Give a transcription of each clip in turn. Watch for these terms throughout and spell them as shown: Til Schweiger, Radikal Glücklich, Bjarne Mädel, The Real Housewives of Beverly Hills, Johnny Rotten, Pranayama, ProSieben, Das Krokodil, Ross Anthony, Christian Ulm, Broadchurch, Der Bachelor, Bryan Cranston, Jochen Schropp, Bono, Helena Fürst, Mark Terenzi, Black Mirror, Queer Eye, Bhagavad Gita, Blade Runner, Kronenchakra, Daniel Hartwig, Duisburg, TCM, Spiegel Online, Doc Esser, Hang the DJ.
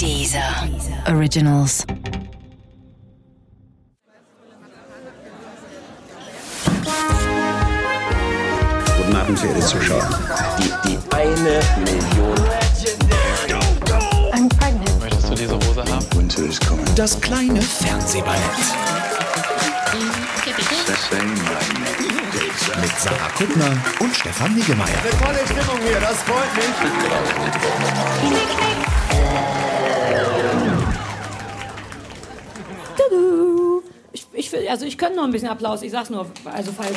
Dieser Originals. Guten Abend, verehrte Zuschauer. Die 1 Million. I'm pregnant. Möchtest du diese Hose haben? Winter is coming. Das kleine Fernsehballett. Mit Sarah Kuttner und Stefan Niggemeier. Eine tolle Stimmung hier, das freut mich. Ich kann noch ein bisschen Applaus, ich sag's nur, also falls...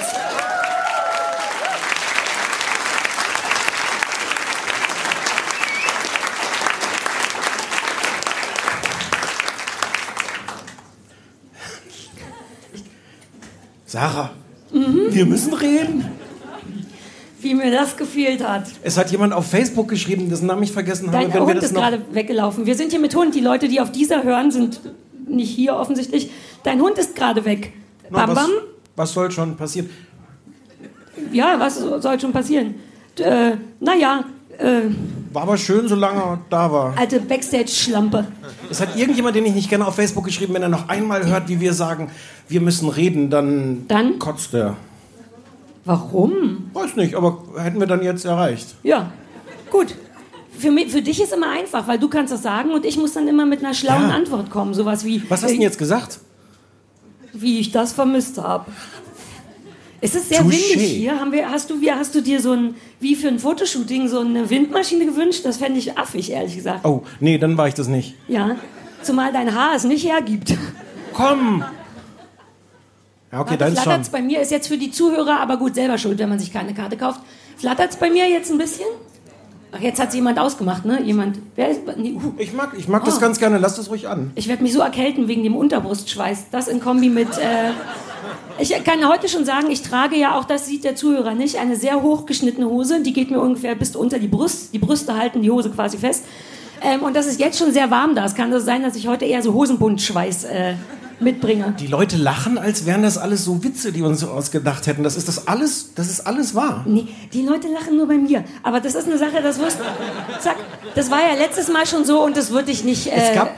Sarah, wir müssen reden. Wie mir das gefehlt hat. Es hat jemand auf Facebook geschrieben, dessen Namen ich vergessen habe. Dein Hund ist gerade weggelaufen. Wir sind hier mit Hund, die Leute, die auf dieser hören, sind... nicht hier offensichtlich. Dein Hund ist gerade weg. Bam, bam. Was soll schon passieren? Ja, was soll schon passieren? War aber schön, solange er da war. Alte Backstage-Schlampe. Es hat irgendjemand, den ich nicht kenne, auf Facebook geschrieben, wenn er noch einmal hört, wie wir sagen, wir müssen reden, dann kotzt er. Warum? Weiß nicht, aber hätten wir dann jetzt erreicht. Ja, gut. Für dich ist immer einfach, weil du kannst das sagen und ich muss dann immer mit einer schlauen Antwort kommen. Sowas wie, was hast du denn jetzt gesagt? Wie ich das vermisst habe. Es ist sehr windig hier. Hast du dir so ein, wie für ein Fotoshooting, so eine Windmaschine gewünscht? Das fände ich affig, ehrlich gesagt. Oh, nee, dann war ich das nicht. Ja, zumal dein Haar es nicht hergibt. Komm! Ja, okay, dann schon. Flattert's bei mir, ist jetzt für die Zuhörer, aber gut, selber schuld, wenn man sich keine Karte kauft. Flattert's bei mir jetzt ein bisschen? Ach, jetzt hat sie jemand ausgemacht, ne? Jemand. Wer ist, nee, Ich mag das ganz gerne, lass das ruhig an. Ich werde mich so erkälten wegen dem Unterbrustschweiß. Das in Kombi mit... ich kann heute schon sagen, ich trage ja auch, das sieht der Zuhörer nicht, eine sehr hochgeschnittene Hose. Die geht mir ungefähr bis unter die Brust. Die Brüste halten die Hose quasi fest. Und das ist jetzt schon sehr warm da. Es kann so sein, dass ich heute eher so Hosenbundschweiß mitbringe. Die Leute lachen, als wären das alles so Witze, die wir uns so ausgedacht hätten. Das ist alles wahr. Nee, die Leute lachen nur bei mir. Aber das ist eine Sache, das wirst du... Das war ja letztes Mal schon so und das würde ich nicht...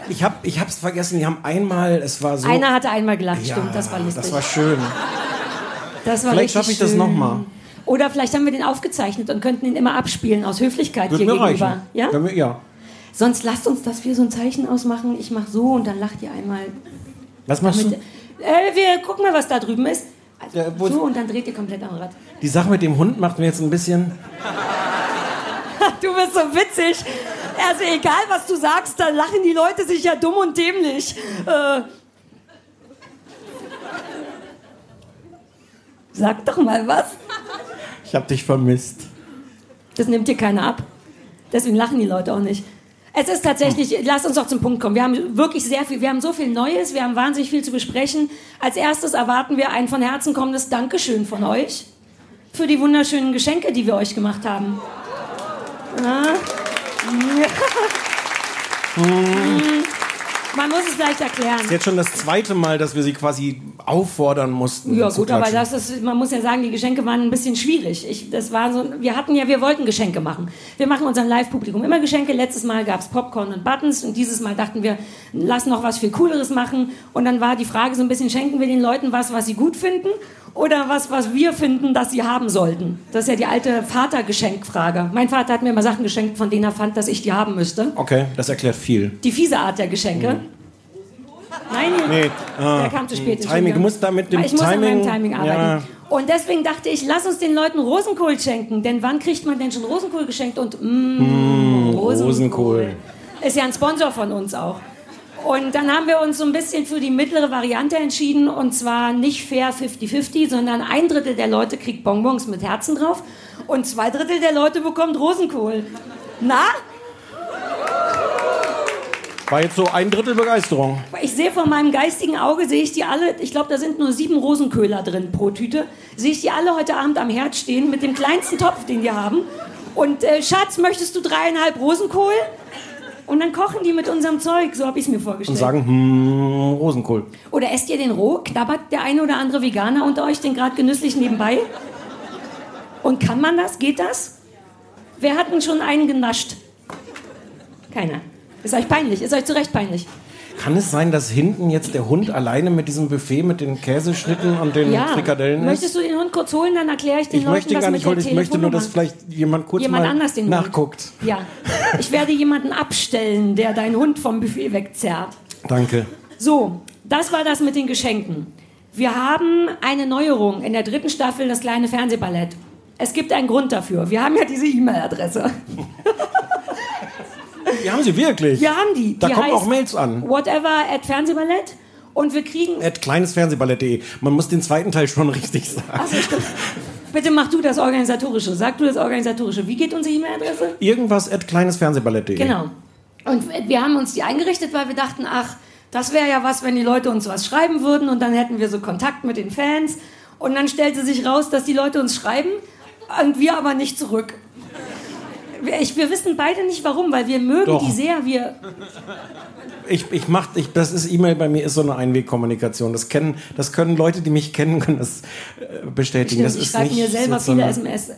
Ich hab's vergessen, die haben einmal... Es war so... Einer hatte einmal gelacht, ja, stimmt, das war lustig. Das war schön. Das war vielleicht schaffe ich das nochmal. Oder vielleicht haben wir den aufgezeichnet und könnten ihn immer abspielen, aus Höflichkeit hier gegenüber. Ja? Wenn wir, ja. Sonst lasst uns, dass wir so ein Zeichen ausmachen. Ich mach so und dann lacht ihr einmal... Was machst du? Wir gucken mal, was da drüben ist. Also, so, und dann dreht ihr komplett am Rad. Die Sache mit dem Hund macht mir jetzt ein bisschen... Du bist so witzig. Also egal, was du sagst, dann lachen die Leute sich ja dumm und dämlich. Sag doch mal was. Ich hab dich vermisst. Das nimmt dir keiner ab. Deswegen lachen die Leute auch nicht. Es ist tatsächlich, lasst uns doch zum Punkt kommen. Wir haben wirklich sehr viel, wir haben so viel Neues, wir haben wahnsinnig viel zu besprechen. Als erstes erwarten wir ein von Herzen kommendes Dankeschön von euch für die wunderschönen Geschenke, die wir euch gemacht haben. Man muss es vielleicht erklären. Das ist jetzt schon das zweite Mal, dass wir sie quasi auffordern mussten. Ja gut, aber das ist, man muss ja sagen, die Geschenke waren ein bisschen schwierig. Wir wollten Geschenke machen. Wir machen unserem Live-Publikum immer Geschenke. Letztes Mal gab es Popcorn und Buttons und dieses Mal dachten wir, lass noch was viel Cooleres machen. Und dann war die Frage so ein bisschen, schenken wir den Leuten was sie gut finden oder was wir finden, dass sie haben sollten? Das ist ja die alte Vatergeschenkfrage. Mein Vater hat mir immer Sachen geschenkt, von denen er fand, dass ich die haben müsste. Okay, das erklärt viel. Die fiese Art der Geschenke. Mhm. Nein, der kam zu spät. Timing. Du musst da mit dem Timing an meinem Timing arbeiten. Ja. Und deswegen dachte ich, lass uns den Leuten Rosenkohl schenken. Denn wann kriegt man denn schon Rosenkohl geschenkt? Und Rosenkohl. Ist ja ein Sponsor von uns auch. Und dann haben wir uns so ein bisschen für die mittlere Variante entschieden. Und zwar nicht fair 50-50, sondern 1/3 der Leute kriegt Bonbons mit Herzen drauf. Und 2/3 der Leute bekommt Rosenkohl. Na? War jetzt so 1/3 Begeisterung. Ich sehe vor meinem geistigen Auge, sehe ich die alle, ich glaube, da sind nur 7 Rosenköhler drin pro Tüte, sehe ich die alle heute Abend am Herd stehen mit dem kleinsten Topf, den die haben. Und Schatz, möchtest du 3,5 Rosenkohl? Und dann kochen die mit unserem Zeug, so habe ich es mir vorgestellt. Und sagen, Rosenkohl. Oder esst ihr den roh? Knabbert der eine oder andere Veganer unter euch den gerade genüsslich nebenbei? Und kann man das? Geht das? Wer hat denn schon einen genascht? Keiner. Ist euch peinlich, ist euch zu Recht peinlich. Kann es sein, dass hinten jetzt der Hund alleine mit diesem Buffet mit den Käseschnitten und den Frikadellen ist? Möchtest du den Hund kurz holen, dann erkläre ich den Leuten, was mit der Telefonnummer. Ich möchte ihn gar nicht holen, ich möchte nur, dass vielleicht jemand kurz mal nachguckt. Ja, ich werde jemanden abstellen, der deinen Hund vom Buffet wegzerrt. Danke. So, das war das mit den Geschenken. Wir haben eine Neuerung in der 3. Staffel, das kleine Fernsehballett. Es gibt einen Grund dafür. Wir haben ja diese E-Mail-Adresse. Die haben sie wirklich. Wir haben die. Da kommen auch Mails an. whatever@fernsehballett und wir kriegen... @kleinesfernsehballett.de. Man muss den zweiten Teil schon richtig sagen. Also, bitte mach du das Organisatorische. Sag du das Organisatorische. Wie geht unsere E-Mail-Adresse? Irgendwas@kleinesfernsehballett.de. Genau. Und wir haben uns die eingerichtet, weil wir dachten, ach, das wäre ja was, wenn die Leute uns was schreiben würden und dann hätten wir so Kontakt mit den Fans. Und dann stellte sich raus, dass die Leute uns schreiben und wir aber nicht zurück. Wir wissen beide nicht warum, weil wir mögen die sehr. Das ist E-Mail bei mir, ist so eine Einwegkommunikation. Das können Leute, die mich kennen, können das bestätigen. Stimmt, das ich schreibe mir selber viele SMS.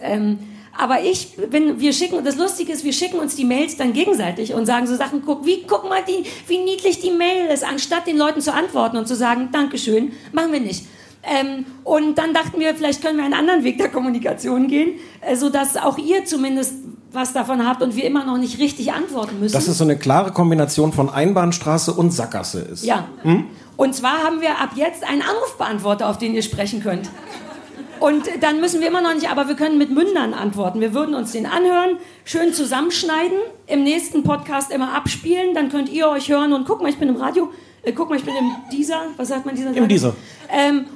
Wir schicken, das Lustige ist, wir schicken uns die Mails dann gegenseitig und sagen so Sachen, guck mal, wie niedlich die Mail ist, anstatt den Leuten zu antworten und zu sagen, Dankeschön, machen wir nicht. Und dann dachten wir, vielleicht können wir einen anderen Weg der Kommunikation gehen, sodass auch ihr zumindest was davon habt und wir immer noch nicht richtig antworten müssen. Dass es so eine klare Kombination von Einbahnstraße und Sackgasse ist. Ja. Hm? Und zwar haben wir ab jetzt einen Anrufbeantworter, auf den ihr sprechen könnt. Und dann müssen wir immer noch nicht, aber wir können mit Mündern antworten. Wir würden uns den anhören, schön zusammenschneiden, im nächsten Podcast immer abspielen, dann könnt ihr euch hören und guck mal, ich bin im Radio, guck mal, ich bin im Deezer, was sagt man Deezer? Im Deezer.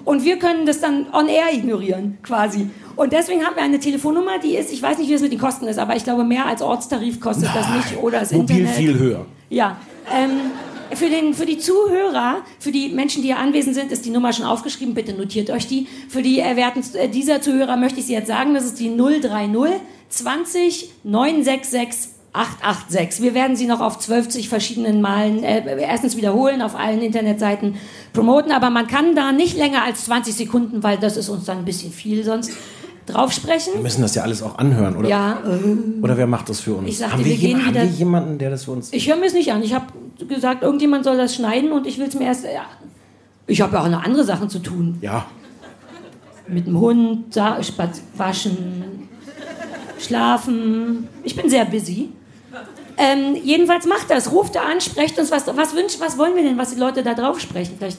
Und wir können das dann on air ignorieren, quasi. Und deswegen haben wir eine Telefonnummer, die ist, ich weiß nicht, wie es mit den Kosten ist, aber ich glaube, mehr als Ortstarif kostet das nicht oder das Internet. Mobil viel höher. Ja. Für die Zuhörer, für die Menschen, die hier anwesend sind, ist die Nummer schon aufgeschrieben. Bitte notiert euch die. Für die erwerten dieser Zuhörer möchte ich sie jetzt sagen. Das ist die 030 20 966 886. Wir werden sie noch auf 12 verschiedenen Malen erstens wiederholen, auf allen Internetseiten promoten. Aber man kann da nicht länger als 20 Sekunden, weil das ist uns dann ein bisschen viel sonst, drauf sprechen. Wir müssen das ja alles auch anhören, oder? Ja. Oder wer macht das für uns? Ich sag dir, haben wir jemanden, der das für uns... Ich höre mir es nicht an. Ich habe gesagt, irgendjemand soll das schneiden und ich will es mir erst... Ja. Ich habe ja auch noch andere Sachen zu tun. Ja. Mit dem Hund, waschen, schlafen. Ich bin sehr busy. Jedenfalls macht das. Ruft da an, sprecht uns was wünscht, was wollen wir denn, was die Leute da drauf sprechen? Vielleicht...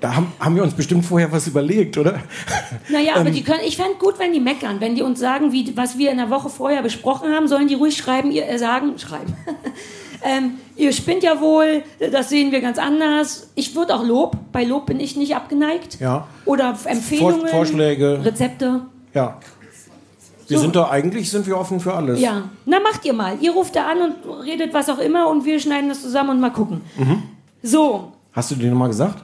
Da haben wir uns bestimmt vorher was überlegt, oder? Naja, aber ich fände gut, wenn die meckern. Wenn die uns sagen, was wir in der Woche vorher besprochen haben, sollen die ruhig schreiben. Ihr spinnt ja wohl, das sehen wir ganz anders. Ich würde auch Lob, bei Lob bin ich nicht abgeneigt. Ja. Oder Empfehlungen, Vorschläge, Rezepte. Ja. Sind wir offen für alles. Ja, na macht ihr mal. Ihr ruft da an und redet was auch immer und wir schneiden das zusammen und mal gucken. Mhm. So. Hast du dir nochmal gesagt?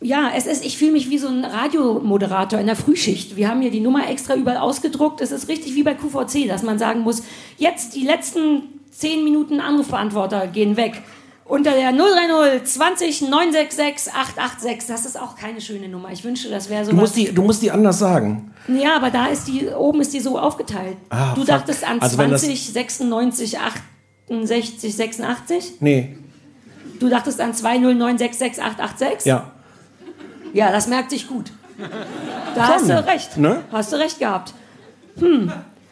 Ja, ich fühle mich wie so ein Radiomoderator in der Frühschicht. Wir haben hier die Nummer extra überall ausgedruckt. Es ist richtig wie bei QVC, dass man sagen muss, jetzt die letzten 10 Minuten Anrufbeantworter gehen weg. Unter der 030 20 966 886. Das ist auch keine schöne Nummer. Ich wünschte, das wäre so. Du musst die anders sagen. Ja, aber da ist die, oben ist die so aufgeteilt. Ah, du dachtest an 20, 96, 68, 86? Nee. Du dachtest an 209668886? Ja. Ja, das merkt sich gut. Da hast du recht. Ne? Hast du recht gehabt.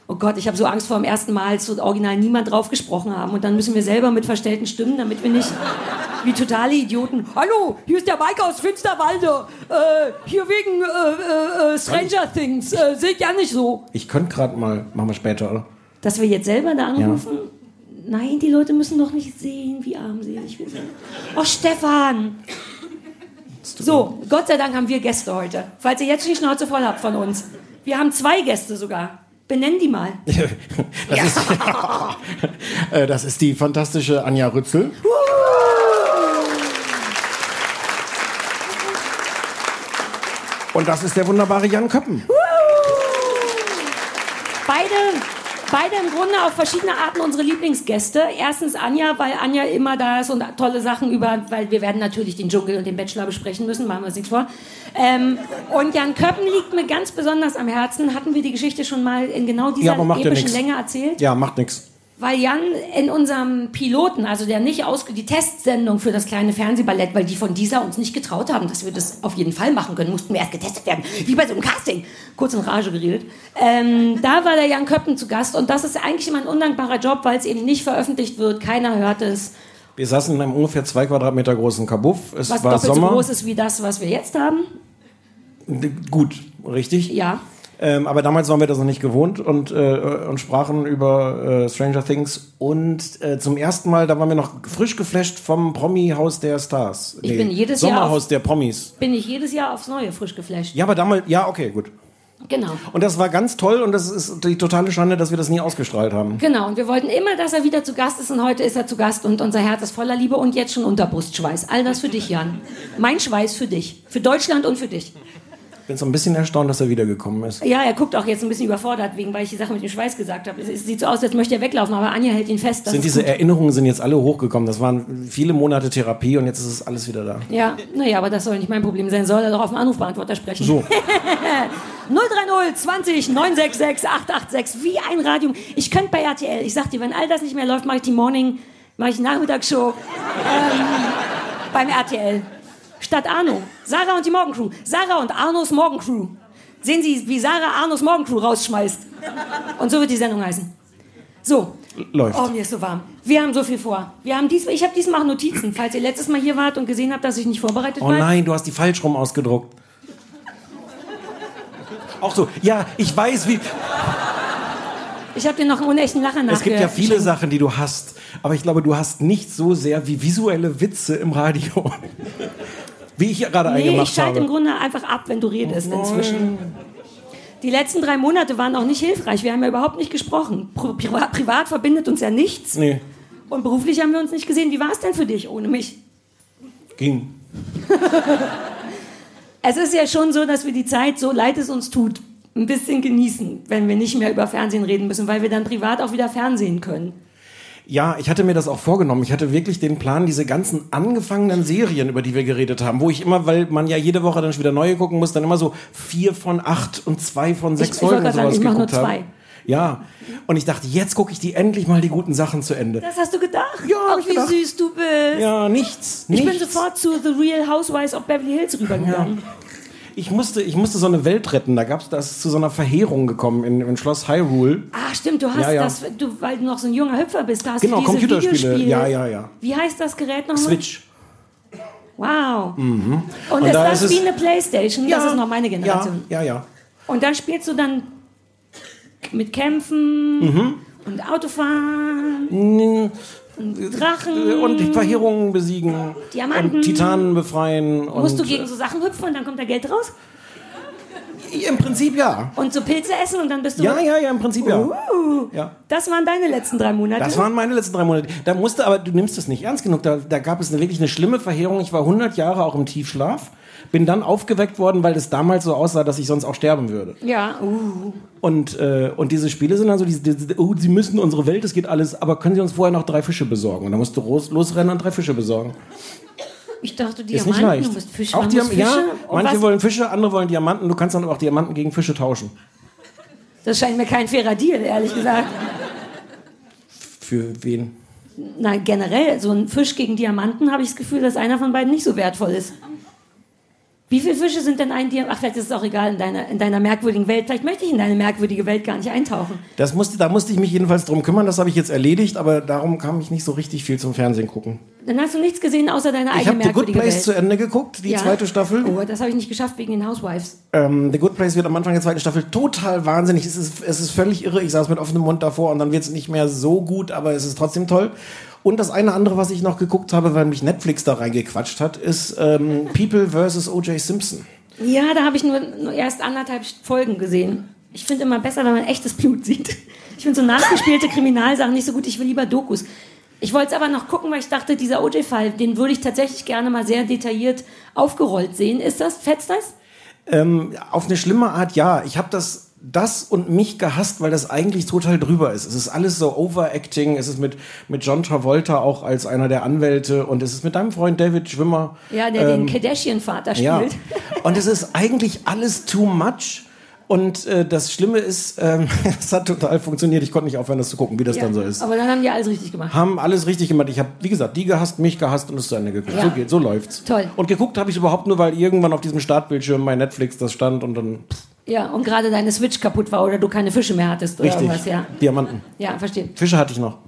Oh Gott, ich habe so Angst vor dem ersten Mal, dass original niemand drauf gesprochen haben. Und dann müssen wir selber mit verstellten Stimmen, damit wir nicht wie totale Idioten. Hallo, hier ist der Mike aus Finsterwalde. Hier wegen Stranger Things. Seht ja nicht so. Ich könnte gerade mal, machen wir später, oder? Dass wir jetzt selber da anrufen? Ja. Nein, die Leute müssen doch nicht sehen, wie armselig wir sind. Oh, Stefan! So, Gott sei Dank haben wir Gäste heute. Falls ihr jetzt schon die Schnauze voll habt von uns. Wir haben 2 Gäste sogar. Benenn die mal. Das ist die fantastische Anja Rützel. Und das ist der wunderbare Jan Köppen. Beide im Grunde auf verschiedene Arten unsere Lieblingsgäste. Erstens Anja, weil Anja immer da ist und tolle Sachen weil wir werden natürlich den Dschungel und den Bachelor besprechen müssen, machen wir uns nichts vor. Und Jan Köppen liegt mir ganz besonders am Herzen. Hatten wir die Geschichte schon mal in genau dieser epischen Länge erzählt? Ja, macht nichts. weil Jan in unserem Piloten, also der nicht die Testsendung für das kleine Fernsehballett, weil die von dieser uns nicht getraut haben, dass wir das auf jeden Fall machen können, mussten wir erst getestet werden, wie bei so einem Casting. Kurz in Rage geredet. Da war der Jan Köppen zu Gast und das ist eigentlich immer ein undankbarer Job, weil es eben nicht veröffentlicht wird, keiner hört es. Wir saßen in einem ungefähr 2 Quadratmeter großen Kabuff. Es was war doppelt Sommer. So groß ist wie das, was wir jetzt haben. Gut, richtig. Ja. Aber damals waren wir das noch nicht gewohnt und sprachen über Stranger Things und zum ersten Mal, da waren wir noch frisch geflasht vom Promi-Haus der Stars. Ich bin jedes Sommerhaus der Promis. Bin ich jedes Jahr aufs Neue frisch geflasht. Ja, aber damals, ja, okay, gut. Genau. Und das war ganz toll und das ist die totale Schande, dass wir das nie ausgestrahlt haben. Genau, und wir wollten immer, dass er wieder zu Gast ist und heute ist er zu Gast und unser Herz ist voller Liebe und jetzt schon Unterbrustschweiß. All das für dich, Jan. Mein Schweiß für dich. Für Deutschland und für dich. Ich bin so ein bisschen erstaunt, dass er wiedergekommen ist. Ja, er guckt auch jetzt ein bisschen überfordert, weil ich die Sache mit dem Schweiß gesagt habe. Es sieht so aus, als möchte er weglaufen, aber Anja hält ihn fest. Erinnerungen sind jetzt alle hochgekommen. Das waren viele Monate Therapie und jetzt ist es alles wieder da. Ja, naja, aber das soll nicht mein Problem sein. Soll er doch auf dem Anrufbeantworter sprechen. So. 030 20 966 886. Wie ein Radio. Ich könnte bei RTL. Ich sag dir, wenn all das nicht mehr läuft, mache ich die Morning, mache ich Nachmittagsshow beim RTL. Statt Arno. Sarah und die Morgencrew. Sarah und Arnos Morgencrew. Sehen Sie, wie Sarah Arnos Morgencrew rausschmeißt. Und so wird die Sendung heißen. So. Läuft. Oh, mir ist so warm. Wir haben so viel vor. Ich habe diesmal auch Notizen, falls ihr letztes Mal hier wart und gesehen habt, dass ich nicht vorbereitet war. Oh nein, du hast die falsch rum ausgedruckt. Auch so. Ja, ich weiß, wie... Ich habe dir noch einen unechten Lacher nachgehört. Es gibt ja viele Sachen, die du hast. Aber ich glaube, du hast nicht so sehr wie visuelle Witze im Radio. Wie ich gerade eingemacht habe. Ich schalte im Grunde einfach ab, wenn du redest inzwischen. Die letzten 3 Monate waren auch nicht hilfreich. Wir haben ja überhaupt nicht gesprochen. Privat verbindet uns ja nichts. Nee. Und beruflich haben wir uns nicht gesehen. Wie war es denn für dich ohne mich? Ging. Es ist ja schon so, dass wir die Zeit, so leid es uns tut, ein bisschen genießen, wenn wir nicht mehr über Fernsehen reden müssen, weil wir dann privat auch wieder Fernsehen können. Ja, ich hatte mir das auch vorgenommen. Ich hatte wirklich den Plan, diese ganzen angefangenen Serien, über die wir geredet haben, wo ich immer, weil man ja jede Woche dann schon wieder neue gucken muss, dann immer so 4 von 8 und 2 von 6 Folgen und sowas geguckt habe. Ja, und ich dachte, jetzt gucke ich die endlich mal die guten Sachen zu Ende. Das hast du gedacht? Ja, ach, wie süß du bist. Ja, nichts. Ich bin sofort zu The Real Housewives of Beverly Hills rübergegangen. Ja. Ich musste so eine Welt retten. Da ist zu so einer Verheerung gekommen in Schloss Hyrule. Ah, stimmt. Du hast das, weil du noch so ein junger Hüpfer bist. Da hast genau, du diese Computerspiele. Ja. Wie heißt das Gerät nochmal? Switch. Wow. Mhm. Und es ist wie eine Playstation. Ja, das ist noch meine Generation. Ja. Und dann spielst du dann mit Kämpfen und Autofahren. Drachen. Und Verheerungen besiegen. Diamanten. Und Titanen befreien. Musst du gegen so Sachen hüpfen und dann kommt da Geld raus? Im Prinzip ja. Und so Pilze essen und dann bist du... Ja, im Prinzip ja. Ja. Das waren deine letzten 3 Monate? Das waren meine letzten 3 Monate. Da musste, aber du nimmst das nicht ernst genug. Da gab es wirklich eine schlimme Verheerung. Ich war 100 Jahre auch im Tiefschlaf. Bin dann aufgeweckt worden, weil es damals so aussah, dass ich sonst auch sterben würde. Ja. Und diese Spiele sind dann so, sie müssen unsere Welt, es geht alles, aber können Sie uns vorher noch 3 Fische besorgen? Und dann musst du losrennen und 3 Fische besorgen. Ich dachte, Diamanten, du musst Fische. Auch Fische? Ja, manche wollen Fische, andere wollen Diamanten. Du kannst dann aber auch Diamanten gegen Fische tauschen. Das scheint mir kein fairer Deal, ehrlich gesagt. Für wen? Na, generell, so ein Fisch gegen Diamanten habe ich das Gefühl, dass einer von beiden nicht so wertvoll ist. Wie viele Fische sind denn ein Diamant? Ach, vielleicht ist es auch egal in deiner merkwürdigen Welt. Vielleicht möchte ich in deine merkwürdige Welt gar nicht eintauchen. Da musste ich mich jedenfalls drum kümmern. Das habe ich jetzt erledigt. Aber darum kam ich nicht so richtig viel zum Fernsehen gucken. Dann hast du nichts gesehen, außer deine eigene merkwürdige Welt. Ich habe The Good Place zu Ende geguckt, die zweite Staffel. Oh, das habe ich nicht geschafft wegen den Housewives. The Good Place wird am Anfang der zweiten Staffel total wahnsinnig. Es ist völlig irre. Ich saß mit offenem Mund davor und dann wird es nicht mehr so gut, aber es ist trotzdem toll. Und das eine andere, was ich noch geguckt habe, weil mich Netflix da reingequatscht hat, ist People vs. O.J. Simpson. Ja, da habe ich nur erst anderthalb Folgen gesehen. Ich finde immer besser, wenn man echtes Blut sieht. Ich finde so nachgespielte Kriminalsachen nicht so gut. Ich will lieber Dokus. Ich wollte es aber noch gucken, weil ich dachte, dieser O.J.-Fall, den würde ich tatsächlich gerne mal sehr detailliert aufgerollt sehen. Fetzt das? Auf eine schlimme Art, ja. Ich habe das und mich gehasst, weil das eigentlich total drüber ist. Es ist alles so Overacting. Es ist mit John Travolta auch als einer der Anwälte und es ist mit deinem Freund David Schwimmer. Ja, der den Kardashian-Vater spielt. Ja. Und es ist eigentlich alles too much. Und das Schlimme ist, es hat total funktioniert. Ich konnte nicht aufhören, das zu gucken, wie das dann so ist. Aber dann haben die alles richtig gemacht. Haben alles richtig gemacht. Ich habe, wie gesagt, die gehasst, mich gehasst und es zu Ende geguckt. Ja. So geht, so läuft's. Toll. Und geguckt habe ich überhaupt nur, weil irgendwann auf diesem Startbildschirm bei Netflix das stand und dann... Ja, und gerade deine Switch kaputt war oder du keine Fische mehr hattest oder irgendwas. Ja. Diamanten. Ja, verstehe. Fische hatte ich noch.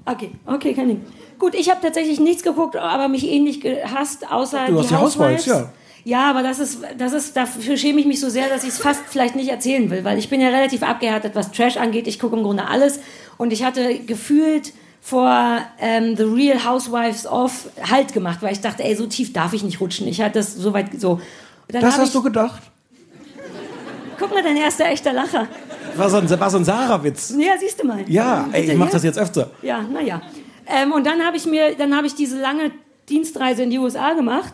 Okay, kein Ding. Gut, ich habe tatsächlich nichts geguckt, aber mich ähnlich gehasst, außer du hast die Housewives, ja. Ja, aber das ist, dafür schäme ich mich so sehr, dass ich es fast vielleicht nicht erzählen will, weil ich bin ja relativ abgehärtet, was Trash angeht. Ich gucke im Grunde alles und ich hatte gefühlt vor The Real Housewives of Halt gemacht, weil ich dachte, ey, so tief darf ich nicht rutschen. Ich hatte das so weit so. Dann das hast du gedacht? Guck mal, dein erster echter Lacher. War so ein Sarah-Witz. Ja, siehst du mal. Ja, ey, ich mach das jetzt öfter. Ja, naja. Und dann habe ich diese lange Dienstreise in die USA gemacht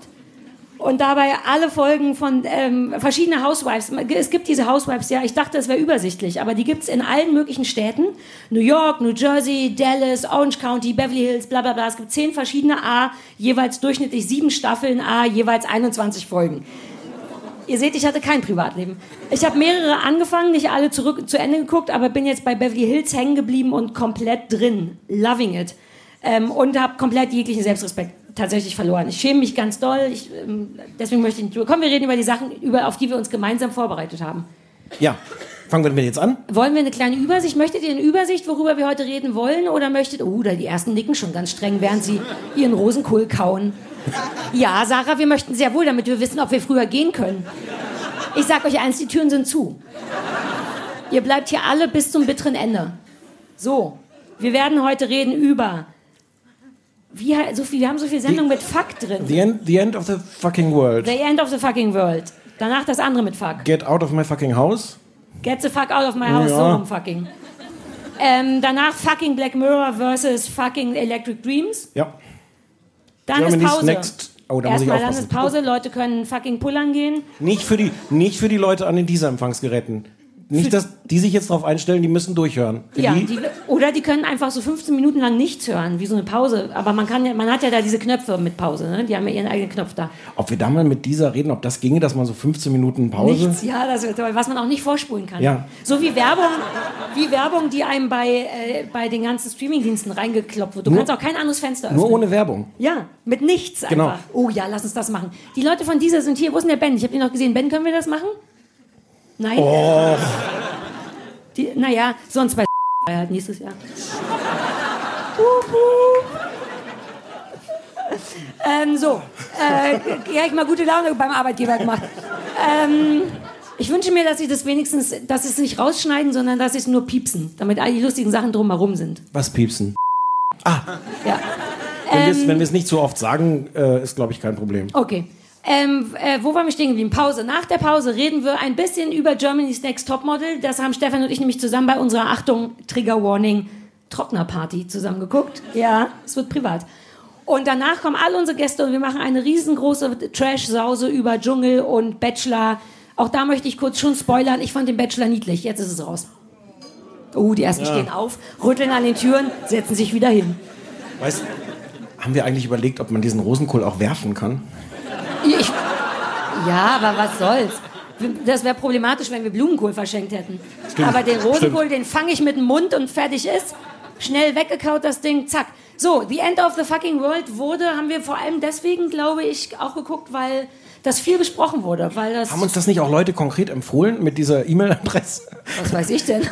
und dabei alle Folgen von verschiedenen Housewives. Es gibt diese Housewives, ja, ich dachte, es wäre übersichtlich, aber die gibt's in allen möglichen Städten. New York, New Jersey, Dallas, Orange County, Beverly Hills, bla bla bla. Es gibt 10 verschiedene jeweils durchschnittlich 7 Staffeln, jeweils 21 Folgen. Ihr seht, ich hatte kein Privatleben. Ich habe mehrere angefangen, nicht alle zu Ende geguckt, aber bin jetzt bei Beverly Hills hängen geblieben und komplett drin. Loving it. Und habe komplett jeglichen Selbstrespekt tatsächlich verloren. Ich schäme mich ganz doll. Deswegen möchte ich nicht drüber. Komm, wir reden über die Sachen, auf die wir uns gemeinsam vorbereitet haben. Ja, fangen wir damit jetzt an. Wollen wir eine kleine Übersicht? Möchtet ihr eine Übersicht, worüber wir heute reden wollen? Oder möchtet... Oh, die ersten nicken schon ganz streng, während sie ihren Rosenkohl kauen. Ja, Sarah, wir möchten sehr wohl, damit wir wissen, ob wir früher gehen können. Ich sag euch eins, die Türen sind zu. Ihr bleibt hier alle bis zum bitteren Ende. So, wir werden heute reden über... wir haben so viel Sendung mit Fuck drin. The End of the Fucking World. The End of the Fucking World. Danach das andere mit Fuck. Get out of my fucking house. Get the fuck out of my house, ja. So rum fucking. Danach fucking Black Mirror versus fucking Electric Dreams. Ja. Dann Germany's ist Pause. Next. Oh, da muss ich aufpassen. Dann ist Pause, Leute können fucking pullern gehen. Nicht für die Leute an den Deezer-Empfangsgeräten. Nicht, dass die sich jetzt drauf einstellen, die müssen durchhören. Ja, oder die können einfach so 15 Minuten lang nichts hören, wie so eine Pause. Aber man hat ja da diese Knöpfe mit Pause, ne? Die haben ja ihren eigenen Knopf da. Ob wir da mal mit dieser reden, ob das ginge, dass man so 15 Minuten Pause... Nichts, ja, das wäre toll, was man auch nicht vorspulen kann. Ja. So wie Werbung, die einem bei den ganzen Streamingdiensten reingeklopft wird. Du kannst auch kein anderes Fenster öffnen. Nur ohne Werbung. Ja, mit nichts einfach. Genau. Oh ja, lass uns das machen. Die Leute von dieser sind hier. Wo ist denn der Ben? Ich habe den noch gesehen. Ben, können wir das machen? Nein. Oh. Naja, sonst bei halt nächstes Jahr. Ja, ich mal gute Laune beim Arbeitgeber gemacht. Ich wünsche mir, dass ich das wenigstens, dass ich es nicht rausschneiden, sondern dass ich es nur piepsen, damit all die lustigen Sachen drumherum sind. Was piepsen? Ah. Ja. Wenn wir es nicht so oft sagen, ist, glaube ich, kein Problem. Okay. Wo waren wir stehen geblieben? Pause. Nach der Pause reden wir ein bisschen über Germany's Next Topmodel. Das haben Stefan und ich nämlich zusammen bei unserer, Achtung, Trigger Warning, Trocknerparty zusammen geguckt. Ja, es wird privat. Und danach kommen all unsere Gäste und wir machen eine riesengroße Trash-Sause über Dschungel und Bachelor. Auch da möchte ich kurz schon spoilern. Ich fand den Bachelor niedlich. Jetzt ist es raus. Oh, die ersten stehen auf, rütteln an den Türen, setzen sich wieder hin. Weißt du, haben wir eigentlich überlegt, ob man diesen Rosenkohl auch werfen kann? Ja, aber was soll's? Das wäre problematisch, wenn wir Blumenkohl verschenkt hätten. Stimmt. Aber den Rosenkohl, den fange ich mit dem Mund und fertig ist. Schnell weggekaut das Ding, zack. So, The End of the Fucking World haben wir vor allem deswegen, glaube ich, auch geguckt, weil das viel besprochen wurde. Haben uns das nicht auch Leute konkret empfohlen mit dieser E-Mail-Adresse? Was weiß ich denn?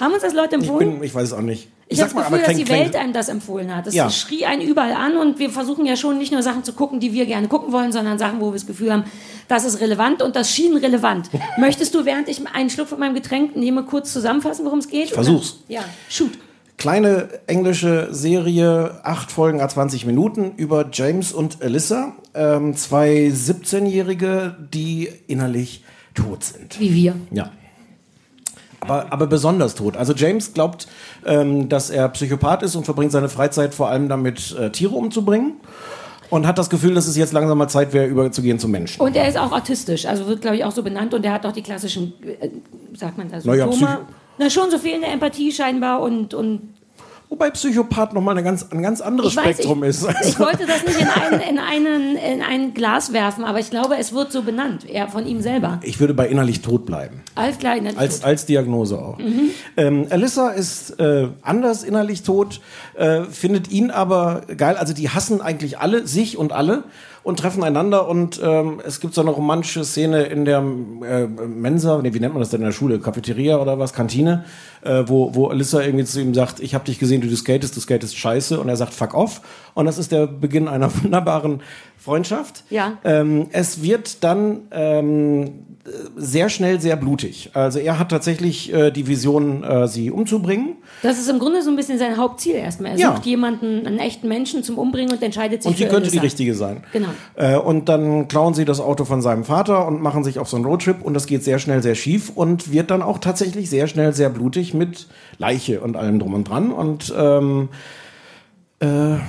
Haben uns das Leute empfohlen? Ich weiß es auch nicht. Ich habe das Gefühl, dass die Welt einem das empfohlen hat. Das schrie einen überall an und wir versuchen ja schon nicht nur Sachen zu gucken, die wir gerne gucken wollen, sondern Sachen, wo wir das Gefühl haben, das ist relevant und das schien relevant. Möchtest du, während ich einen Schluck von meinem Getränk nehme, kurz zusammenfassen, worum es geht? Ich versuch's. Ja, shoot. Kleine englische Serie, 8 Folgen à 20 Minuten über James und Alyssa, zwei 17-Jährige, die innerlich tot sind. Wie wir. Ja. Aber besonders tot. Also James glaubt, dass er Psychopath ist und verbringt seine Freizeit vor allem damit, Tiere umzubringen. Und hat das Gefühl, dass es jetzt langsam mal Zeit wäre, überzugehen zu Menschen. Und er ist auch autistisch, also wird, glaube ich, auch so benannt. Und er hat auch die klassischen, sagt man da, Symptome. Schon so fehlende Empathie scheinbar und Wobei Psychopath nochmal ein ganz anderes Spektrum ist. Also. Ich wollte das nicht in ein Glas werfen, aber ich glaube, es wird so benannt, eher von ihm selber. Ich würde bei innerlich tot bleiben. Alles klar, innerlich tot. Als Diagnose auch. Mhm. Alyssa ist anders innerlich tot, findet ihn aber geil. Also die hassen eigentlich alle, sich und alle, und treffen einander, und es gibt so eine romantische Szene in der Mensa, wie nennt man das denn in der Schule, Cafeteria oder was, Kantine, wo Alyssa irgendwie zu ihm sagt, ich habe dich gesehen, du skatest scheiße, und er sagt, fuck off, und das ist der Beginn einer wunderbaren Freundschaft. Ja. Es wird dann sehr schnell sehr blutig. Also er hat tatsächlich die Vision, sie umzubringen. Das ist im Grunde so ein bisschen sein Hauptziel erstmal. Er sucht jemanden, einen echten Menschen zum Umbringen, und entscheidet sich für Alyssa. Und sie könnte die richtige sein. Genau. Und dann klauen sie das Auto von seinem Vater und machen sich auf so einen Roadtrip, und das geht sehr schnell sehr schief und wird dann auch tatsächlich sehr schnell sehr blutig mit Leiche und allem drum und dran, und das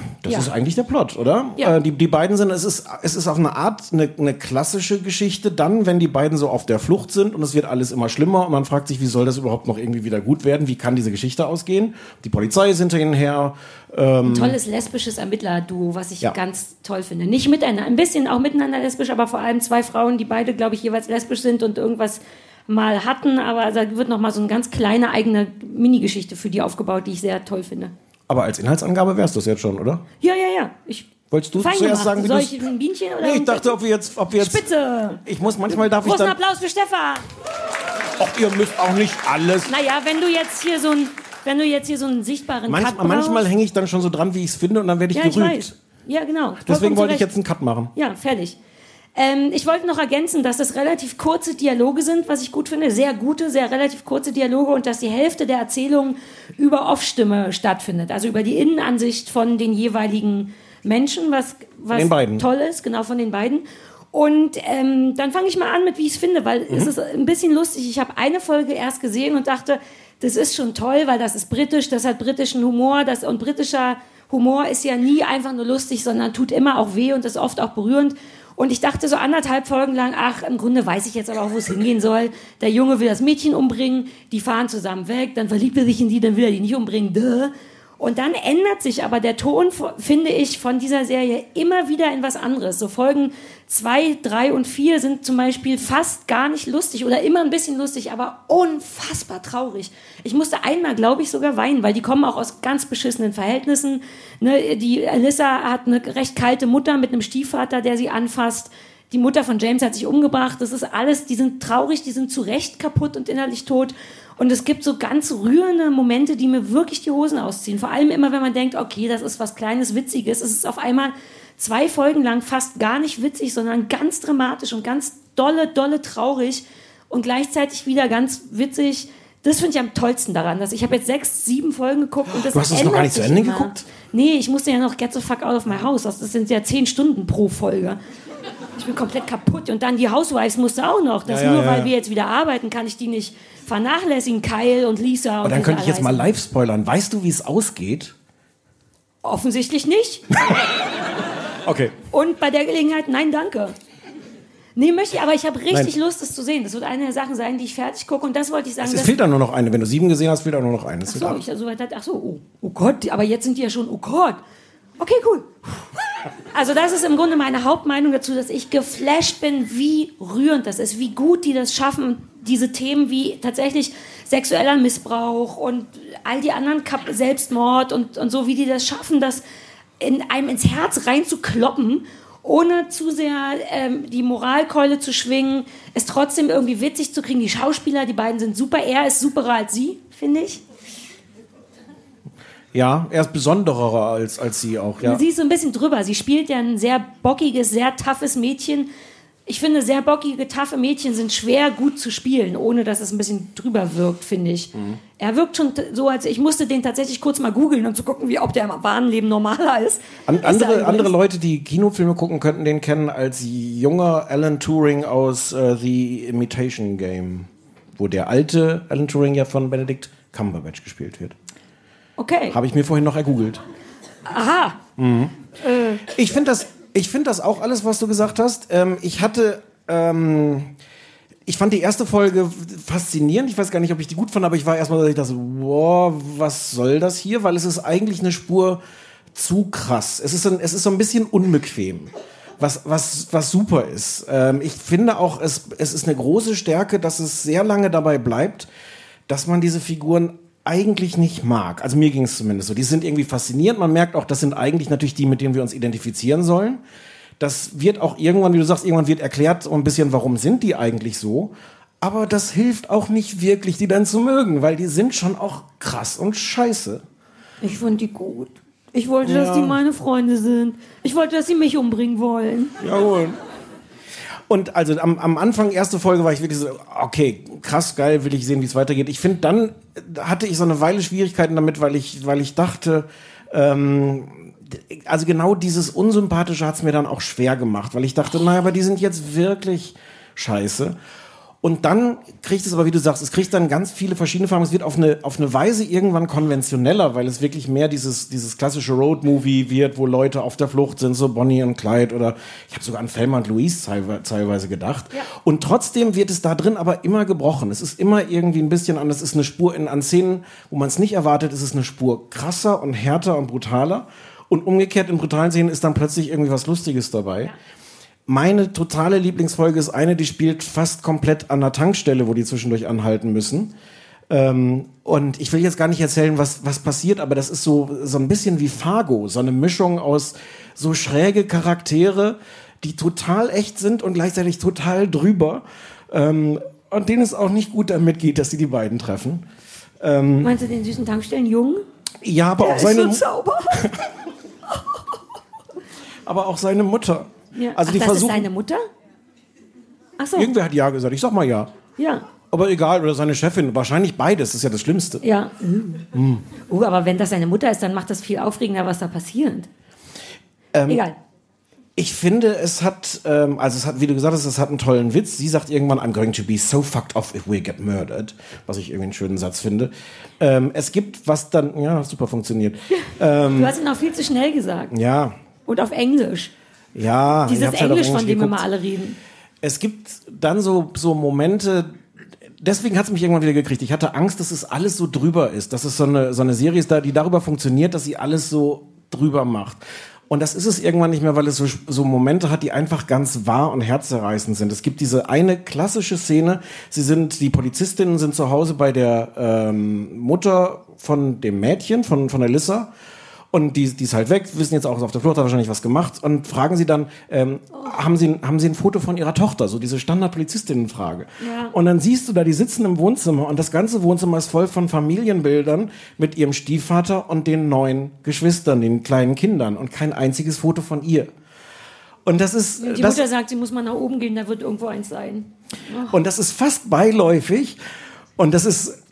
ist eigentlich der Plot, oder? Ja. Die beiden sind, es ist auf eine Art eine klassische Geschichte dann, wenn die beiden so auf der Flucht sind und es wird alles immer schlimmer und man fragt sich, wie soll das überhaupt noch irgendwie wieder gut werden? Wie kann diese Geschichte ausgehen? Die Polizei sind hinterher. Ein tolles lesbisches Ermittler-Duo, was ich ganz toll finde. Nicht miteinander, ein bisschen auch miteinander lesbisch, aber vor allem zwei Frauen, die beide, glaube ich, jeweils lesbisch sind und irgendwas mal hatten, aber da wird nochmal so eine ganz kleine eigene Minigeschichte für die aufgebaut, die ich sehr toll finde. Aber als Inhaltsangabe wärst du es jetzt schon, oder? Ja. Wolltest du zuerst sagen, wie du... Soll ich ein Bienchen oder... Nee, ich dachte, ob wir jetzt... Spitze! Ich muss, manchmal darf ich dann... Großen Applaus für Stefan! Och, ihr müsst auch nicht alles... Naja, wenn du jetzt hier so einen sichtbaren Cut brauchst... Manchmal hänge ich dann schon so dran, wie ich es finde, und dann werde ich gerügt. Ich weiß. Ja, genau. Deswegen wollte ich jetzt einen Cut machen. Ja, fertig. Ich wollte noch ergänzen, dass das relativ kurze Dialoge sind, was ich gut finde. Sehr gute, sehr relativ kurze Dialoge, und dass die Hälfte der Erzählung über Off-Stimme stattfindet. Also über die Innenansicht von den jeweiligen Menschen, was toll ist. Genau, von den beiden. Und dann fange ich mal an mit, wie ich es finde, weil es ist ein bisschen lustig. Ich habe eine Folge erst gesehen und dachte, das ist schon toll, weil das ist britisch, das hat britischen Humor, und britischer Humor ist ja nie einfach nur lustig, sondern tut immer auch weh und ist oft auch berührend. Und ich dachte so anderthalb Folgen lang, ach, im Grunde weiß ich jetzt aber auch, wo es hingehen soll. Der Junge will das Mädchen umbringen, die fahren zusammen weg, dann verliebt er sich in die, dann will er die nicht umbringen. Duh. Und dann ändert sich aber der Ton, finde ich, von dieser Serie immer wieder in was anderes. So Folgen 2, 3 und 4 sind zum Beispiel fast gar nicht lustig oder immer ein bisschen lustig, aber unfassbar traurig. Ich musste einmal, glaube ich, sogar weinen, weil die kommen auch aus ganz beschissenen Verhältnissen. Ne, die Alyssa hat eine recht kalte Mutter mit einem Stiefvater, der sie anfasst. Die Mutter von James hat sich umgebracht. Das ist alles, die sind traurig, die sind zu Recht kaputt und innerlich tot. Und es gibt so ganz rührende Momente, die mir wirklich die Hosen ausziehen. Vor allem immer, wenn man denkt, okay, das ist was Kleines, Witziges. Es ist auf einmal 2 Folgen lang fast gar nicht witzig, sondern ganz dramatisch und ganz dolle traurig und gleichzeitig wieder ganz witzig. Das finde ich am tollsten daran. Dass ich habe jetzt 6, 7 Folgen geguckt und das ändert sich. Du hast es noch gar nicht zu Ende geguckt? Nee, ich musste ja noch Get the Fuck Out of My House. Das sind ja 10 Stunden pro Folge. Ich bin komplett kaputt. Und dann die Housewives musste auch noch. Das ja. Weil wir jetzt wieder arbeiten, kann ich die nicht vernachlässigen. Kyle und Lisa. Und dann könnte ich jetzt mal live spoilern. Weißt du, wie es ausgeht? Offensichtlich nicht. Okay. Und bei der Gelegenheit, nein, danke. Nee, möchte ich, aber ich habe richtig Lust, es zu sehen. Das wird eine der Sachen sein, die ich fertig gucke. Und das wollte ich sagen. Es fehlt dann nur noch eine. Wenn du 7 gesehen hast, fehlt dann nur noch eine. Oh Gott, aber jetzt sind die ja schon, oh Gott. Okay, cool. Also das ist im Grunde meine Hauptmeinung dazu, dass ich geflasht bin, wie rührend das ist, wie gut die das schaffen, diese Themen wie tatsächlich sexueller Missbrauch und all die anderen Selbstmord und so, wie die das schaffen, das in einem ins Herz reinzukloppen, ohne zu sehr die Moralkeule zu schwingen, es trotzdem irgendwie witzig zu kriegen. Die Schauspieler, die beiden sind super, er ist superer als sie, finde ich. Ja, er ist besonderer als sie auch. Ja. Sie ist so ein bisschen drüber. Sie spielt ja ein sehr bockiges, sehr toughes Mädchen. Ich finde, sehr bockige, taffe Mädchen sind schwer gut zu spielen, ohne dass es ein bisschen drüber wirkt, finde ich. Mhm. Er wirkt schon so, als ich musste den tatsächlich kurz mal googeln, um zu gucken, ob der im wahren Leben normaler ist. Andere Leute, die Kinofilme gucken, könnten den kennen als junger Alan Turing aus The Imitation Game, wo der alte Alan Turing ja von Benedict Cumberbatch gespielt wird. Okay. Habe ich mir vorhin noch ergoogelt. Aha. Mhm. Ich finde das auch alles, was du gesagt hast. Ich hatte... Ich fand die erste Folge faszinierend. Ich weiß gar nicht, ob ich die gut fand, aber ich war erstmal, dass ich dachte, wow, was soll das hier? Weil es ist eigentlich eine Spur zu krass. Es ist so ein bisschen unbequem, was super ist. Ich finde auch, es ist eine große Stärke, dass es sehr lange dabei bleibt, dass man diese Figuren eigentlich nicht mag. Also mir ging es zumindest so. Die sind irgendwie faszinierend. Man merkt auch, das sind eigentlich natürlich die, mit denen wir uns identifizieren sollen. Das wird auch irgendwann, wie du sagst, irgendwann wird erklärt so ein bisschen, warum sind die eigentlich so. Aber das hilft auch nicht wirklich, die dann zu mögen, weil die sind schon auch krass und scheiße. Ich fand die gut. Ich wollte, dass die meine Freunde sind. Ich wollte, dass sie mich umbringen wollen. Jawohl. Und also am Anfang, erste Folge, war ich wirklich so, okay, krass, geil, will ich sehen, wie es weitergeht. Ich finde, dann hatte ich so eine Weile Schwierigkeiten damit, weil ich dachte, also genau dieses Unsympathische hat es mir dann auch schwer gemacht, weil ich dachte, naja, aber die sind jetzt wirklich scheiße. Und dann kriegt es aber, wie du sagst, es kriegt dann ganz viele verschiedene Farben. Es wird auf eine Weise irgendwann konventioneller, weil es wirklich mehr dieses klassische Roadmovie wird, wo Leute auf der Flucht sind, so Bonnie und Clyde oder ich habe sogar an Thelma und Louise teilweise gedacht. Ja. Und trotzdem wird es da drin aber immer gebrochen. Es ist immer irgendwie ein bisschen anders. Es ist eine Spur an Szenen, wo man es nicht erwartet. Es ist eine Spur krasser und härter und brutaler. Und umgekehrt in brutalen Szenen ist dann plötzlich irgendwie was Lustiges dabei. Ja. Meine totale Lieblingsfolge ist eine, die spielt fast komplett an der Tankstelle, wo die zwischendurch anhalten müssen. Und ich will jetzt gar nicht erzählen, was passiert, aber das ist so ein bisschen wie Fargo, so eine Mischung aus so schräge Charaktere, die total echt sind und gleichzeitig total drüber. Und denen es auch nicht gut damit geht, dass sie die beiden treffen. Meinst du den süßen Tankstellenjungen? Ja, aber der auch ist seine... so sauber. Aber auch seine Mutter. Ja. Also das ist seine Mutter? Ach so. Irgendwer hat ja gesagt. Ich sag mal ja. Ja. Aber egal, oder seine Chefin. Wahrscheinlich beides. Das ist ja das Schlimmste. Ja. Aber wenn das seine Mutter ist, dann macht das viel aufregender, was da passiert. Egal. Ich finde, es hat, wie du gesagt hast, es hat einen tollen Witz. Sie sagt irgendwann, I'm going to be so fucked off if we get murdered. Was ich irgendwie einen schönen Satz finde. Es gibt was dann, ja, super funktioniert. Du hast ihn auch viel zu schnell gesagt. Ja. Und auf Englisch. Ja, dieses Englisch, von dem immer alle reden. Es gibt dann so Momente, deswegen hat es mich irgendwann wieder gekriegt. Ich hatte Angst, dass es alles so drüber ist. Dass es so eine Serie ist, die darüber funktioniert, dass sie alles so drüber macht. Und das ist es irgendwann nicht mehr, weil es so Momente hat, die einfach ganz wahr und herzzerreißend sind. Es gibt diese eine klassische Szene, die Polizistinnen sind zu Hause bei der Mutter von dem Mädchen, von Alyssa. Und die ist halt weg, wissen jetzt auch, auf der Flucht hat wahrscheinlich was gemacht und fragen sie dann, haben sie ein Foto von ihrer Tochter? So diese Standard-Polizistinnen-Frage. Ja. Und dann siehst du da, die sitzen im Wohnzimmer und das ganze Wohnzimmer ist voll von Familienbildern mit ihrem Stiefvater und den 9 Geschwistern, den kleinen Kindern und kein einziges Foto von ihr. Und das ist, die Mutter sagt, sie muss mal nach oben gehen, da wird irgendwo eins sein. Oh. Und das ist fast beiläufig. Und das ist,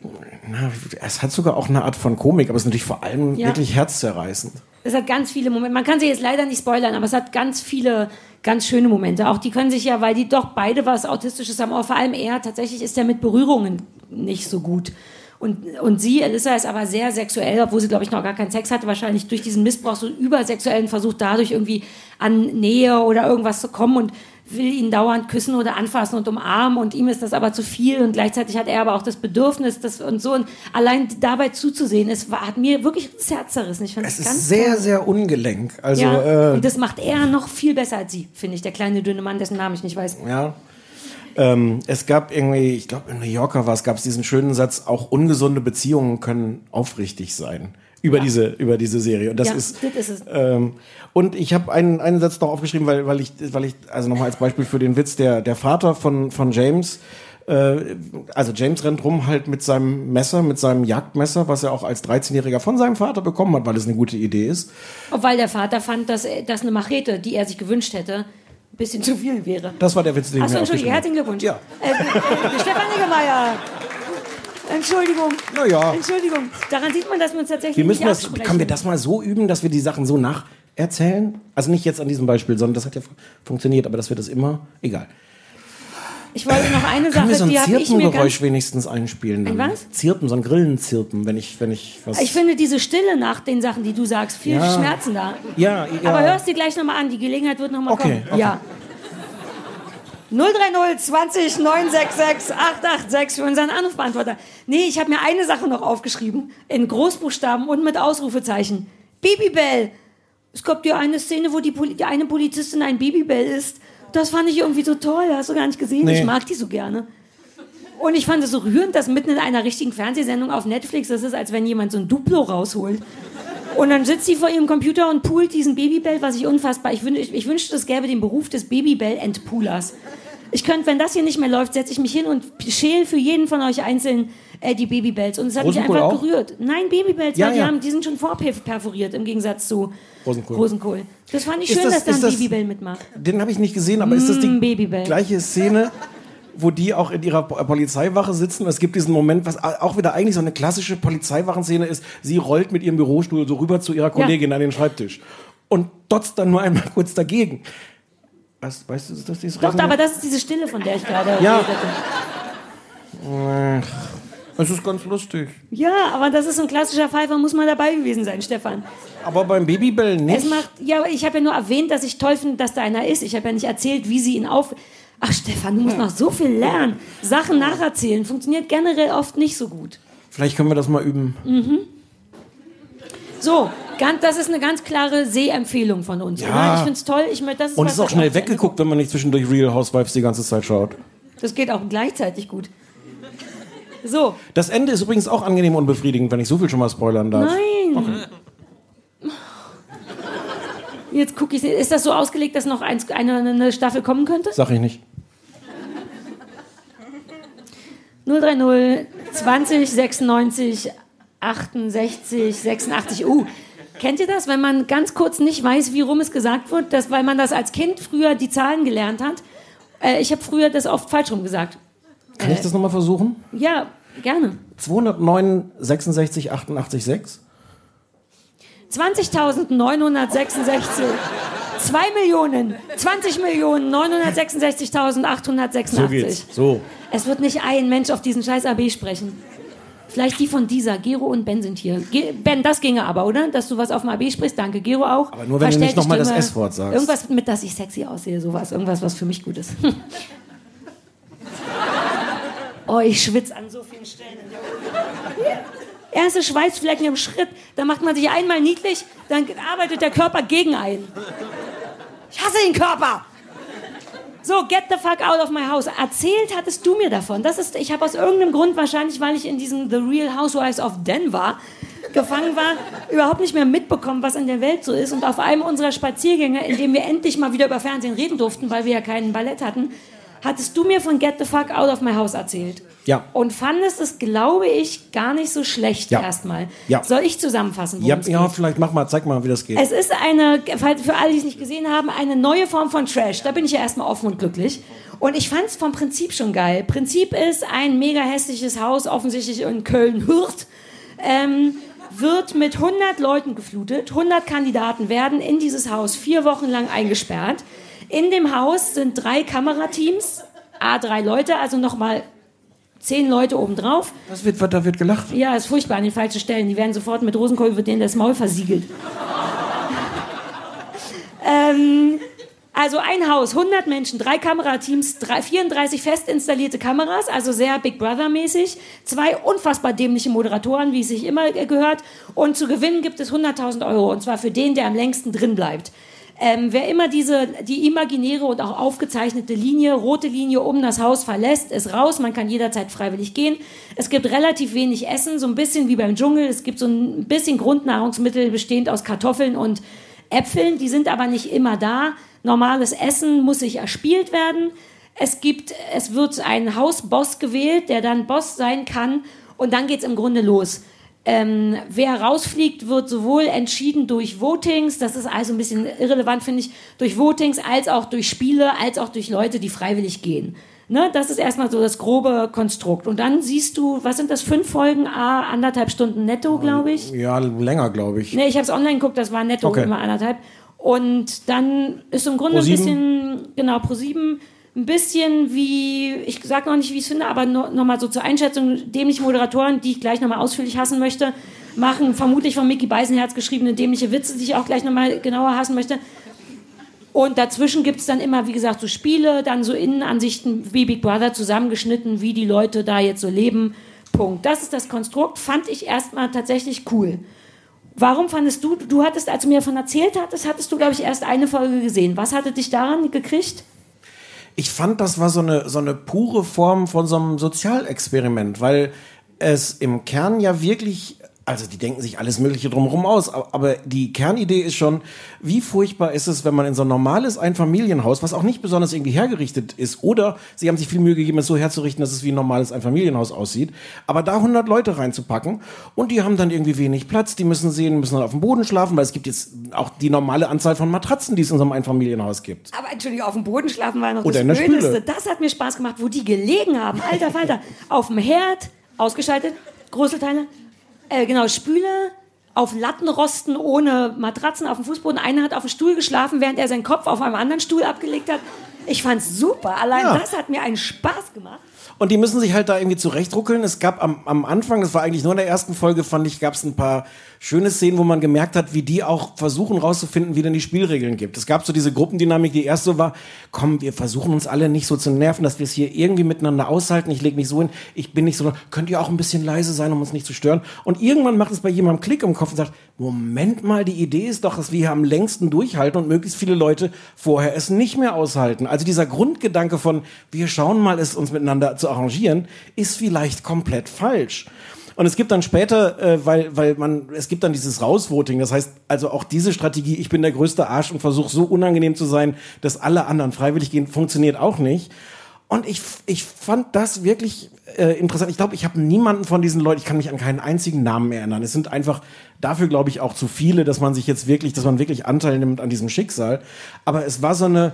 es hat sogar auch eine Art von Komik, aber es ist natürlich vor allem wirklich herzzerreißend. Es hat ganz viele Momente, man kann sie jetzt leider nicht spoilern, aber es hat ganz viele, ganz schöne Momente. Auch die können sich weil die doch beide was Autistisches haben, aber vor allem er, tatsächlich ist er mit Berührungen nicht so gut. Und sie, Alyssa, ist aber sehr sexuell, obwohl sie, glaube ich, noch gar keinen Sex hatte, wahrscheinlich durch diesen Missbrauch, so übersexuellen Versuch, dadurch irgendwie an Nähe oder irgendwas zu kommen und will ihn dauernd küssen oder anfassen und umarmen und ihm ist das aber zu viel und gleichzeitig hat er aber auch das Bedürfnis, das und so, und allein dabei zuzusehen, hat mir wirklich das Herz zerrissen. Ich fand es ganz ist sehr, toll. Sehr ungelenk. Also, ja. Und das macht er noch viel besser als sie, finde ich, der kleine, dünne Mann, dessen Namen ich nicht weiß. Ja. Es gab irgendwie, ich glaube, in New Yorker gab es diesen schönen Satz, auch ungesunde Beziehungen können aufrichtig sein. Über diese Serie. Und das ist es. Und ich habe einen Satz noch aufgeschrieben, weil ich also nochmal als Beispiel für den Witz, der Vater von James, also James rennt rum halt mit seinem Messer, mit seinem Jagdmesser, was er auch als 13-Jähriger von seinem Vater bekommen hat, weil es eine gute Idee ist. Obwohl der Vater fand, dass eine Machete, die er sich gewünscht hätte, ein bisschen zu viel wäre. Das war der Witz, den ich mir aufgeschrieben habe. Achso, Entschuldigung, herzlichen Glückwunsch. Ja. Stefan Niggemeier. Entschuldigung. Naja. Entschuldigung. Daran sieht man, dass wir uns tatsächlich nicht absprechen. Können wir das mal so üben, dass wir die Sachen so nacherzählen? Also nicht jetzt an diesem Beispiel, sondern das hat ja funktioniert, aber dass wir das immer... Egal. Ich wollte noch eine Sache, so ein die habe ich mir... Zirpengeräusch wenigstens einspielen. Dann. Ein was? Zirpen, so ein Grillenzirpen, wenn ich was... Ich finde diese Stille nach den Sachen, die du sagst, viel schmerzender. Ja. Aber hörst dir gleich nochmal an, die Gelegenheit wird nochmal kommen. Okay. Ja. 030 20 966 886 für unseren Anrufbeantworter. Nee, ich habe mir eine Sache noch aufgeschrieben. In Großbuchstaben und mit Ausrufezeichen. Babybell. Es kommt ja eine Szene, wo die eine Polizistin ein Babybell isst. Das fand ich irgendwie so toll. Hast du gar nicht gesehen? Nee. Ich mag die so gerne. Und ich fand es so rührend, dass mitten in einer richtigen Fernsehsendung auf Netflix das ist, als wenn jemand so ein Duplo rausholt. Und dann sitzt sie vor ihrem Computer und poolt diesen Babybell, was ich unfassbar... Ich wünschte, es gäbe den Beruf des Babybell-Entpoolers. Ich könnte, wenn das hier nicht mehr läuft, setze ich mich hin und schäle für jeden von euch einzeln die Babybells. Und es hat Rosenkohl mich einfach auch gerührt. Nein, Babybells, ja, weil ja. Die sind schon vorperforiert im Gegensatz zu Rosenkohl. Das fand ich schön, dass da ein Babybell mitmacht. Den habe ich nicht gesehen, aber ist das die gleiche Szene... wo die auch in ihrer Polizeiwache sitzen. Es gibt diesen Moment, was auch wieder eigentlich so eine klassische Polizeiwachenszene ist. Sie rollt mit ihrem Bürostuhl so rüber zu ihrer Kollegin an den Schreibtisch und dotzt dann nur einmal kurz dagegen. Weißt du, ist das dieses... Doch, aber das ist diese Stille, von der ich gerade redete. Es ist ganz lustig. Ja, aber das ist ein klassischer Fall, da muss man dabei gewesen sein, Stefan. Aber beim Babybellen nicht. Ich habe ja nur erwähnt, dass ich toll finde, dass da einer ist. Ich habe ja nicht erzählt, wie sie ihn auf... Ach Stefan, du musst noch so viel lernen. Sachen nacherzählen funktioniert generell oft nicht so gut. Vielleicht können wir das mal üben. Mhm. So, das ist eine ganz klare Sehempfehlung von uns. Ja. Ich finde es toll. Und es ist auch schnell weggeguckt, wenn man nicht zwischendurch Real Housewives die ganze Zeit schaut. Das geht auch gleichzeitig gut. So. Das Ende ist übrigens auch angenehm und befriedigend, wenn ich so viel schon mal spoilern darf. Nein. Okay. Jetzt gucke ich, ist das so ausgelegt, dass noch eine Staffel kommen könnte? Sag ich nicht. 030 20 96 68 86. Kennt ihr das, wenn man ganz kurz nicht weiß, wie rum es gesagt wird, weil man das als Kind früher die Zahlen gelernt hat? Ich habe früher das oft falsch rum gesagt. Kann ich das nochmal versuchen? Ja, gerne. 209 66 88 6? 20.966, 2 Millionen, 20.966.886. So geht's, so. Es wird nicht ein Mensch auf diesen scheiß AB sprechen. Vielleicht die von dieser. Gero und Ben sind hier. Ben, das ginge aber, oder? Dass du was auf dem AB sprichst, danke. Gero auch. Aber nur, wenn du nicht nochmal das S-Wort sagst. Irgendwas, mit das ich sexy aussehe, sowas. Irgendwas, was für mich gut ist. Oh, ich schwitze an so vielen Stellen in der Uni. Erste Schweißflecken im Schritt, dann macht man sich einmal niedlich, dann arbeitet der Körper gegen einen. Ich hasse den Körper! So, Get the Fuck Out of My House. Erzählt hattest du mir davon. Ich habe aus irgendeinem Grund, wahrscheinlich weil ich in diesem The Real Housewives of Denver gefangen war, überhaupt nicht mehr mitbekommen, was in der Welt so ist. Und auf einem unserer Spaziergänge, in dem wir endlich mal wieder über Fernsehen reden durften, weil wir ja keinen Ballett hatten, hattest du mir von Get the Fuck Out of My House erzählt. Ja. Und fandest es, glaube ich, gar nicht so schlecht erstmal. Ja. Soll ich zusammenfassen? Ja, vielleicht zeig mal, wie das geht. Es ist für alle, die es nicht gesehen haben, eine neue Form von Trash. Da bin ich ja erstmal offen und glücklich. Und ich fand es vom Prinzip schon geil. Prinzip ist, ein mega hässliches Haus, offensichtlich in Köln-Hürth, wird mit 100 Leuten geflutet. 100 Kandidaten werden in dieses Haus 4 Wochen lang eingesperrt. In dem Haus sind 3 Kamerateams, A3 Leute, also nochmal 10 Leute obendrauf. Da wird gelacht. Ja, ist furchtbar an den falschen Stellen. Die werden sofort mit Rosenkohl über denen das Maul versiegelt. Also ein Haus, 100 Menschen, 3 Kamerateams, 34 fest installierte Kameras, also sehr Big Brother-mäßig, 2 unfassbar dämliche Moderatoren, wie es sich immer gehört. Und zu gewinnen gibt es 100.000 €, und zwar für den, der am längsten drin bleibt. Wer immer die imaginäre und auch aufgezeichnete rote Linie um das Haus verlässt, ist raus. Man kann jederzeit freiwillig gehen. Es gibt relativ wenig Essen, so ein bisschen wie beim Dschungel. Es gibt so ein bisschen Grundnahrungsmittel, bestehend aus Kartoffeln und Äpfeln. Die sind aber nicht immer da. Normales Essen muss sich erspielt werden. Es wird ein Hausboss gewählt, der dann Boss sein kann. Und dann geht's im Grunde los. Wer rausfliegt, wird sowohl entschieden durch Votings, das ist also ein bisschen irrelevant, finde ich, durch Votings, als auch durch Spiele, als auch durch Leute, die freiwillig gehen. Ne? Das ist erstmal so das grobe Konstrukt. Und dann siehst du, was sind das, 5 Folgen, 1,5 Stunden netto, glaube ich? Ja, länger, glaube ich. Ne, ich habe es online geguckt, das war netto, okay. Immer 1,5. Und dann ist im Grunde ein bisschen, genau, Pro7, ein bisschen wie, ich sag noch nicht, wie ich es finde, aber nochmal so zur Einschätzung, dämliche Moderatoren, die ich gleich nochmal ausführlich hassen möchte, machen vermutlich von Micky Beisenherz geschriebene dämliche Witze, die ich auch gleich nochmal genauer hassen möchte. Und dazwischen gibt es dann immer, wie gesagt, so Spiele, dann so Innenansichten wie Big Brother zusammengeschnitten, wie die Leute da jetzt so leben. Punkt. Das ist das Konstrukt, fand ich erstmal tatsächlich cool. Warum fandest du, du hattest, als du mir davon erzählt hattest, hattest du, glaube ich, erst eine Folge gesehen. Was hatte dich daran gekriegt? Ich fand, das war so eine pure Form von so einem Sozialexperiment, weil es im Kern ja wirklich, also die denken sich alles Mögliche drumherum aus, aber die Kernidee ist schon, wie furchtbar ist es, wenn man in so ein normales Einfamilienhaus, was auch nicht besonders irgendwie hergerichtet ist, oder sie haben sich viel Mühe gegeben, es so herzurichten, dass es wie ein normales Einfamilienhaus aussieht, aber da 100 Leute reinzupacken und die haben dann irgendwie wenig Platz, die müssen dann auf dem Boden schlafen, weil es gibt jetzt auch die normale Anzahl von Matratzen, die es in so einem Einfamilienhaus gibt. Aber Entschuldigung, auf dem Boden schlafen war noch oder das Schönste. Das hat mir Spaß gemacht, wo die gelegen haben. Alter Falter, auf dem Herd, ausgeschaltet, Großelteile, genau, Spüle, auf Lattenrosten ohne Matratzen auf dem Fußboden. Einer hat auf dem Stuhl geschlafen, während er seinen Kopf auf einem anderen Stuhl abgelegt hat. Ich fand's super. Allein das hat mir einen Spaß gemacht. Und die müssen sich halt da irgendwie zurechtruckeln. Es gab am Anfang, das war eigentlich nur in der ersten Folge, fand ich, gab es ein paar schöne Szenen, wo man gemerkt hat, wie die auch versuchen rauszufinden, wie denn die Spielregeln gibt. Es gab so diese Gruppendynamik, die erst so war, komm, wir versuchen uns alle nicht so zu nerven, dass wir es hier irgendwie miteinander aushalten. Ich lege mich so hin, ich bin nicht so, könnt ihr auch ein bisschen leise sein, um uns nicht zu stören? Und irgendwann macht es bei jemandem Klick im Kopf und sagt, Moment mal, die Idee ist doch, dass wir hier am längsten durchhalten und möglichst viele Leute vorher es nicht mehr aushalten. Also dieser Grundgedanke von, wir schauen mal, es uns miteinander zu arrangieren, ist vielleicht komplett falsch. Und es gibt dann später, es gibt dann dieses Rausvoting, das heißt, also auch diese Strategie, ich bin der größte Arsch und versuche so unangenehm zu sein, dass alle anderen freiwillig gehen, funktioniert auch nicht. Und ich fand das wirklich interessant. Ich glaube, ich habe niemanden von diesen Leuten, ich kann mich an keinen einzigen Namen mehr erinnern. Es sind einfach dafür, glaube ich, auch zu viele, dass man sich jetzt wirklich, dass man wirklich Anteil nimmt an diesem Schicksal. Aber es war so eine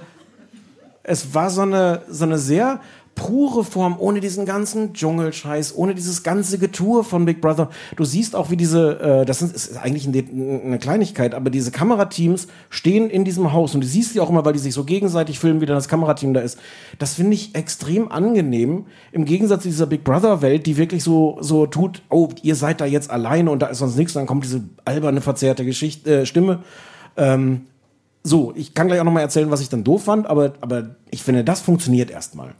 sehr pure Form, ohne diesen ganzen Dschungelscheiß, ohne dieses ganze Getue von Big Brother. Du siehst auch, wie diese, ist eigentlich eine Kleinigkeit, aber diese Kamerateams stehen in diesem Haus und du siehst sie auch immer, weil die sich so gegenseitig filmen, wie dann das Kamerateam da ist. Das finde ich extrem angenehm, im Gegensatz zu dieser Big Brother-Welt, die wirklich so tut, oh, ihr seid da jetzt alleine und da ist sonst nichts, dann kommt diese alberne, verzerrte Stimme. Ich kann gleich auch nochmal erzählen, was ich dann doof fand, aber ich finde, das funktioniert erstmal.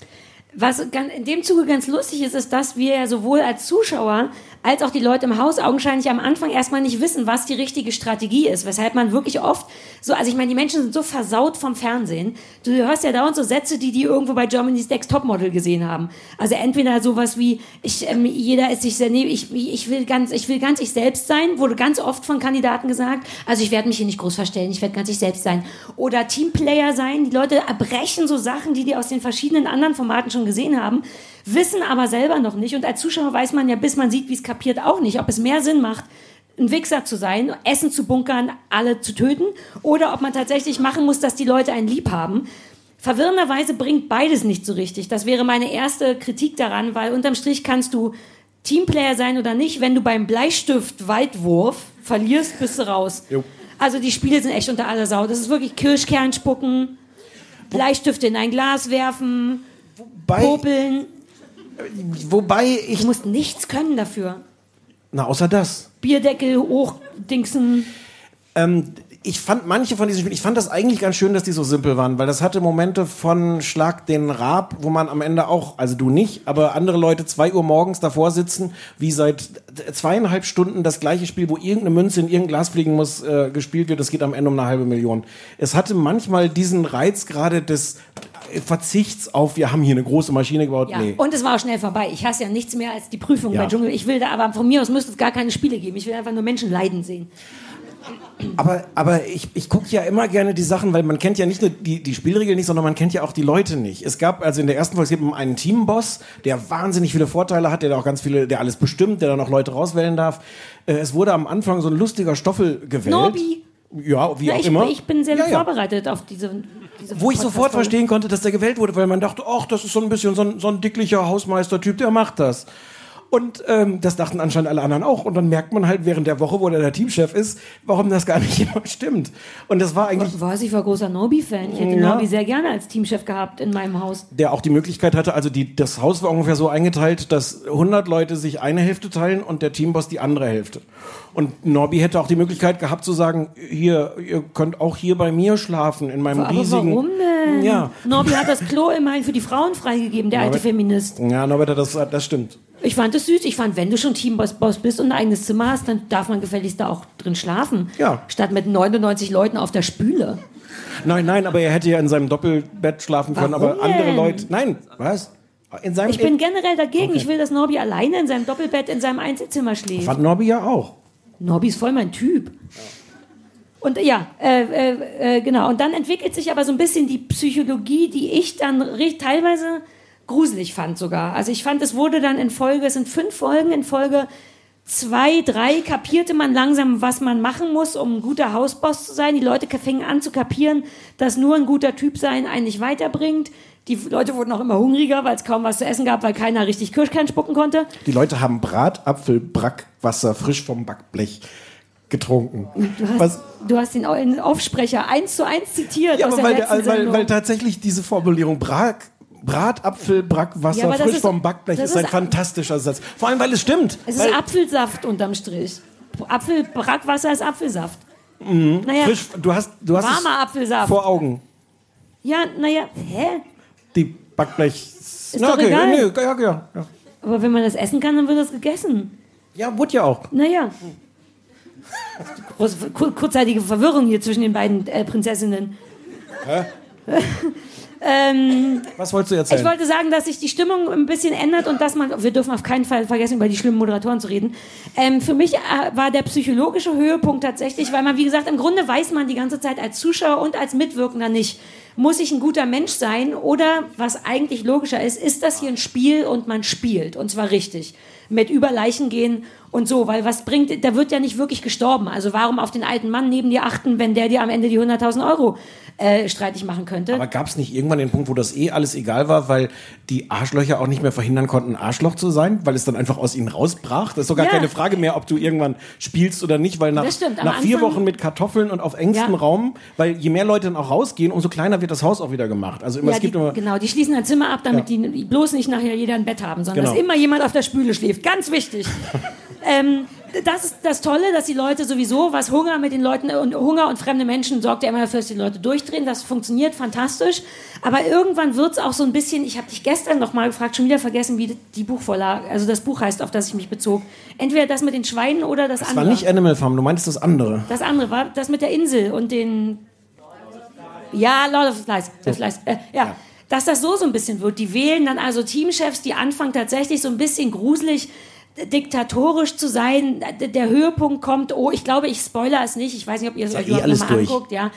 Was in dem Zuge ganz lustig ist, ist, dass wir ja sowohl als Zuschauer als auch die Leute im Haus augenscheinlich am Anfang erstmal nicht wissen, was die richtige Strategie ist. Weshalb man wirklich oft so, also ich meine, die Menschen sind so versaut vom Fernsehen. Du hörst ja dauernd so Sätze, die irgendwo bei Germany's Next Topmodel gesehen haben. Also entweder sowas wie, jeder ist sich, ich will ganz ich selbst sein, wurde ganz oft von Kandidaten gesagt. Also ich werde mich hier nicht groß verstellen, ich werde ganz ich selbst sein. Oder Teamplayer sein, die Leute erbrechen so Sachen, die aus den verschiedenen anderen Formaten schon gesehen haben, wissen aber selber noch nicht. Und als Zuschauer weiß man ja, bis man sieht, wie es kapiert, auch nicht, ob es mehr Sinn macht, ein Wichser zu sein, Essen zu bunkern, alle zu töten, oder ob man tatsächlich machen muss, dass die Leute einen lieb haben. Verwirrenderweise bringt beides nicht so richtig. Das wäre meine erste Kritik daran, weil unterm Strich kannst du Teamplayer sein oder nicht. Wenn du beim Bleistift-Weitwurf verlierst, bist du raus. Jo. Also die Spiele sind echt unter aller Sau. Das ist wirklich Kirschkern spucken, Bleistifte in ein Glas werfen, popeln. Wobei ich... Du musst nichts können dafür. Na, außer das. Bierdeckel, hochdingsen. Ich fand manche von diesen Spielen, ich fand das eigentlich ganz schön, dass die so simpel waren, weil das hatte Momente von Schlag den Raab, wo man am Ende auch, also du nicht, aber andere Leute 2 Uhr morgens davor sitzen, wie seit 2,5 Stunden das gleiche Spiel, wo irgendeine Münze in irgendein Glas fliegen muss, gespielt wird. Es geht am Ende um 500.000. Es hatte manchmal diesen Reiz gerade des Verzichts auf, wir haben hier eine große Maschine gebaut. Ja. Nee. Und es war auch schnell vorbei. Ich hasse ja nichts mehr als die Prüfung bei Dschungel. Ich will da, aber von mir aus müsste es gar keine Spiele geben. Ich will einfach nur Menschen leiden sehen. Aber ich gucke ja immer gerne die Sachen, weil man kennt ja nicht nur die Spielregeln nicht, sondern man kennt ja auch die Leute nicht. Es gab also in der ersten Folge, es gibt einen Teamboss, der wahnsinnig viele Vorteile hat, der alles bestimmt, der dann auch Leute rauswählen darf. Es wurde am Anfang so ein lustiger Stoffel gewählt. Nobby. Ja, wie auch immer. Ich bin sehr vorbereitet auf diese Wo ich sofort verstehen konnte, dass der gewählt wurde, weil man dachte, ach, das ist so ein bisschen so ein dicklicher Hausmeistertyp, der macht das. Und das dachten anscheinend alle anderen auch. Und dann merkt man halt während der Woche, wo er der Teamchef ist, warum das gar nicht stimmt. Und das war eigentlich... Ich war großer Nobi-Fan. Ich hätte Nobi sehr gerne als Teamchef gehabt in meinem Haus. Der auch die Möglichkeit hatte, also das Haus war ungefähr so eingeteilt, dass 100 Leute sich eine Hälfte teilen und der Teamboss die andere Hälfte. Und Norbi hätte auch die Möglichkeit gehabt zu sagen, hier, ihr könnt auch hier bei mir schlafen, in meinem riesigen... Aber warum denn? Ja. Norbi hat das Klo immerhin für die Frauen freigegeben, der alte Feminist. Ja, Norbert, das stimmt. Ich fand es süß. Ich fand, wenn du schon Teamboss bist und ein eigenes Zimmer hast, dann darf man gefälligst da auch drin schlafen. Ja. Statt mit 99 Leuten auf der Spüle. Nein, aber er hätte ja in seinem Doppelbett schlafen können. Warum aber andere denn? Leute... Nein, was? Ich bin generell dagegen. Okay. Ich will, dass Norbi alleine in seinem Doppelbett, in seinem Einzelzimmer schläft. Fand Norbi ja auch. Norbi ist voll mein Typ. Und ja, genau. Und dann entwickelt sich aber so ein bisschen die Psychologie, die ich dann teilweise gruselig fand sogar. Also ich fand, es wurde dann in Folge, es sind 5 Folgen, in Folge 2, 3 kapierte man langsam, was man machen muss, um ein guter Hausboss zu sein. Die Leute fingen an zu kapieren, dass nur ein guter Typ sein einen nicht weiterbringt. Die Leute wurden auch immer hungriger, weil es kaum was zu essen gab, weil keiner richtig Kirschkern spucken konnte. Die Leute haben Bratapfelbrackwasser frisch vom Backblech getrunken. Du hast den Aufsprecher 1:1 zitiert. Ja, aus aber der weil tatsächlich diese Formulierung Bratapfelbrackwasser frisch vom Backblech ist ein fantastischer Satz. Vor allem, weil es stimmt. Es ist Apfelsaft unterm Strich. Apfelbrackwasser ist Apfelsaft. Mhm. Naja, frisch, du hast warmer Apfelsaft vor Augen. Ja, naja, Die Backblech... Ist doch okay, egal. Ja. Aber wenn man das essen kann, dann wird das gegessen. Ja, wurde ja auch. Naja. Große, kurzzeitige Verwirrung hier zwischen den beiden Prinzessinnen. Hä? Was wolltest du erzählen? Ich wollte sagen, dass sich die Stimmung ein bisschen ändert und dass man... Wir dürfen auf keinen Fall vergessen, über die schlimmen Moderatoren zu reden. Für mich war der psychologische Höhepunkt tatsächlich, weil man, wie gesagt, im Grunde weiß man die ganze Zeit als Zuschauer und als Mitwirkender nicht... Muss ich ein guter Mensch sein? Oder, was eigentlich logischer ist, ist das hier ein Spiel und man spielt. Und zwar richtig. Mit über Leichen gehen und so. Weil was bringt, da wird ja nicht wirklich gestorben. Also warum auf den alten Mann neben dir achten, wenn der dir am Ende die 100.000 Euro streitig machen könnte? Aber gab es nicht irgendwann den Punkt, wo das alles egal war, weil die Arschlöcher auch nicht mehr verhindern konnten, Arschloch zu sein? Weil es dann einfach aus ihnen rausbrach? Das ist sogar keine Frage mehr, ob du irgendwann spielst oder nicht. Weil nach 4 Wochen mit Kartoffeln und auf engstem Raum, weil je mehr Leute dann auch rausgehen, umso kleiner wird das Haus auch wieder gemacht. Also immer, die schließen ein Zimmer ab, damit die bloß nicht nachher jeder ein Bett haben, sondern dass immer jemand auf der Spüle schläft. Ganz wichtig. Das ist das Tolle, dass die Leute sowieso, was Hunger mit den Leuten und Hunger und fremde Menschen sorgt ja immer dafür, dass die Leute durchdrehen. Das funktioniert fantastisch. Aber irgendwann wird es auch so ein bisschen, ich habe dich gestern noch mal gefragt, schon wieder vergessen, wie die Buchvorlage, also das Buch heißt, auf das ich mich bezog. Entweder das mit den Schweinen oder das andere. Das war nicht Animal Farm, du meinst das andere. Das andere war das mit der Insel und den... Ja, Lord of the Flies. Dass das so ein bisschen wird. Die wählen dann also Teamchefs, die anfangen tatsächlich so ein bisschen gruselig, diktatorisch zu sein. Der Höhepunkt kommt, oh, ich glaube, ich spoilere es nicht. Ich weiß nicht, ob ihr es euch überhaupt nochmal anguckt. Ja.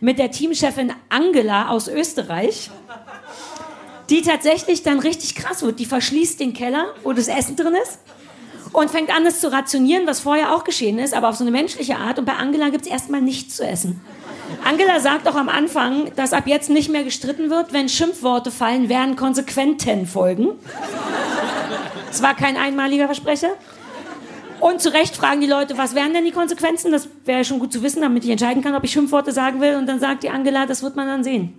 Mit der Teamchefin Angela aus Österreich, die tatsächlich dann richtig krass wird. Die verschließt den Keller, wo das Essen drin ist. Und fängt an, es zu rationieren, was vorher auch geschehen ist, aber auf so eine menschliche Art. Und bei Angela gibt es erstmal nichts zu essen. Angela sagt auch am Anfang, dass ab jetzt nicht mehr gestritten wird. Wenn Schimpfworte fallen, werden Konsequenzen folgen. Es war kein einmaliger Versprecher. Und zu Recht fragen die Leute, was wären denn die Konsequenzen? Das wäre schon gut zu wissen, damit ich entscheiden kann, ob ich Schimpfworte sagen will. Und dann sagt die Angela, das wird man dann sehen.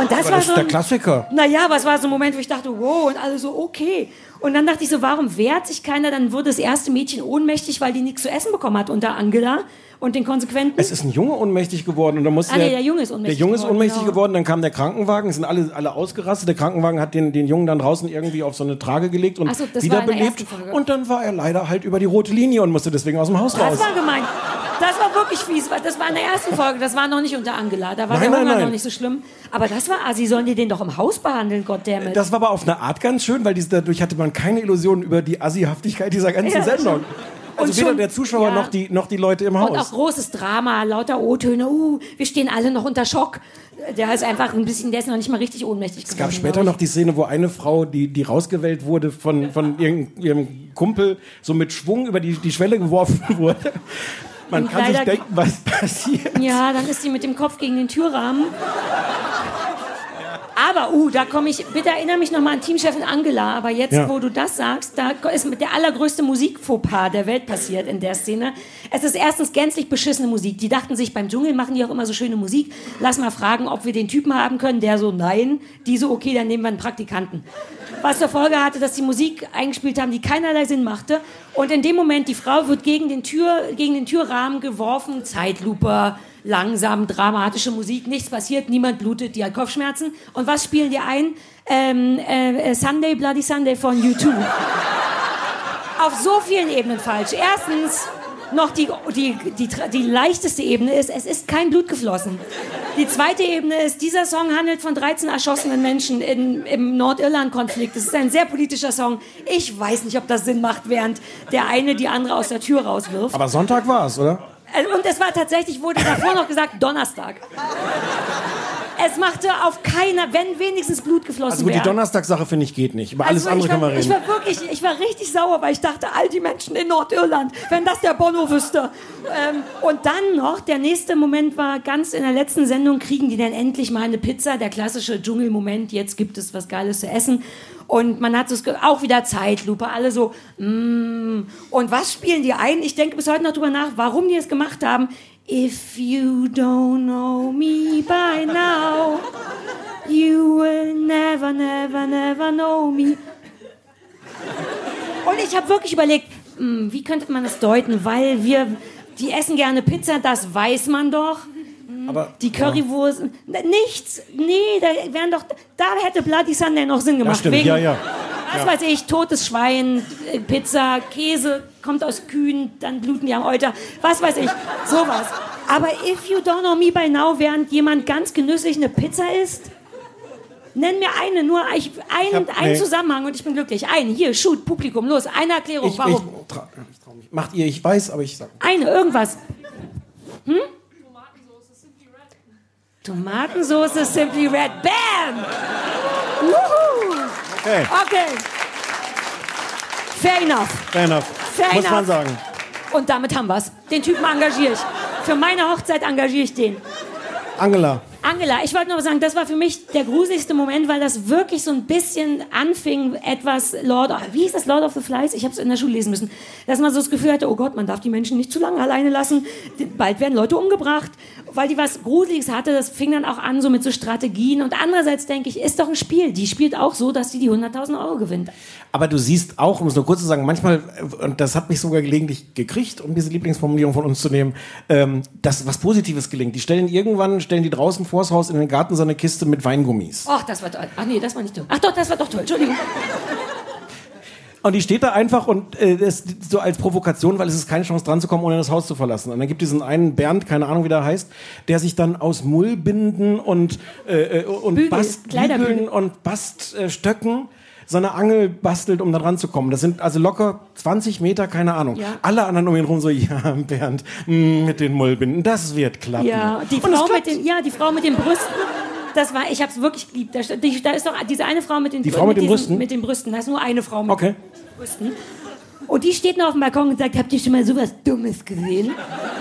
Und das war so der Klassiker. Naja, aber es war so ein Moment, wo ich dachte, wow, und alle so, okay. Und dann dachte ich so, warum wehrt sich keiner? Dann wurde das erste Mädchen ohnmächtig, weil die nichts zu essen bekommen hat unter Angela und den Konsequenten. Es ist ein Junge ohnmächtig geworden. Und dann musste der Junge ist ohnmächtig geworden. Dann kam der Krankenwagen, es sind alle ausgerastet. Der Krankenwagen hat den Jungen dann draußen irgendwie auf so eine Trage gelegt und wiederbelebt. Und dann war er leider halt über die rote Linie und musste deswegen aus dem Haus raus. Das war gemein. Das war wirklich fies. Das war in der ersten Folge. Das war noch nicht unter Angela. Da war der Hunger noch nicht so schlimm. Aber das war, sie sollen die den doch im Haus behandeln, goddammit. Das war aber auf eine Art ganz schön, weil dadurch hatte man keine Illusionen über die Assihaftigkeit dieser ganzen Sendung. Also weder der Zuschauer noch die Leute im Haus. Und auch großes Drama, lauter O-Töne. Wir stehen alle noch unter Schock. Der ist einfach ein bisschen, der ist noch nicht mal richtig ohnmächtig geworden. Es gab später noch die Szene, wo eine Frau, die rausgewählt wurde von ihrem Kumpel, so mit Schwung über die Schwelle geworfen wurde. Man kann sich denken, was passiert. Ja, dann ist sie mit dem Kopf gegen den Türrahmen. Aber, da komme ich, bitte erinnere mich nochmal an Teamchefin Angela, aber jetzt, wo du das sagst, da ist der allergrößte Musikfauxpas der Welt passiert in der Szene. Es ist erstens gänzlich beschissene Musik. Die dachten sich, beim Dschungel machen die auch immer so schöne Musik. Lass mal fragen, ob wir den Typen haben können, der so, nein, die so, okay, dann nehmen wir einen Praktikanten. Was zur Folge hatte, dass die Musik eingespielt haben, die keinerlei Sinn machte. Und in dem Moment, die Frau wird gegen den Türrahmen geworfen, Zeitlupe, langsam, dramatische Musik, nichts passiert, niemand blutet, die hat Kopfschmerzen. Und was spielen die ein? Sunday, Bloody Sunday von U2. Auf so vielen Ebenen falsch. Erstens, noch die leichteste Ebene ist, es ist kein Blut geflossen. Die zweite Ebene ist, dieser Song handelt von 13 erschossenen Menschen im Nordirland-Konflikt. Das ist ein sehr politischer Song. Ich weiß nicht, ob das Sinn macht, während der eine die andere aus der Tür rauswirft. Aber Sonntag war es, oder? Und es war tatsächlich, wurde davor noch gesagt, Donnerstag. Es machte auf keiner, wenn wenigstens Blut geflossen wäre. Also gut, die Donnerstagssache, finde ich, geht nicht. Über alles andere kann man reden. Ich war richtig sauer, weil ich dachte, all die Menschen in Nordirland, wenn das der Bono wüsste. Und dann noch, der nächste Moment war, ganz in der letzten Sendung kriegen die dann endlich mal eine Pizza, der klassische Dschungelmoment, jetzt gibt es was Geiles zu essen. Und man hat es auch wieder Zeitlupe, alle so, und was spielen die ein? Ich denke bis heute noch drüber nach, warum die es gemacht haben. If you don't know me by now, you will never, never, never know me. Und ich habe wirklich überlegt, wie könnte man das deuten, weil die essen gerne Pizza, das weiß man doch. Aber, die Currywurst, nichts, nee, da hätte Bloody Sunday noch Sinn gemacht. Ja, stimmt. Wegen, was weiß ich, totes Schwein, Pizza, Käse, kommt aus Kühen, dann bluten die am Euter, was weiß ich, sowas. Aber if you don't know me by now, während jemand ganz genüsslich eine Pizza isst, nenn mir eine, nur einen Zusammenhang und ich bin glücklich. Hier, shoot, Publikum, los, eine Erklärung, warum? Ich trau mich. Macht ihr, ich weiß, aber ich sag nicht. Eine, irgendwas. Tomatensoße, Simply Red. Bam! Woohoo! Okay. Fair enough. Muss man sagen. Und damit haben wir's. Den Typen engagiere ich. Für meine Hochzeit engagiere ich den. Angela, ich wollte nur sagen, das war für mich der gruseligste Moment, weil das wirklich so ein bisschen anfing, etwas wie hieß das, Lord of the Flies? Ich habe es in der Schule lesen müssen. Dass man so das Gefühl hatte, oh Gott, man darf die Menschen nicht zu lange alleine lassen, bald werden Leute umgebracht, weil die was Gruseliges hatte, das fing dann auch an so mit so Strategien und andererseits denke ich, ist doch ein Spiel, die spielt auch so, dass sie die 100.000 Euro gewinnt. Aber du siehst auch, um es nur kurz zu sagen, manchmal, und das hat mich sogar gelegentlich gekriegt, um diese Lieblingsformulierung von uns zu nehmen, dass was Positives gelingt. Die stellen die draußen vors Haus in den Garten so eine Kiste mit Weingummis. Ach, das war toll. Ach nee, das war nicht toll. Ach doch, das war doch toll. Entschuldigung. Und die steht da einfach und ist so als Provokation, weil es ist keine Chance dran zu kommen, ohne das Haus zu verlassen. Und dann gibt es diesen einen Bernd, keine Ahnung wie der heißt, der sich dann aus Mullbinden und Bastbügeln und Baststöcken so eine Angel bastelt, um da dran zu kommen. Das sind also locker 20 Meter, keine Ahnung. Ja. Alle anderen um ihn rum so, Bernd, mit den Mullbinden, das wird klappen. Ja, die Frau mit den Brüsten. Das war, ich hab's wirklich geliebt. Da ist doch diese eine Frau mit den Brüsten. Mit den Brüsten. Da ist nur eine Frau mit den Brüsten. Und die steht noch auf dem Balkon und sagt, habt ihr schon mal sowas Dummes gesehen?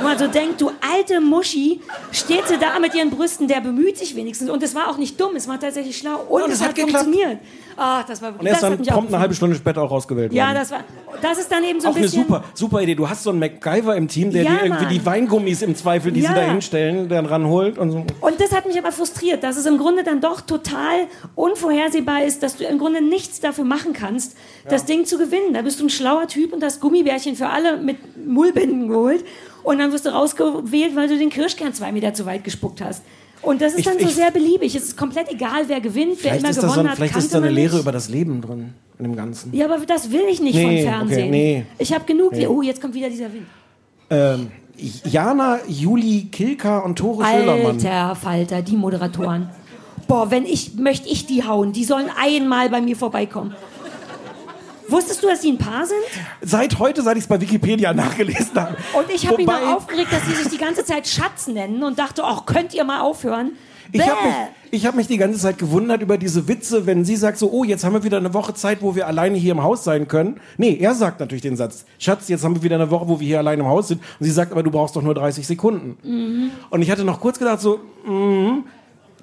Wo man so denkt, du alte Muschi, steht sie da mit ihren Brüsten, der bemüht sich wenigstens. Und es war auch nicht dumm, es war tatsächlich schlau. Und es hat funktioniert. Ach, das war, und erst das dann prompt eine halbe Stunde später auch rausgewählt worden. Ja, das ist dann eben so ein bisschen... Auch eine super Idee. Du hast so einen MacGyver im Team, der dir irgendwie die Weingummis im Zweifel, die sie da hinstellen, dann ranholt und so. Und das hat mich aber frustriert, dass es im Grunde dann doch total unvorhersehbar ist, dass du im Grunde nichts dafür machen kannst, das Ding zu gewinnen. Da bist du ein schlauer Typ und das Gummibärchen für alle mit Mullbinden geholt und dann wirst du rausgewählt, weil du den Kirschkern 2 Meter zu weit gespuckt hast. Und das ist dann so sehr beliebig. Es ist komplett egal, wer gewinnt, wer immer gewonnen hat. Vielleicht ist da eine Lehre über das Leben drin, in dem Ganzen. Ja, aber das will ich nicht vom Fernsehen. Ich habe genug... Oh, jetzt kommt wieder dieser Wind. Jana, Juli Kilka und Tore Schillermann. Alter Falter, die Moderatoren. Boah, möchte ich die hauen. Die sollen einmal bei mir vorbeikommen. Wusstest du, dass die ein Paar sind? Seit ich es bei Wikipedia nachgelesen habe. Und ich habe mich mal aufgeregt, dass sie sich die ganze Zeit Schatz nennen und dachte, ach, könnt ihr mal aufhören? Ich hab mich die ganze Zeit gewundert über diese Witze, wenn sie sagt so, oh, jetzt haben wir wieder eine Woche Zeit, wo wir alleine hier im Haus sein können. Nee, er sagt natürlich den Satz, Schatz, jetzt haben wir wieder eine Woche, wo wir hier alleine im Haus sind. Und sie sagt, aber du brauchst doch nur 30 Sekunden. Mhm. Und ich hatte noch kurz gedacht so,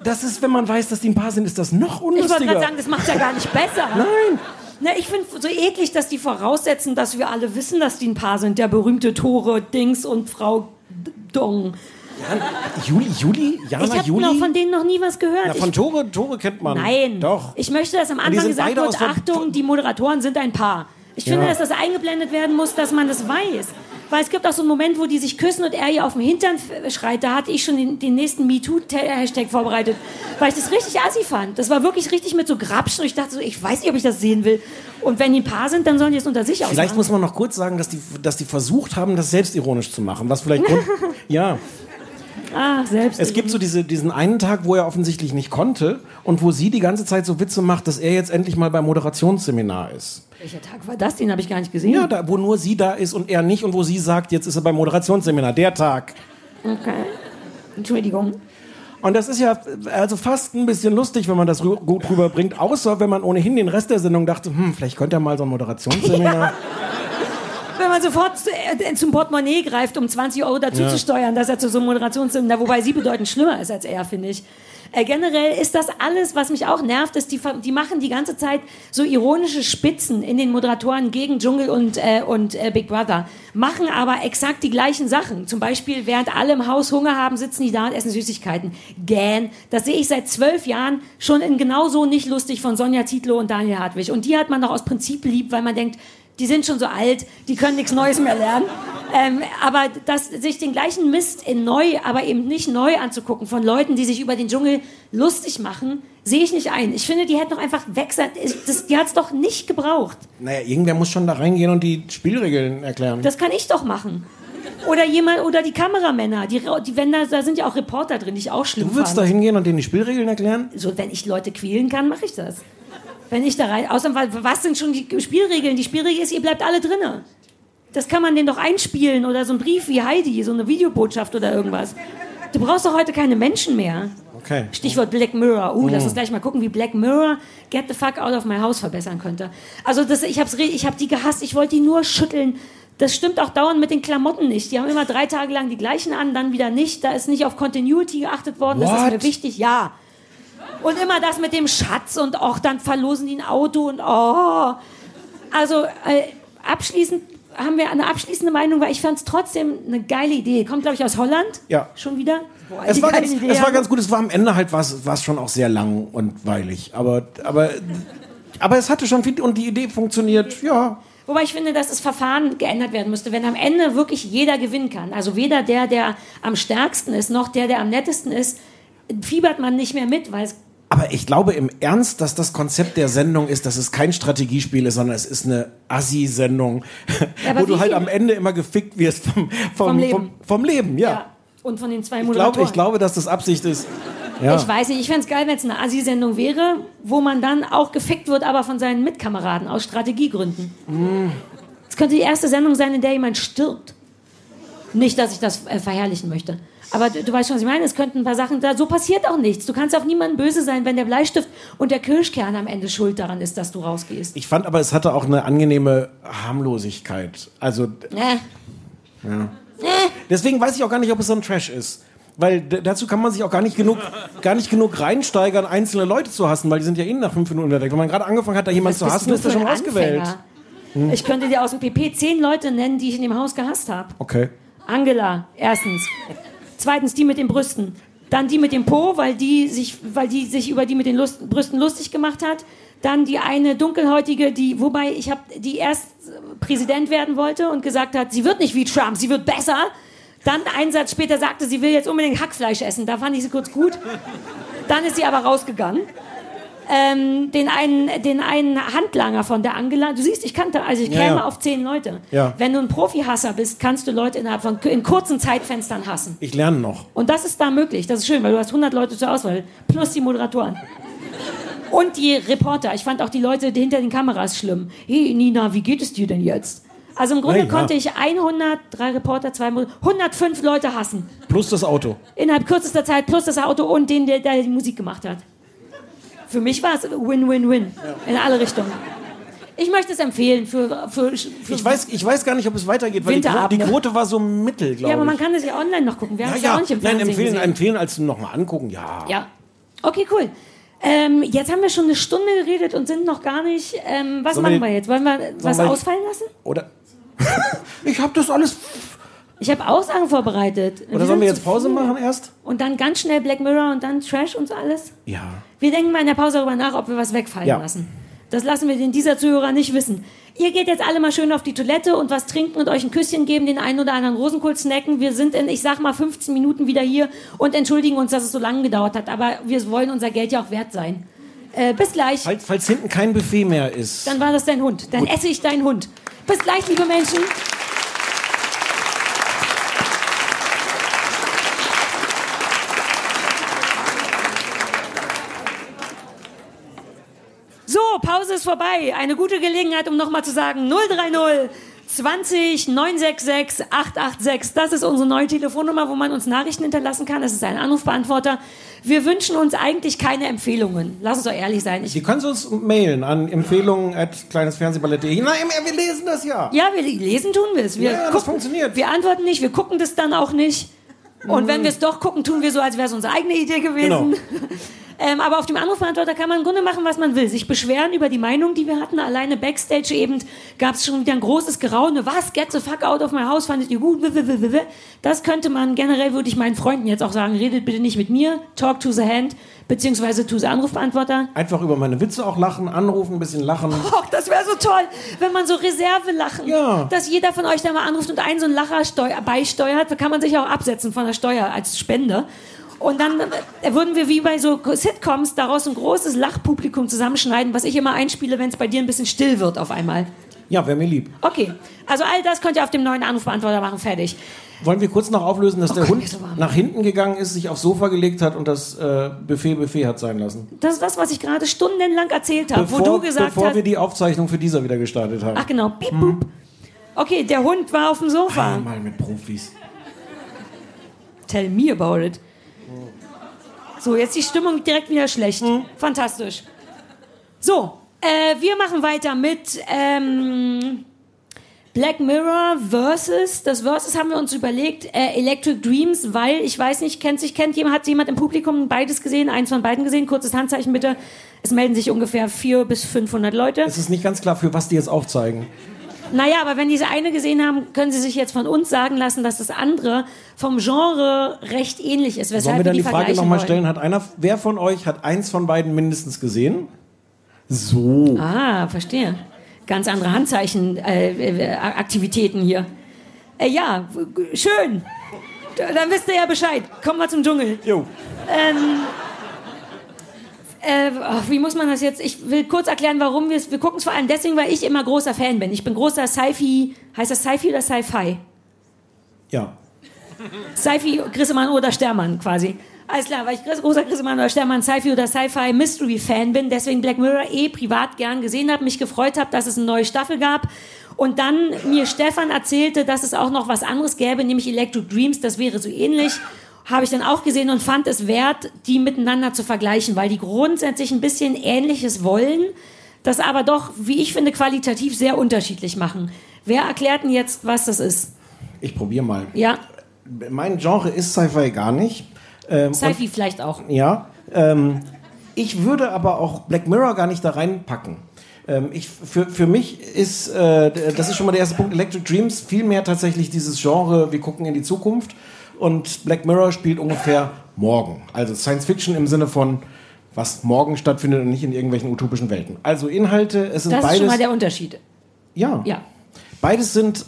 Das ist, wenn man weiß, dass die ein Paar sind, ist das noch unlustiger. Ich wollte gerade sagen, das macht ja gar nicht besser. Nein. Na, ich finde so eklig, dass die voraussetzen, dass wir alle wissen, dass die ein Paar sind. Der berühmte Tore Dings und Frau Dong. Ja, Jana, ich habe noch von denen noch nie was gehört. Ja, von Tore kennt man. Nein. Doch. Ich möchte, dass am Anfang gesagt wird, Achtung, die Moderatoren sind ein Paar. Ich finde, dass das eingeblendet werden muss, dass man das weiß. Weil es gibt auch so einen Moment, wo die sich küssen und er ihr auf dem Hintern schreit. Da hatte ich schon den nächsten MeToo-Hashtag vorbereitet, weil ich das richtig assi fand. Das war wirklich richtig mit so Grapschen. Und ich dachte so, ich weiß nicht, ob ich das sehen will. Und wenn die ein Paar sind, dann sollen die es unter sich ausmachen. Vielleicht muss man noch kurz sagen, dass die versucht haben, das selbstironisch zu machen. Was vielleicht... ja. Ach, selbst. Es gibt so diesen einen Tag, wo er offensichtlich nicht konnte und wo sie die ganze Zeit so Witze macht, dass er jetzt endlich mal beim Moderationsseminar ist. Welcher Tag war das? Den habe ich gar nicht gesehen. Ja, da, wo nur sie da ist und er nicht und wo sie sagt, jetzt ist er beim Moderationsseminar. Der Tag. Okay. Entschuldigung. Und das ist ja also fast ein bisschen lustig, wenn man das gut rüberbringt, außer wenn man ohnehin den Rest der Sendung dachte, vielleicht könnte er mal so ein Moderationsseminar... Ja. Wenn man sofort zum Portemonnaie greift, um 20 Euro dazu zu steuern, dass er zu so einem Moderationsseminar, wobei sie bedeutend schlimmer ist als er, finde ich. Generell ist das alles, was mich auch nervt, ist, die machen die ganze Zeit so ironische Spitzen in den Moderatoren gegen Dschungel und Big Brother, machen aber exakt die gleichen Sachen. Zum Beispiel, während alle im Haus Hunger haben, sitzen die da und essen Süßigkeiten. Gähn. Das sehe ich seit 12 Jahren schon in genauso nicht lustig von Sonja Zietlow und Daniel Hartwig. Und die hat man doch aus Prinzip lieb, weil man denkt, die sind schon so alt, die können nichts Neues mehr lernen. Aber dass sich den gleichen Mist in neu, aber eben nicht neu anzugucken von Leuten, die sich über den Dschungel lustig machen, sehe ich nicht ein. Ich finde, die hätten doch einfach weg sein. Die hat es doch nicht gebraucht. Naja, irgendwer muss schon da reingehen und die Spielregeln erklären. Das kann ich doch machen. Oder jemand, oder die Kameramänner. Da sind ja auch Reporter drin, die ich auch schlimm fand. Du würdest da hingehen und denen die Spielregeln erklären? So, wenn ich Leute quälen kann, mache ich das. Wenn ich da rein... Außer, was sind schon die Spielregeln? Die Spielregel ist, ihr bleibt alle drinne. Das kann man denen doch einspielen. Oder so ein Brief wie Heidi, so eine Videobotschaft oder irgendwas. Du brauchst doch heute keine Menschen mehr. Okay. Stichwort Black Mirror. Lass uns gleich mal gucken, wie Black Mirror Get the Fuck Out of My House verbessern könnte. Also das, ich hab die gehasst. Ich wollte die nur schütteln. Das stimmt auch dauernd mit den Klamotten nicht. Die haben immer 3 Tage lang die gleichen an, dann wieder nicht. Da ist nicht auf Continuity geachtet worden. What? Das ist mir wichtig. Ja. Und immer das mit dem Schatz und auch dann verlosen die ein Auto und Also abschließend haben wir eine abschließende Meinung, weil ich fand es trotzdem eine geile Idee. Kommt, glaube ich, aus Holland. Ja. Schon wieder. Boah, es war ganz gut. Es war am Ende halt war's schon auch sehr lang und weilig. Aber es hatte schon viel und die Idee funktioniert, ja. Wobei ich finde, dass das Verfahren geändert werden müsste, wenn am Ende wirklich jeder gewinnen kann. Also weder der, der am stärksten ist, noch der, der am nettesten ist, fiebert man nicht mehr mit, weil es... Aber ich glaube im Ernst, dass das Konzept der Sendung ist, dass es kein Strategiespiel ist, sondern es ist eine Assi-Sendung, wo du halt am Ende immer gefickt wirst vom Leben. Ja. Und von den 2 Moderatoren. Ich glaube, dass das Absicht ist. Ja. Ich weiß nicht, ich fände es geil, wenn es eine Assi-Sendung wäre, wo man dann auch gefickt wird, aber von seinen Mitkameraden aus Strategiegründen. Es könnte die erste Sendung sein, in der jemand stirbt. Nicht, dass ich das verherrlichen möchte. Aber du weißt schon, was ich meine. Es könnten ein paar Sachen da. So passiert auch nichts. Du kannst auf niemanden böse sein, wenn der Bleistift und der Kirschkern am Ende schuld daran ist, dass du rausgehst. Ich fand aber, es hatte auch eine angenehme Harmlosigkeit. Also. Ja. Deswegen weiß ich auch gar nicht, ob es so ein Trash ist. Weil dazu kann man sich auch gar nicht genug reinsteigern, einzelne Leute zu hassen, weil die sind ja nach 5 Minuten weg. Wenn man gerade angefangen hat, da jemanden zu hassen, ist er schon ausgewählt. Ich könnte dir aus dem PP 10 Leute nennen, die ich in dem Haus gehasst habe. Okay. Angela, erstens. Zweitens die mit den Brüsten. Dann die mit dem Po, weil die sich über die mit den Brüsten lustig gemacht hat. Dann die eine Dunkelhäutige, wobei ich habe die erst Präsident werden wollte und gesagt hat, sie wird nicht wie Trump, sie wird besser. Dann einen Satz später sagte, sie will jetzt unbedingt Hackfleisch essen. Da fand ich sie kurz gut. Dann ist sie aber rausgegangen. Den einen Handlanger von der Angela. Du siehst, ich käme auf 10 Leute. Ja. Wenn du ein Profi-Hasser bist, kannst du Leute innerhalb von in kurzen Zeitfenstern hassen. Ich lerne noch. Und das ist da möglich. Das ist schön, weil du hast 100 Leute zur Auswahl. Plus die Moderatoren. Und die Reporter. Ich fand auch die Leute hinter den Kameras schlimm. Hey Nina, wie geht es dir denn jetzt? Also im Grunde konnte ich 3 Reporter, 2 Moderatoren, 105 Leute hassen. Plus das Auto. Innerhalb kürzester Zeit, plus das Auto und den, der die Musik gemacht hat. Für mich war es Win-Win-Win. In alle Richtungen. Ich möchte es empfehlen. Ich weiß gar nicht, ob es weitergeht, weil die Quote war so mittel, glaube ich. Ja, aber man kann das ja online noch gucken. Wir haben es ja auch nicht im Fernsehen gesehen. Empfehlen als noch mal angucken, ja. Okay, cool. Jetzt haben wir schon eine Stunde geredet und sind noch gar nicht... was machen wir jetzt? Wollen wir was ausfallen lassen? Oder? Ich habe das alles... Ich habe Aussagen vorbereitet. Oder sollen wir jetzt Pause machen erst? Und dann ganz schnell Black Mirror und dann Trash und so alles? Ja. Wir denken mal in der Pause darüber nach, ob wir was wegfallen lassen. Das lassen wir den dieser Zuhörer nicht wissen. Ihr geht jetzt alle mal schön auf die Toilette und was trinken und euch ein Küsschen geben, den einen oder anderen Rosenkohl snacken. Wir sind in, ich sag mal, 15 Minuten wieder hier und entschuldigen uns, dass es so lange gedauert hat. Aber wir wollen unser Geld ja auch wert sein. Bis gleich. Falls hinten kein Buffet mehr ist. Dann war das dein Hund. Dann esse ich deinen Hund. Bis gleich, liebe Menschen. Pause ist vorbei. Eine gute Gelegenheit, um nochmal zu sagen, 030 20 966 886. Das ist unsere neue Telefonnummer, wo man uns Nachrichten hinterlassen kann. Das ist ein Anrufbeantworter. Wir wünschen uns eigentlich keine Empfehlungen. Lass uns doch ehrlich sein. Sie können uns mailen an empfehlungen@kleinesfernsehballett.de. Nein, wir lesen das ja. Ja, wir lesen tun wir es. Das funktioniert. Wir antworten nicht, wir gucken das dann auch nicht. Und wenn wir es doch gucken, tun wir so, als wäre es unsere eigene Idee gewesen. Genau. Aber auf dem Anrufbeantworter kann man im Grunde machen, was man will. Sich beschweren über die Meinung, die wir hatten. Alleine Backstage eben gab es schon wieder ein großes Geraune. Was? Get the fuck out of my house? Fandet ihr gut? Das könnte man generell, würde ich meinen Freunden jetzt auch sagen, redet bitte nicht mit mir. Talk to the hand, beziehungsweise to the Anrufbeantworter. Einfach über meine Witze auch lachen, anrufen, ein bisschen lachen. Och, das wäre so toll, wenn man so Reserve lachen. Ja. Dass jeder von euch da mal anruft und einen so einen Lacher beisteuert. Da kann man sich auch absetzen von der Steuer als Spende. Und dann würden wir wie bei so Sitcoms daraus ein großes Lachpublikum zusammenschneiden, was ich immer einspiele, wenn es bei dir ein bisschen still wird auf einmal. Ja, wäre mir lieb. Okay, also all das könnt ihr auf dem neuen Anrufbeantworter machen, fertig. Wollen wir kurz noch auflösen, dass der Hund nach hinten gegangen ist, sich aufs Sofa gelegt hat und das Buffet hat sein lassen? Das ist das, was ich gerade stundenlang erzählt habe, wo du gesagt hast... Bevor wir die Aufzeichnung für dieser wieder gestartet haben. Ach genau, piep, boop. Okay, der Hund war auf dem Sofa. Mal mit Profis. Tell me about it. So, jetzt die Stimmung direkt wieder schlecht. Fantastisch. So, wir machen weiter mit Black Mirror Versus. Das Versus haben wir uns überlegt, Electric Dreams, weil, ich weiß nicht, hat jemand im Publikum beides gesehen, eins von beiden gesehen? Kurzes Handzeichen bitte. Es melden sich ungefähr 400 bis 500 Leute. Es ist nicht ganz klar, für was die jetzt aufzeigen. Naja, aber wenn diese eine gesehen haben, können sie sich jetzt von uns sagen lassen, dass das andere vom Genre recht ähnlich ist. Weshalb sollen wir dann die Frage nochmal stellen? Wer von euch hat eins von beiden mindestens gesehen? So. Ah, verstehe. Ganz andere Handzeichenaktivitäten hier. Ja, schön. Dann wisst ihr ja Bescheid. Kommen wir zum Dschungel. Jo. Wie muss man das jetzt? Ich will kurz erklären, warum wir es... Wir gucken es vor allem deswegen, weil ich immer großer Fan bin. Ich bin großer Sci-Fi... Heißt das Sci-Fi oder Sci-Fi? Ja. Sci-Fi, Grissemann oder Stermann quasi. Alles klar, weil ich großer Grissemann oder Stermann, Sci-Fi oder Sci-Fi Mystery-Fan bin, deswegen Black Mirror privat gern gesehen habe, mich gefreut habe, dass es eine neue Staffel gab. Und dann mir Stefan erzählte, dass es auch noch was anderes gäbe, nämlich Electric Dreams, das wäre so ähnlich. Habe ich dann auch gesehen und fand es wert, die miteinander zu vergleichen, weil die grundsätzlich ein bisschen Ähnliches wollen, das aber doch, wie ich finde, qualitativ sehr unterschiedlich machen. Wer erklärt denn jetzt, was das ist? Ich probiere mal. Ja. Mein Genre ist Sci-Fi gar nicht. Sci-Fi vielleicht auch. Ja. Ich würde aber auch Black Mirror gar nicht da reinpacken. Für mich ist, das ist schon mal der erste Punkt, Electric Dreams vielmehr tatsächlich dieses Genre, wir gucken in die Zukunft. Und Black Mirror spielt ungefähr morgen. Also Science Fiction im Sinne von, was morgen stattfindet und nicht in irgendwelchen utopischen Welten. Also Inhalte, es sind beides... Das ist schon mal der Unterschied. Ja. Beides sind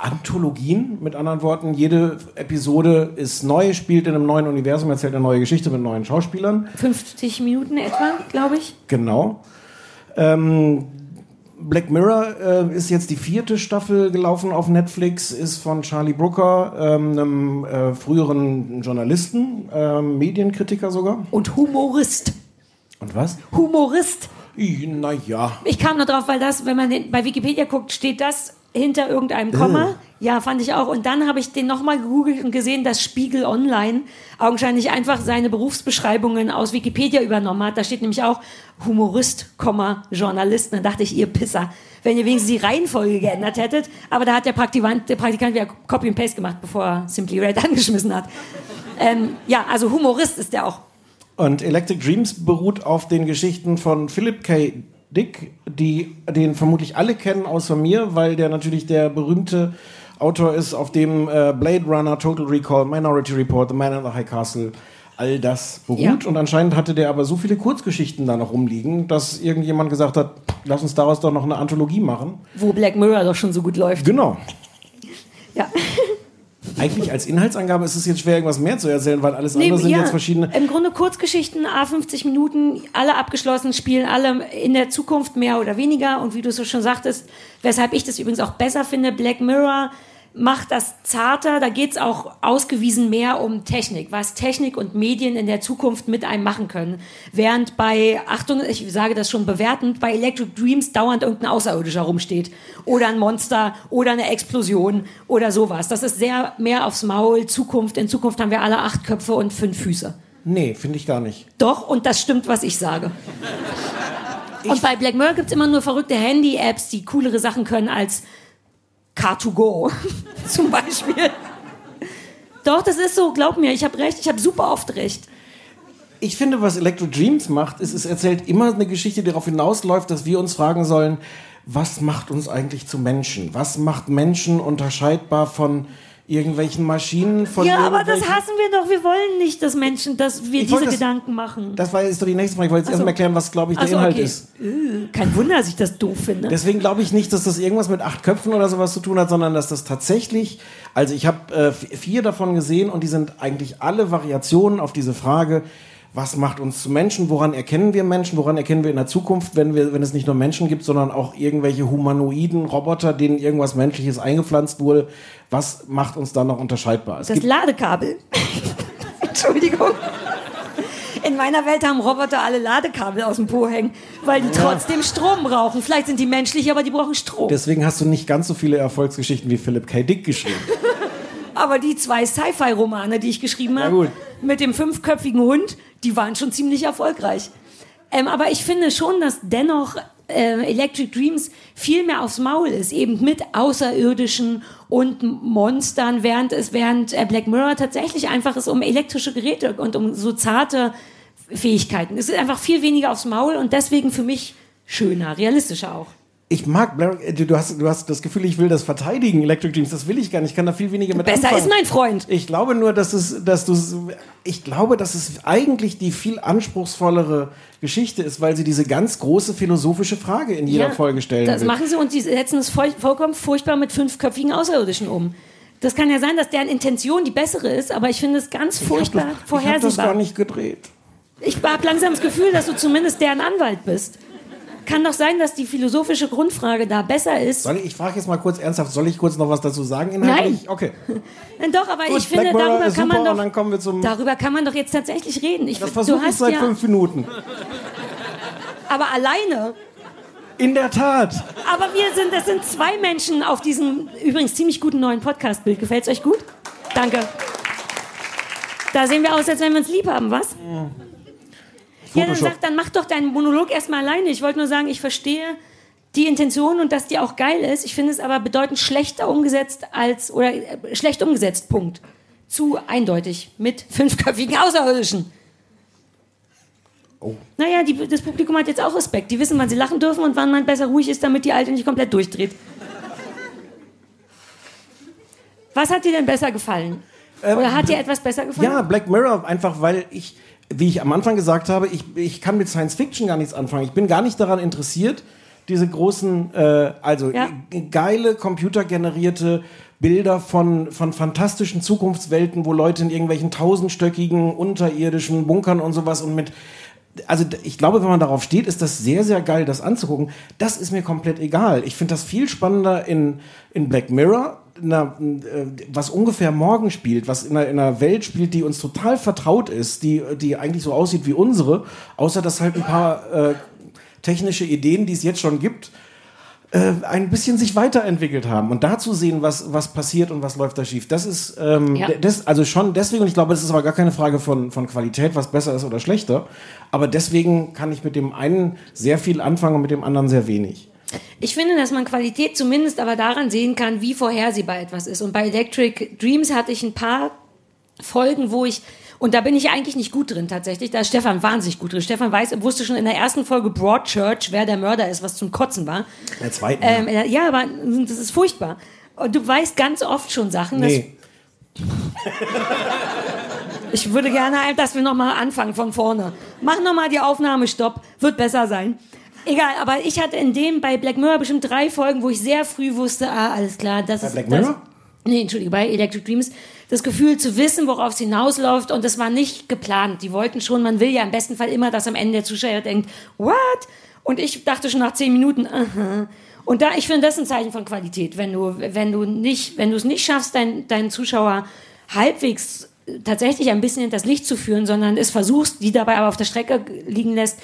Anthologien, mit anderen Worten. Jede Episode ist neu, spielt in einem neuen Universum, erzählt eine neue Geschichte mit neuen Schauspielern. 50 Minuten etwa, glaube ich. Genau. Black Mirror ist jetzt die 4. Staffel gelaufen auf Netflix, ist von Charlie Brooker, einem früheren Journalisten, Medienkritiker sogar. Und Humorist. Und was? Humorist. Naja. Ich kam nur drauf, weil das, wenn man bei Wikipedia guckt, steht das hinter irgendeinem Komma. Ja, fand ich auch. Und dann habe ich den nochmal gegoogelt und gesehen, dass Spiegel Online augenscheinlich einfach seine Berufsbeschreibungen aus Wikipedia übernommen hat. Da steht nämlich auch Humorist, Journalist. Dann dachte ich, ihr Pisser, wenn ihr wenigstens die Reihenfolge geändert hättet. Aber da hat der Praktikant wieder Copy and Paste gemacht, bevor er Simply Red angeschmissen hat. Ja, also Humorist ist der auch. Und Electric Dreams beruht auf den Geschichten von Philip K. Dick, den vermutlich alle kennen, außer mir, weil der natürlich der berühmte Autor ist, auf dem Blade Runner, Total Recall, Minority Report, The Man in the High Castle, all das beruht. Ja. Und anscheinend hatte der aber so viele Kurzgeschichten da noch rumliegen, dass irgendjemand gesagt hat, lass uns daraus doch noch eine Anthologie machen. Wo Black Mirror doch schon so gut läuft. Genau. Ja. Eigentlich als Inhaltsangabe ist es jetzt schwer, irgendwas mehr zu erzählen, weil alles andere sind jetzt verschiedene... Im Grunde Kurzgeschichten, A50 Minuten, alle abgeschlossen, spielen alle in der Zukunft mehr oder weniger. Und wie du so schon sagtest, weshalb ich das übrigens auch besser finde, Black Mirror macht das zarter, da geht es auch ausgewiesen mehr um Technik, was Technik und Medien in der Zukunft mit einem machen können. Während bei, Achtung, ich sage das schon bewertend, bei Electric Dreams dauernd irgendein Außerirdischer rumsteht. Oder ein Monster, oder eine Explosion, oder sowas. Das ist sehr mehr aufs Maul, Zukunft. In Zukunft haben wir alle 8 Köpfe und 5 Füße. Nee, finde ich gar nicht. Doch, und das stimmt, was ich sage. Und bei Black Mirror gibt es immer nur verrückte Handy-Apps, die coolere Sachen können als Car2Go zum Beispiel. Doch, das ist so, glaub mir, ich habe recht, ich habe super oft recht. Ich finde, was Electro Dreams macht, ist, es erzählt immer eine Geschichte, die darauf hinausläuft, dass wir uns fragen sollen, was macht uns eigentlich zu Menschen? Was macht Menschen unterscheidbar von irgendwelchen Maschinen? Aber das hassen wir doch. Wir wollen nicht, dass Menschen, dass wir diese Gedanken machen. Das war jetzt doch die nächste Frage. Ich wollte jetzt erstmal erklären, was, glaube ich, der Inhalt ist. Kein Wunder, dass ich das doof finde. Deswegen glaube ich nicht, dass das irgendwas mit 8 Köpfen oder sowas zu tun hat, sondern dass das tatsächlich, also ich habe 4 davon gesehen und die sind eigentlich alle Variationen auf diese Frage, was macht uns zu Menschen? Woran erkennen wir Menschen? Woran erkennen wir in der Zukunft, wenn es nicht nur Menschen gibt, sondern auch irgendwelche humanoiden Roboter, denen irgendwas Menschliches eingepflanzt wurde? Was macht uns da noch unterscheidbar? Das Ladekabel. Entschuldigung. In meiner Welt haben Roboter alle Ladekabel aus dem Po hängen, weil die trotzdem Strom brauchen. Vielleicht sind die menschlich, aber die brauchen Strom. Deswegen hast du nicht ganz so viele Erfolgsgeschichten wie Philip K. Dick geschrieben. Aber die 2 Sci-Fi-Romane, die ich geschrieben habe, mit dem 5-köpfigen Hund, die waren schon ziemlich erfolgreich. Aber ich finde schon, dass dennoch Electric Dreams viel mehr aufs Maul ist, eben mit Außerirdischen und Monstern, während Black Mirror tatsächlich einfach ist um elektrische Geräte und um so zarte Fähigkeiten. Es ist einfach viel weniger aufs Maul und deswegen für mich schöner, realistischer auch. Ich mag Black Mirror, du hast das Gefühl, ich will das verteidigen, Electric Dreams, das will ich gar nicht, ich kann da viel weniger mit anfangen. Besser ist mein Freund. Ich glaube nur, dass es eigentlich die viel anspruchsvollere Geschichte ist, weil sie diese ganz große philosophische Frage in jeder Folge stellen will. Das machen sie und sie setzen es vollkommen furchtbar mit 5-köpfigen Außerirdischen um. Das kann ja sein, dass deren Intention die bessere ist, aber ich finde es ganz furchtbar vorhersehbar. Ich habe das gar nicht gedreht. Ich habe langsam das Gefühl, dass du zumindest deren Anwalt bist. Kann doch sein, dass die philosophische Grundfrage da besser ist. Ich frage jetzt mal kurz ernsthaft, soll ich kurz noch was dazu sagen? Inhaltlich? Nein. Okay. Doch, aber gut, ich finde, darüber kann man doch jetzt tatsächlich reden. Das versuche ich seit 5 Minuten. Aber alleine? In der Tat. Aber das sind 2 Menschen auf diesem übrigens ziemlich guten neuen Podcast-Bild. Gefällt es euch gut? Danke. Da sehen wir aus, als wenn wir uns lieb haben, was? Ja. Photoshop. Ja, dann mach doch deinen Monolog erstmal alleine. Ich wollte nur sagen, ich verstehe die Intention und dass die auch geil ist. Ich finde es aber bedeutend schlechter umgesetzt schlecht umgesetzt, Punkt. Zu eindeutig mit 5-köpfigen Außerirdischen. Oh. Naja, das Publikum hat jetzt auch Respekt. Die wissen, wann sie lachen dürfen und wann man besser ruhig ist, damit die Alte nicht komplett durchdreht. Was hat dir denn besser gefallen? Oder hat dir etwas besser gefallen? Ja, Black Mirror, einfach weil ich... Wie ich am Anfang gesagt habe, ich kann mit Science Fiction gar nichts anfangen. Ich bin gar nicht daran interessiert, diese großen, geile computergenerierte Bilder von fantastischen Zukunftswelten, wo Leute in irgendwelchen 1000-stöckigen, unterirdischen Bunkern und sowas und mit... Also ich glaube, wenn man darauf steht, ist das sehr, sehr geil, das anzugucken. Das ist mir komplett egal. Ich finde das viel spannender in Black Mirror, was ungefähr morgen spielt, was in einer Welt spielt, die uns total vertraut ist, die eigentlich so aussieht wie unsere, außer dass halt ein paar technische Ideen, die es jetzt schon gibt, ein bisschen sich weiterentwickelt haben und da zu sehen, was passiert und was läuft da schief. Das ist also schon deswegen, und ich glaube, das ist aber gar keine Frage von Qualität, was besser ist oder schlechter, aber deswegen kann ich mit dem einen sehr viel anfangen und mit dem anderen sehr wenig. Ich finde, dass man Qualität zumindest aber daran sehen kann, wie vorhersehbar etwas ist. Und bei Electric Dreams hatte ich ein paar Folgen, wo ich Und da bin ich eigentlich nicht gut drin tatsächlich. Da ist Stefan wahnsinnig gut drin. Stefan wusste schon in der ersten Folge Broadchurch, wer der Mörder ist, was zum Kotzen war. In der zweiten. Ja, aber das ist furchtbar. Und du weißt ganz oft schon Sachen. Nee. Ich würde gerne, dass wir nochmal anfangen von vorne. Mach nochmal die Aufnahme, stopp. Wird besser sein. Egal, aber ich hatte bei Black Mirror bestimmt 3 Folgen, wo ich sehr früh wusste, alles klar, das ist... Bei Black Mirror? Nee, Entschuldigung, bei Electric Dreams. Das Gefühl zu wissen, worauf es hinausläuft, und das war nicht geplant. Die wollten schon, man will ja im besten Fall immer, dass am Ende der Zuschauer denkt, what? Und ich dachte schon nach 10 Minuten, aha. Und ich finde das ein Zeichen von Qualität, wenn du es nicht schaffst, deinen Zuschauer halbwegs tatsächlich ein bisschen hinters Licht zu führen, sondern es versuchst, die dabei aber auf der Strecke liegen lässt.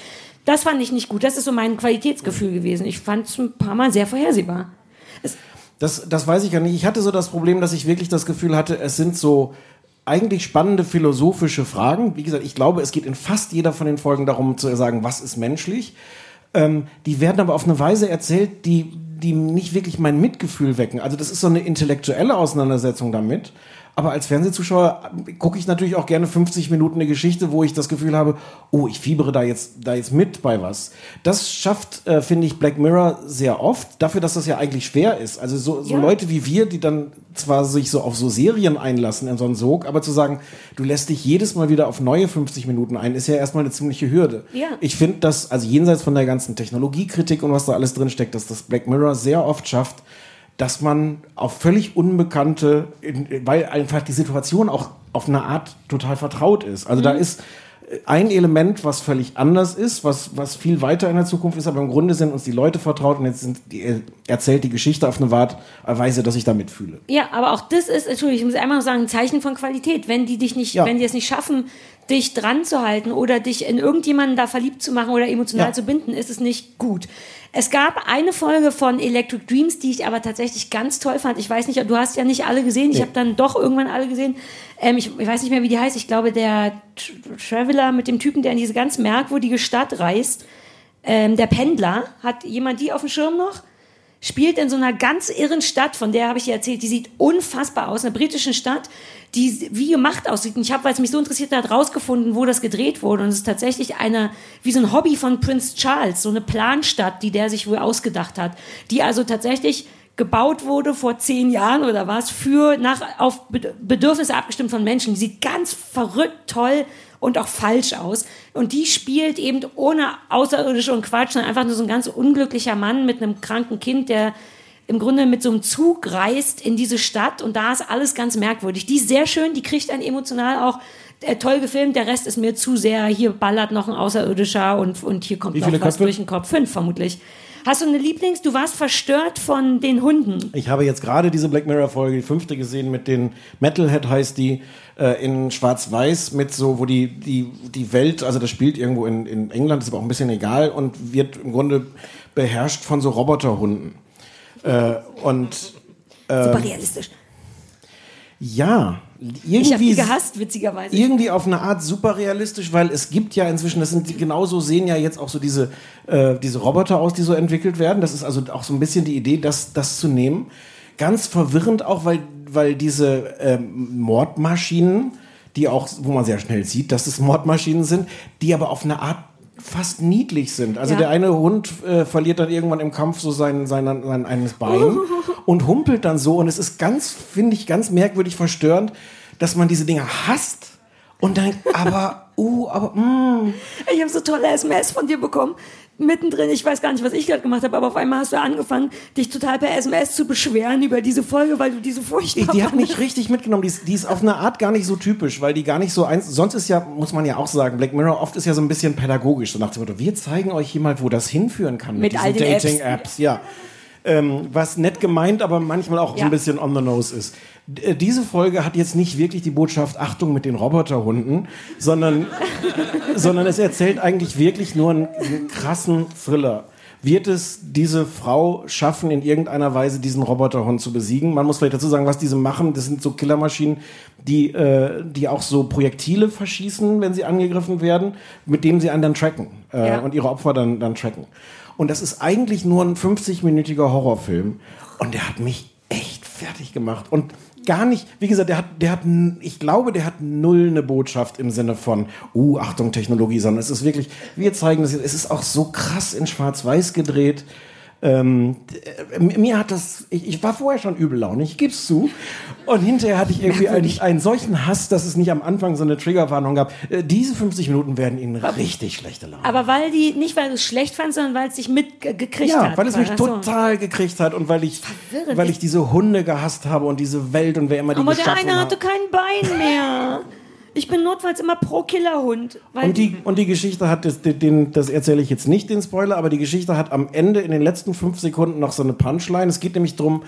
Das fand ich nicht gut. Das ist so mein Qualitätsgefühl gewesen. Ich fand es ein paar Mal sehr vorhersehbar. Das weiß ich ja nicht. Ich hatte so das Problem, dass ich wirklich das Gefühl hatte, es sind so eigentlich spannende philosophische Fragen. Wie gesagt, ich glaube, es geht in fast jeder von den Folgen darum zu sagen, was ist menschlich? Die werden aber auf eine Weise erzählt, die nicht wirklich mein Mitgefühl wecken. Also das ist so eine intellektuelle Auseinandersetzung damit. Aber als Fernsehzuschauer gucke ich natürlich auch gerne 50 Minuten eine Geschichte, wo ich das Gefühl habe, oh, ich fiebere da jetzt mit bei was. Das schafft, finde ich, Black Mirror sehr oft, dafür, dass das ja eigentlich schwer ist. Also so Leute wie wir, die dann zwar sich so auf so Serien einlassen in so einen Sog, aber zu sagen, du lässt dich jedes Mal wieder auf neue 50 Minuten ein, ist ja erstmal eine ziemliche Hürde. Ja. Ich finde das, also jenseits von der ganzen Technologiekritik und was da alles drinsteckt, dass das Black Mirror sehr oft schafft, dass man auf völlig Unbekannte, weil einfach die Situation auch auf eine Art total vertraut ist. Also da ist ein Element, was völlig anders ist, was viel weiter in der Zukunft ist, aber im Grunde sind uns die Leute vertraut, und jetzt erzählt die Geschichte auf eine Weise, dass ich da mitfühle. Ja, aber auch das ist, Entschuldigung, ich muss einmal noch sagen, ein Zeichen von Qualität. Wenn die es nicht schaffen, dich dran zu halten oder dich in irgendjemanden da verliebt zu machen oder emotional zu binden, ist es nicht gut. Es gab eine Folge von Electric Dreams, die ich aber tatsächlich ganz toll fand. Ich weiß nicht, du hast ja nicht alle gesehen. Ich habe dann doch irgendwann alle gesehen. Ich weiß nicht mehr, wie die heißt. Ich glaube, der Traveler mit dem Typen, der in diese ganz merkwürdige Stadt reist. Der Pendler. Hat jemand die auf dem Schirm noch? Spielt in so einer ganz irren Stadt, von der habe ich dir erzählt, die sieht unfassbar aus, einer britischen Stadt, die wie gemacht aussieht. Und ich habe, weil es mich so interessiert hat, rausgefunden, wo das gedreht wurde. Und es ist tatsächlich wie so ein Hobby von Prince Charles, so eine Planstadt, die der sich wohl ausgedacht hat, die also tatsächlich gebaut wurde vor 10 Jahren oder was, auf Bedürfnisse abgestimmt von Menschen. Die sieht ganz verrückt toll und auch falsch aus. Und die spielt eben ohne Außerirdische und Quatsch, sondern einfach nur so ein ganz unglücklicher Mann mit einem kranken Kind, der im Grunde mit so einem Zug reist in diese Stadt, und da ist alles ganz merkwürdig. Die ist sehr schön, die kriegt einen emotional auch toll gefilmt, der Rest ist mir zu sehr, hier ballert noch ein Außerirdischer und hier kommt noch was durch den Kopf. 5 vermutlich. Hast du eine Lieblings? Du warst verstört von den Hunden. Ich habe jetzt gerade diese Black Mirror-Folge, die 5. gesehen, mit den Metalhead heißt die, in Schwarz-Weiß, mit so, wo die Welt, also das spielt irgendwo in England, ist aber auch ein bisschen egal, und wird im Grunde beherrscht von so Roboterhunden. Super realistisch. Ja. Ich habe die gehasst, witzigerweise. Irgendwie auf eine Art super realistisch, weil es gibt ja inzwischen, genauso sehen ja jetzt auch so diese Roboter aus, die so entwickelt werden. Das ist also auch so ein bisschen die Idee, das zu nehmen. Ganz verwirrend auch, weil diese Mordmaschinen, die auch, wo man sehr schnell sieht, dass es Mordmaschinen sind, die aber auf eine Art fast niedlich sind. Also der eine Hund verliert dann irgendwann im Kampf so sein eines Bein und humpelt dann so, und es ist finde ich ganz merkwürdig verstörend, dass man diese Dinger hasst und denkt, Ich habe so tolle SMS von dir bekommen. Mittendrin, ich weiß gar nicht, was ich gerade gemacht habe, aber auf einmal hast du angefangen, dich total per SMS zu beschweren über diese Folge, weil du diese furchtbar fandest. Die hat mich richtig mitgenommen. Die ist auf eine Art gar nicht so typisch, weil die gar nicht so eins... Sonst ist ja, muss man ja auch sagen, Black Mirror oft ist ja so ein bisschen pädagogisch. So nach dem Motto, wir zeigen euch hier mal, wo das hinführen kann mit diesen Dating-Apps. Ja. Was nett gemeint, aber manchmal auch so ein bisschen on the nose ist. Diese Folge hat jetzt nicht wirklich die Botschaft, Achtung mit den Roboterhunden, sondern es erzählt eigentlich wirklich nur einen krassen Thriller. Wird es diese Frau schaffen, in irgendeiner Weise diesen Roboterhund zu besiegen? Man muss vielleicht dazu sagen, was diese machen. Das sind so Killermaschinen, die auch so Projektile verschießen, wenn sie angegriffen werden, mit denen sie einen dann tracken und ihre Opfer dann tracken. Und das ist eigentlich nur ein 50-minütiger Horrorfilm. Und der hat mich echt fertig gemacht. Und gar nicht, wie gesagt, ich glaube, der hat null eine Botschaft im Sinne von, Achtung, Technologie, sondern es ist wirklich, wir zeigen das jetzt, es ist auch so krass in Schwarz-Weiß gedreht. Mir hat das, ich war vorher schon übellaunig, ich gebe es zu, und hinterher hatte ich irgendwie einen solchen Hass, dass es nicht am Anfang so eine Triggerwarnung gab. Diese 50 Minuten werden Ihnen richtig schlechte Laune. Aber weil du es schlecht fandst, sondern weil es dich mitgekriegt hat. Ja, weil es mich total gekriegt hat und weil ich diese Hunde gehasst habe und diese Welt und wer immer die geschaffen hat. Aber der eine hatte kein Bein mehr. Ich bin notfalls immer pro Killerhund. Und die Geschichte hat, das erzähle ich jetzt nicht, den Spoiler, aber die Geschichte hat am Ende in den letzten 5 Sekunden noch so eine Punchline. Es geht nämlich darum,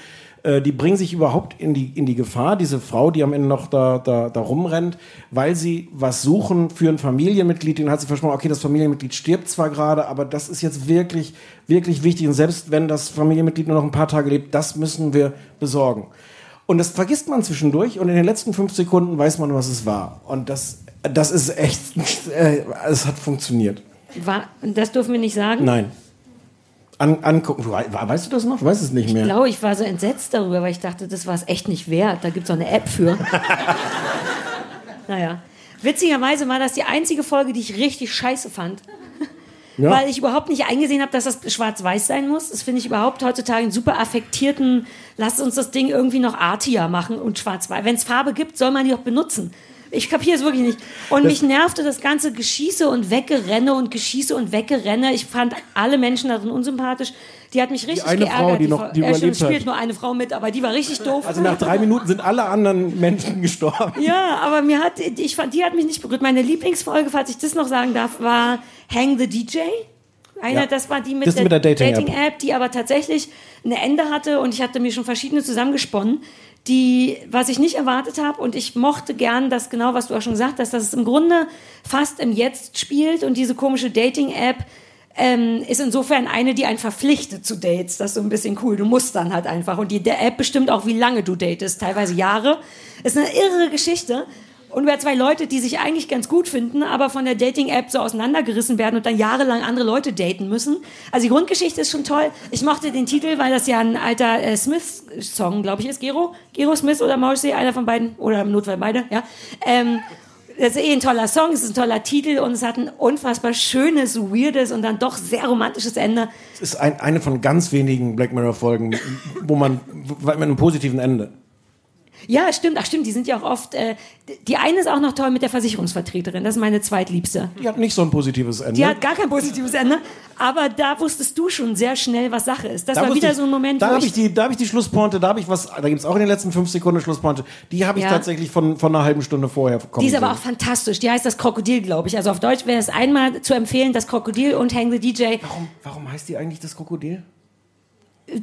die bringen sich überhaupt in die Gefahr, diese Frau, die am Ende noch da rumrennt, weil sie was suchen für ein Familienmitglied. Den hat sie versprochen, okay, das Familienmitglied stirbt zwar gerade, aber das ist jetzt wirklich, wirklich wichtig. Und selbst wenn das Familienmitglied nur noch ein paar Tage lebt, das müssen wir besorgen. Und das vergisst man zwischendurch und in den letzten 5 Sekunden weiß man, was es war. Und das ist echt, es hat funktioniert. Das dürfen wir nicht sagen? Nein. Angucken. Weißt du das noch? Ich weiß es nicht mehr. Ich glaube, ich war so entsetzt darüber, weil ich dachte, das war es echt nicht wert. Da gibt es auch eine App für. Naja. Witzigerweise war das die einzige Folge, die ich richtig scheiße fand. Ja. Weil ich überhaupt nicht eingesehen habe, dass das schwarz-weiß sein muss. Das finde ich überhaupt heutzutage einen super affektierten, lasst uns das Ding irgendwie noch artiger machen und schwarz-weiß. Wenn es Farbe gibt, soll man die doch benutzen. Ich kapiere es wirklich nicht. Und mich nervte das ganze Geschieße und Weggerenne. Ich fand alle Menschen darin unsympathisch. Die hat mich richtig geärgert. Die spielt nur eine Frau mit, aber die war richtig doof. Also nach 3 Minuten sind alle anderen Menschen gestorben. Ja, aber die hat mich nicht berührt. Meine Lieblingsfolge, falls ich das noch sagen darf, war Hang the DJ. Das war die mit der Dating-App, die aber tatsächlich ein Ende hatte und ich hatte mir schon verschiedene zusammengesponnen. Was ich nicht erwartet habe und ich mochte gern das genau, was du auch schon gesagt hast, dass es im Grunde fast im Jetzt spielt und diese komische Dating-App ist insofern eine, die einen verpflichtet zu Dates. Das ist so ein bisschen cool. Du musst dann halt einfach und die App bestimmt auch, wie lange du datest, teilweise Jahre. Ist eine irre Geschichte und über 2 Leute, die sich eigentlich ganz gut finden, aber von der Dating-App so auseinandergerissen werden und dann jahrelang andere Leute daten müssen. Also die Grundgeschichte ist schon toll. Ich mochte den Titel, weil das ja ein alter Smith-Song, glaube ich, ist. Gero Smith oder Morrissey, einer von beiden, oder im Notfall beide, ja. Das ist ein toller Song, es ist ein toller Titel und es hat ein unfassbar schönes, weirdes und dann doch sehr romantisches Ende. Es ist eine von ganz wenigen Black Mirror-Folgen, mit einem positiven Ende. Ja, stimmt. Ach stimmt, die sind ja auch oft... die eine ist auch noch toll mit der Versicherungsvertreterin. Das ist meine zweitliebste. Die hat nicht so ein positives Ende. Die hat gar kein positives Ende. Aber da wusstest du schon sehr schnell, was Sache ist. Das da war wieder so ein Moment, Da habe ich die Schlusspointe, da gibt es auch in den letzten 5 Sekunden Schlusspointe. Die habe ich tatsächlich von einer halben Stunde vorher bekommen. Die ist aber auch fantastisch. Die heißt Das Krokodil, glaube ich. Also auf Deutsch wäre es einmal zu empfehlen, Das Krokodil und Hang the DJ. Warum heißt die eigentlich Das Krokodil?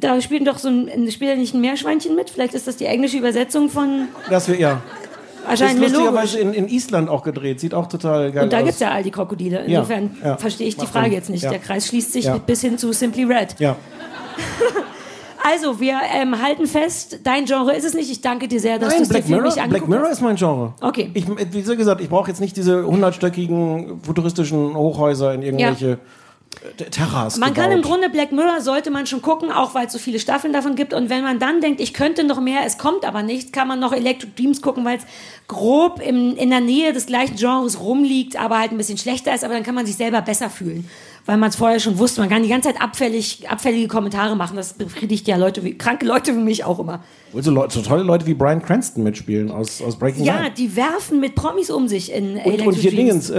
Da spielt doch nicht ein Meerschweinchen mit? Vielleicht ist das die englische Übersetzung von... Wahrscheinlich ist lustigerweise in Island auch gedreht. Sieht auch total geil aus. Und da gibt es ja all die Krokodile. Insofern verstehe ich die Frage jetzt nicht. Ja. Der Kreis schließt sich bis hin zu Simply Red. Ja. Also, wir halten fest, dein Genre ist es nicht. Ich danke dir sehr, dass du es dir für mich angeguckt hast. Black Mirror ist mein Genre. Okay. Wie gesagt, ich brauche jetzt nicht diese 100-stöckigen futuristischen Hochhäuser in irgendwelche... Ja. Terras man gebaut. Kann im Grunde Black Mirror sollte man schon gucken, auch weil es so viele Staffeln davon gibt. Und wenn man dann denkt, ich könnte noch mehr, es kommt aber nicht, kann man noch Electric Dreams gucken, weil es grob in der Nähe des gleichen Genres rumliegt, aber halt ein bisschen schlechter ist. Aber dann kann man sich selber besser fühlen, weil man es vorher schon wusste. Man kann die ganze Zeit abfällige Kommentare machen. Das befriedigt ja Leute kranke Leute wie mich auch immer. Also so tolle Leute wie Bryan Cranston mitspielen aus Breaking Bad. Ja, die werfen mit Promis um sich in Electric Dreams. Und hier Dingens,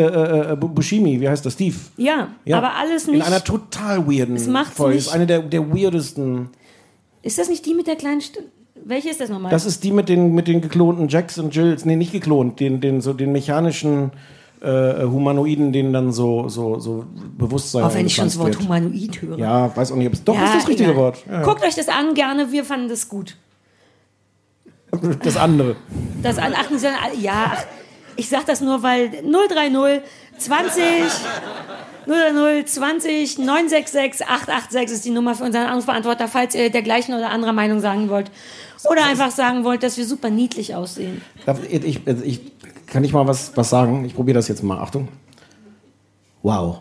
Buscemi, wie heißt das? Steve. Ja, aber alles nicht... In einer total weirden Folge. Das ist eine der weirdesten... Ist das nicht die mit der kleinen Stimme? Welche ist das nochmal? Das ist die mit den geklonten Jacks und Jills. Nee, nicht geklont. Den mechanischen... Humanoiden, denen dann so Bewusstsein wird. Auch wenn ich schon das Wort Humanoid höre. Ja, weiß auch nicht, ob es... Doch, ist das richtige Wort. Ja. Guckt euch das an, gerne. Wir fanden das gut. Das andere. Das andere. Ich sag das nur, weil 030 20 966 886 ist die Nummer für unseren Anrufbeantworter, falls ihr der gleichen oder anderer Meinung sagen wollt. Oder einfach sagen wollt, dass wir super niedlich aussehen. Kann ich mal was sagen? Ich probiere das jetzt mal. Achtung. Wow.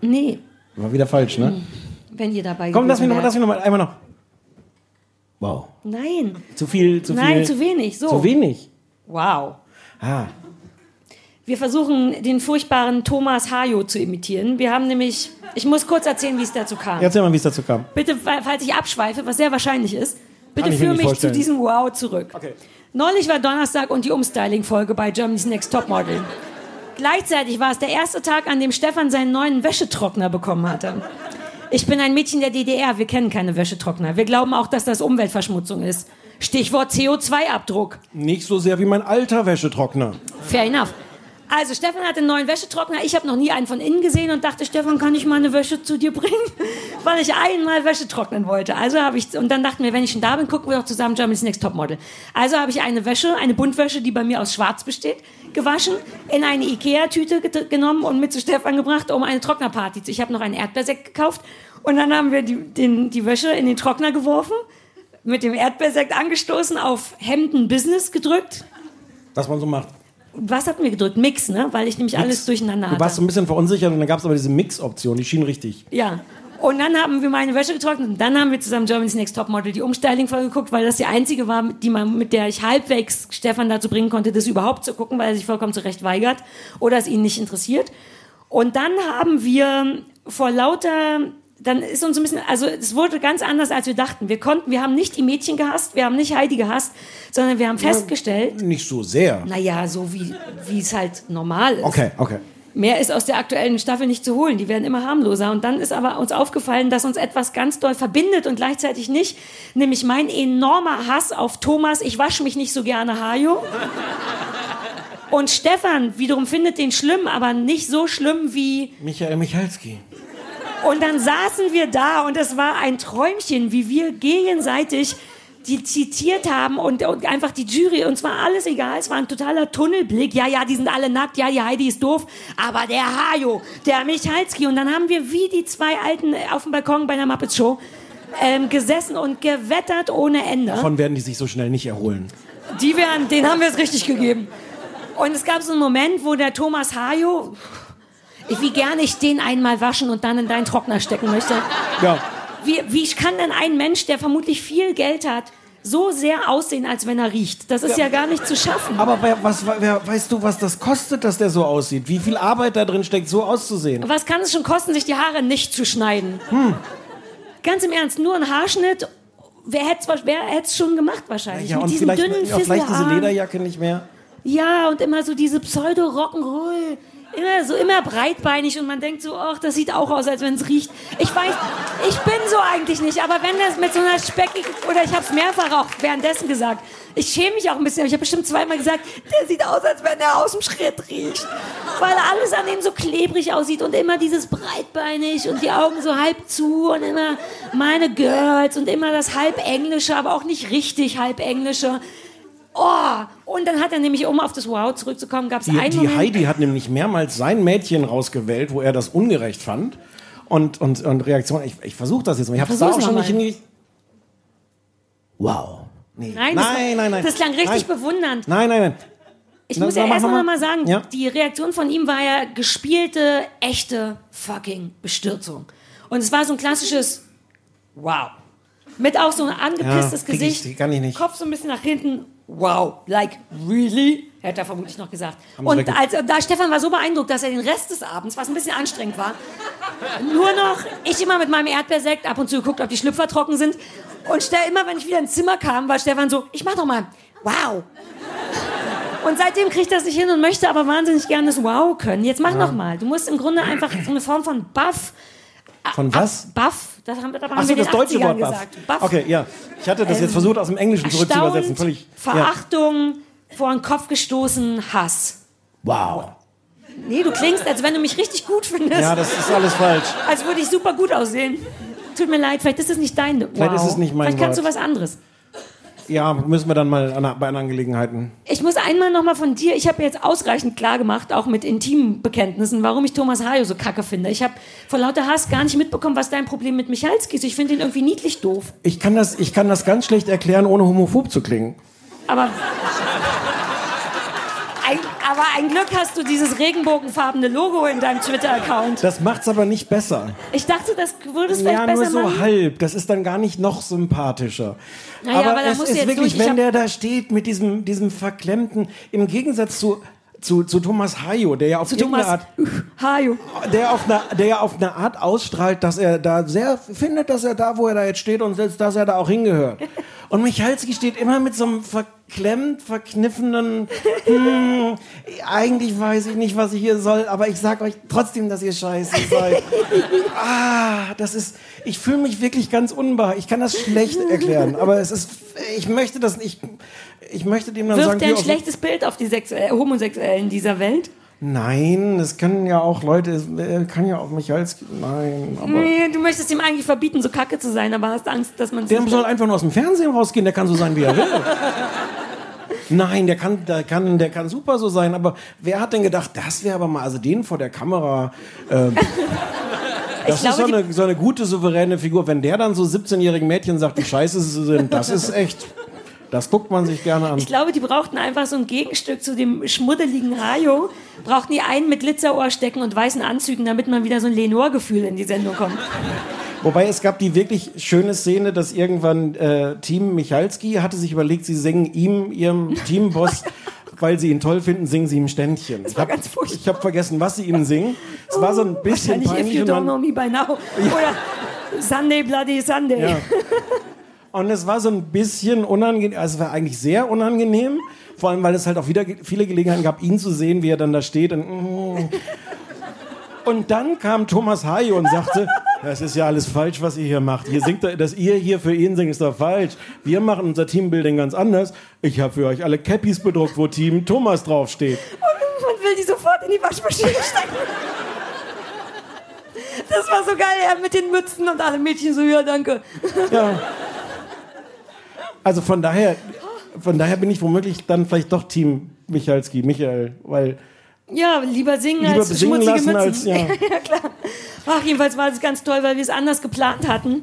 Nee. War wieder falsch, ne? Wenn ihr dabei... Komm, lass mich nochmal einmal noch. Wow. Nein. Zu viel, zu Nein, viel? Nein, zu wenig. So. Zu wenig? Wow. Ah. Wir versuchen, den furchtbaren Thomas Hayo zu imitieren. Wir haben nämlich... Ich muss kurz erzählen, wie es dazu kam. Erzähl mal, wie es dazu kam. Bitte, falls ich abschweife, was sehr wahrscheinlich ist, bitte führe mich zu diesem Wow zurück. Okay. Neulich war Donnerstag und die Umstyling-Folge bei Germany's Next Topmodel. Gleichzeitig war es der erste Tag, an dem Stefan seinen neuen Wäschetrockner bekommen hatte. Ich bin ein Mädchen der DDR, wir kennen keine Wäschetrockner. Wir glauben auch, dass das Umweltverschmutzung ist. Stichwort CO2-Abdruck. Nicht so sehr wie mein alter Wäschetrockner. Fair enough. Also Stefan hat einen neuen Wäschetrockner, ich habe noch nie einen von innen gesehen und dachte, Stefan, kann ich mal eine Wäsche zu dir bringen? Weil ich einmal Wäsche trocknen wollte. Also habe ich, und dann dachten wir, wenn ich schon da bin, gucken wir doch zusammen Germany's Next Topmodel. Also habe ich eine Wäsche, eine Buntwäsche, die bei mir aus Schwarz besteht, gewaschen, in eine Ikea-Tüte genommen und mit zu Stefan gebracht, um eine Trocknerparty zu. Ich habe noch einen Erdbeersekt gekauft und dann haben wir die Wäsche in den Trockner geworfen, mit dem Erdbeersekt angestoßen, auf Hemden Business gedrückt. Was man so macht. Was hatten wir gedrückt? Mix, ne? Weil ich nämlich Mix. Alles durcheinander hatte. Du warst so ein bisschen verunsichert und dann gab es aber diese Mix-Option, die schien richtig. Ja. Und dann haben wir meine Wäsche getrocknet und dann haben wir zusammen Germany's Next Topmodel die Umstyling-Folge geguckt, weil das die einzige war, mit der ich halbwegs Stefan dazu bringen konnte, das überhaupt zu gucken, weil er sich vollkommen zu Recht weigert oder es ihn nicht interessiert. Und dann haben wir vor lauter... Dann ist uns ein bisschen, also es wurde ganz anders, als wir dachten. Wir haben nicht die Mädchen gehasst, wir haben nicht Heidi gehasst, sondern wir haben festgestellt... Ja, nicht so sehr. Naja, so wie es halt normal ist. Okay. Mehr ist aus der aktuellen Staffel nicht zu holen, die werden immer harmloser. Und dann ist aber uns aufgefallen, dass uns etwas ganz doll verbindet und gleichzeitig nicht, nämlich mein enormer Hass auf Thomas, ich wasche mich nicht so gerne, Hajo. Und Stefan wiederum findet den schlimm, aber nicht so schlimm wie... Michael Michalski. Und dann saßen wir da und es war ein Träumchen, wie wir gegenseitig die zitiert haben und einfach die Jury, uns war alles egal, es war ein totaler Tunnelblick, ja, die sind alle nackt, ja, die Heidi ist doof, aber der Hajo, der Michalski, und dann haben wir wie die zwei Alten auf dem Balkon bei einer Muppets Show gesessen und gewettert ohne Ende. Davon werden die sich so schnell nicht erholen. Denen haben wir es richtig gegeben. Und es gab so einen Moment, wo der Thomas Hajo... Wie gerne ich den einmal waschen und dann in deinen Trockner stecken möchte. Ja. Wie kann denn ein Mensch, der vermutlich viel Geld hat, so sehr aussehen, als wenn er riecht? Das ist ja gar nicht zu schaffen. Aber weißt du, was das kostet, dass der so aussieht? Wie viel Arbeit da drin steckt, so auszusehen? Was kann es schon kosten, sich die Haare nicht zu schneiden? Ganz im Ernst, nur ein Haarschnitt, wer hätt's schon gemacht wahrscheinlich? Ja, mit diesem dünnen Fisselhaaren. Vielleicht diese Lederjacke nicht mehr? Ja, und immer so diese Pseudo-Rock'n'Roll... Immer breitbeinig und man denkt so, ach, das sieht auch aus, als wenn es riecht. Ich weiß, ich bin so eigentlich nicht, aber wenn das mit so einer speckigen, oder ich habe es mehrfach auch währenddessen gesagt, ich schäme mich auch ein bisschen, aber ich habe bestimmt zweimal gesagt, der sieht aus, als wenn er aus dem Schritt riecht. Weil alles an ihm so klebrig aussieht und immer dieses breitbeinig und die Augen so halb zu und immer meine Girls und immer das halb Englische, aber auch nicht richtig halb Englische. Oh, und dann hat er nämlich, um auf das Wow zurückzukommen, gab es einen Moment... Die Heidi hat nämlich mehrmals sein Mädchen rausgewählt, wo er das ungerecht fand. Und Reaktion, ich versuche das jetzt mal. Ich habe es da auch schon nicht hingekriegt. Wow. Nee. Nein. Das klang richtig bewundernd. Nein. Ich muss ja erst mal sagen, ja? Die Reaktion von ihm war ja gespielte, echte fucking Bestürzung. Und es war so ein klassisches Wow. Mit auch so ein angepisstes Gesicht, Kopf so ein bisschen nach hinten... Wow, like really? Hätte er vermutlich noch gesagt. Und Stefan war so beeindruckt, dass er den Rest des Abends, was ein bisschen anstrengend war, nur noch, ich immer mit meinem Erdbeersekt ab und zu geguckt, ob die Schlüpfer trocken sind. Und immer, wenn ich wieder ins Zimmer kam, war Stefan so, ich mach doch mal, wow. Und seitdem kriegt er es nicht hin und möchte aber wahnsinnig gerne das Wow können. Jetzt mach noch mal. Du musst im Grunde einfach so eine Form von Buff. Von was? Buff. Das haben wir dabei in den 80ern gesagt. Buff. Okay, ja. Ich hatte das jetzt versucht, aus dem Englischen zurückzuübersetzen. Völlig. Verachtung, vor den Kopf gestoßen, Hass. Wow. Nee, du klingst, als wenn du mich richtig gut findest. Ja, das ist alles falsch. Als würde ich super gut aussehen. Tut mir leid, vielleicht ist es nicht dein Wow. Vielleicht ist es nicht mein Vielleicht kannst du was anderes. Ja, müssen wir dann mal bei anderen Gelegenheiten. Ich muss einmal nochmal von dir, ich habe jetzt ausreichend klar gemacht, auch mit intimen Bekenntnissen, warum ich Thomas Hayo so kacke finde. Ich habe vor lauter Hass gar nicht mitbekommen, was dein Problem mit Michalski ist. Ich finde ihn irgendwie niedlich doof. Ich kann das ganz schlecht erklären, ohne homophob zu klingen. Aber aber ein Glück hast du dieses regenbogenfarbene Logo in deinem Twitter-Account. Das macht's aber nicht besser. Ich dachte, das würde es vielleicht besser machen. Ja, nur so halb. Das ist dann gar nicht noch sympathischer. Naja, aber da es muss ist jetzt wirklich, wenn der da steht mit diesem verklemmten, im Gegensatz zu Thomas Hayo, der ja auf irgendeine Art, der auf eine Art ausstrahlt, dass er da sehr findet, dass er da, wo er da jetzt steht und sitzt, dass er da auch hingehört. Und Michalski steht immer mit so einem verklemmt, verkniffenen, eigentlich weiß ich nicht, was ich hier soll, aber ich sag euch trotzdem, dass ihr scheiße seid. Ich fühle mich wirklich ganz unbar. Ich kann das schlecht erklären, aber ich möchte dem dann sagen... Wirft er ein schlechtes Bild auf die Homosexuellen dieser Welt? Nein, das können ja auch Leute, kann ja auch Michalski, nein, aber... Nee, du möchtest ihm eigentlich verbieten, so kacke zu sein, aber hast Angst, dass man... Der soll einfach nur aus dem Fernsehen rausgehen, der kann so sein, wie er will. Nein, der kann super so sein, aber wer hat denn gedacht, das wäre aber mal, also den vor der Kamera... Das ist so eine gute, souveräne Figur. Wenn der dann so 17-jährigen Mädchen sagt, wie scheiße sie sind, das ist echt... Das guckt man sich gerne an. Ich glaube, die brauchten einfach so ein Gegenstück zu dem schmuddeligen Hayo. Brauchten die einen mit Glitzerohrstecken und weißen Anzügen, damit man wieder so ein Lenore-Gefühl in die Sendung kommt. Wobei es gab die wirklich schöne Szene, dass irgendwann Team Michalski hatte sich überlegt, sie singen ihrem Teamboss... Weil sie ihn toll finden, singen sie ihm Ständchen. Das war ganz furchtbar. Ich habe vergessen, was sie ihm singen. Es war so ein bisschen peinlich. If you don't know me by now. Ja. Oder Sunday, bloody Sunday. Ja. Und es war so ein bisschen unangenehm. Also es war eigentlich sehr unangenehm. Vor allem, weil es halt auch wieder viele Gelegenheiten gab, ihn zu sehen, wie er dann da steht. Und dann kam Thomas Hayo und sagte, das ist ja alles falsch, was ihr hier macht. Ihr singt, dass ihr hier für ihn singt, ist doch falsch. Wir machen unser Teambuilding ganz anders. Ich habe für euch alle Cappies bedruckt, wo Team Thomas draufsteht. Und man will die sofort in die Waschmaschine stecken. Das war so geil, er mit den Mützen und alle Mädchen so, ja, danke. Ja. Also von daher bin ich womöglich dann vielleicht doch Team Michalski, Michael, weil... Ja, lieber singen als schmutzige Mützen. Ja, klar. Ach, jedenfalls war es ganz toll, weil wir es anders geplant hatten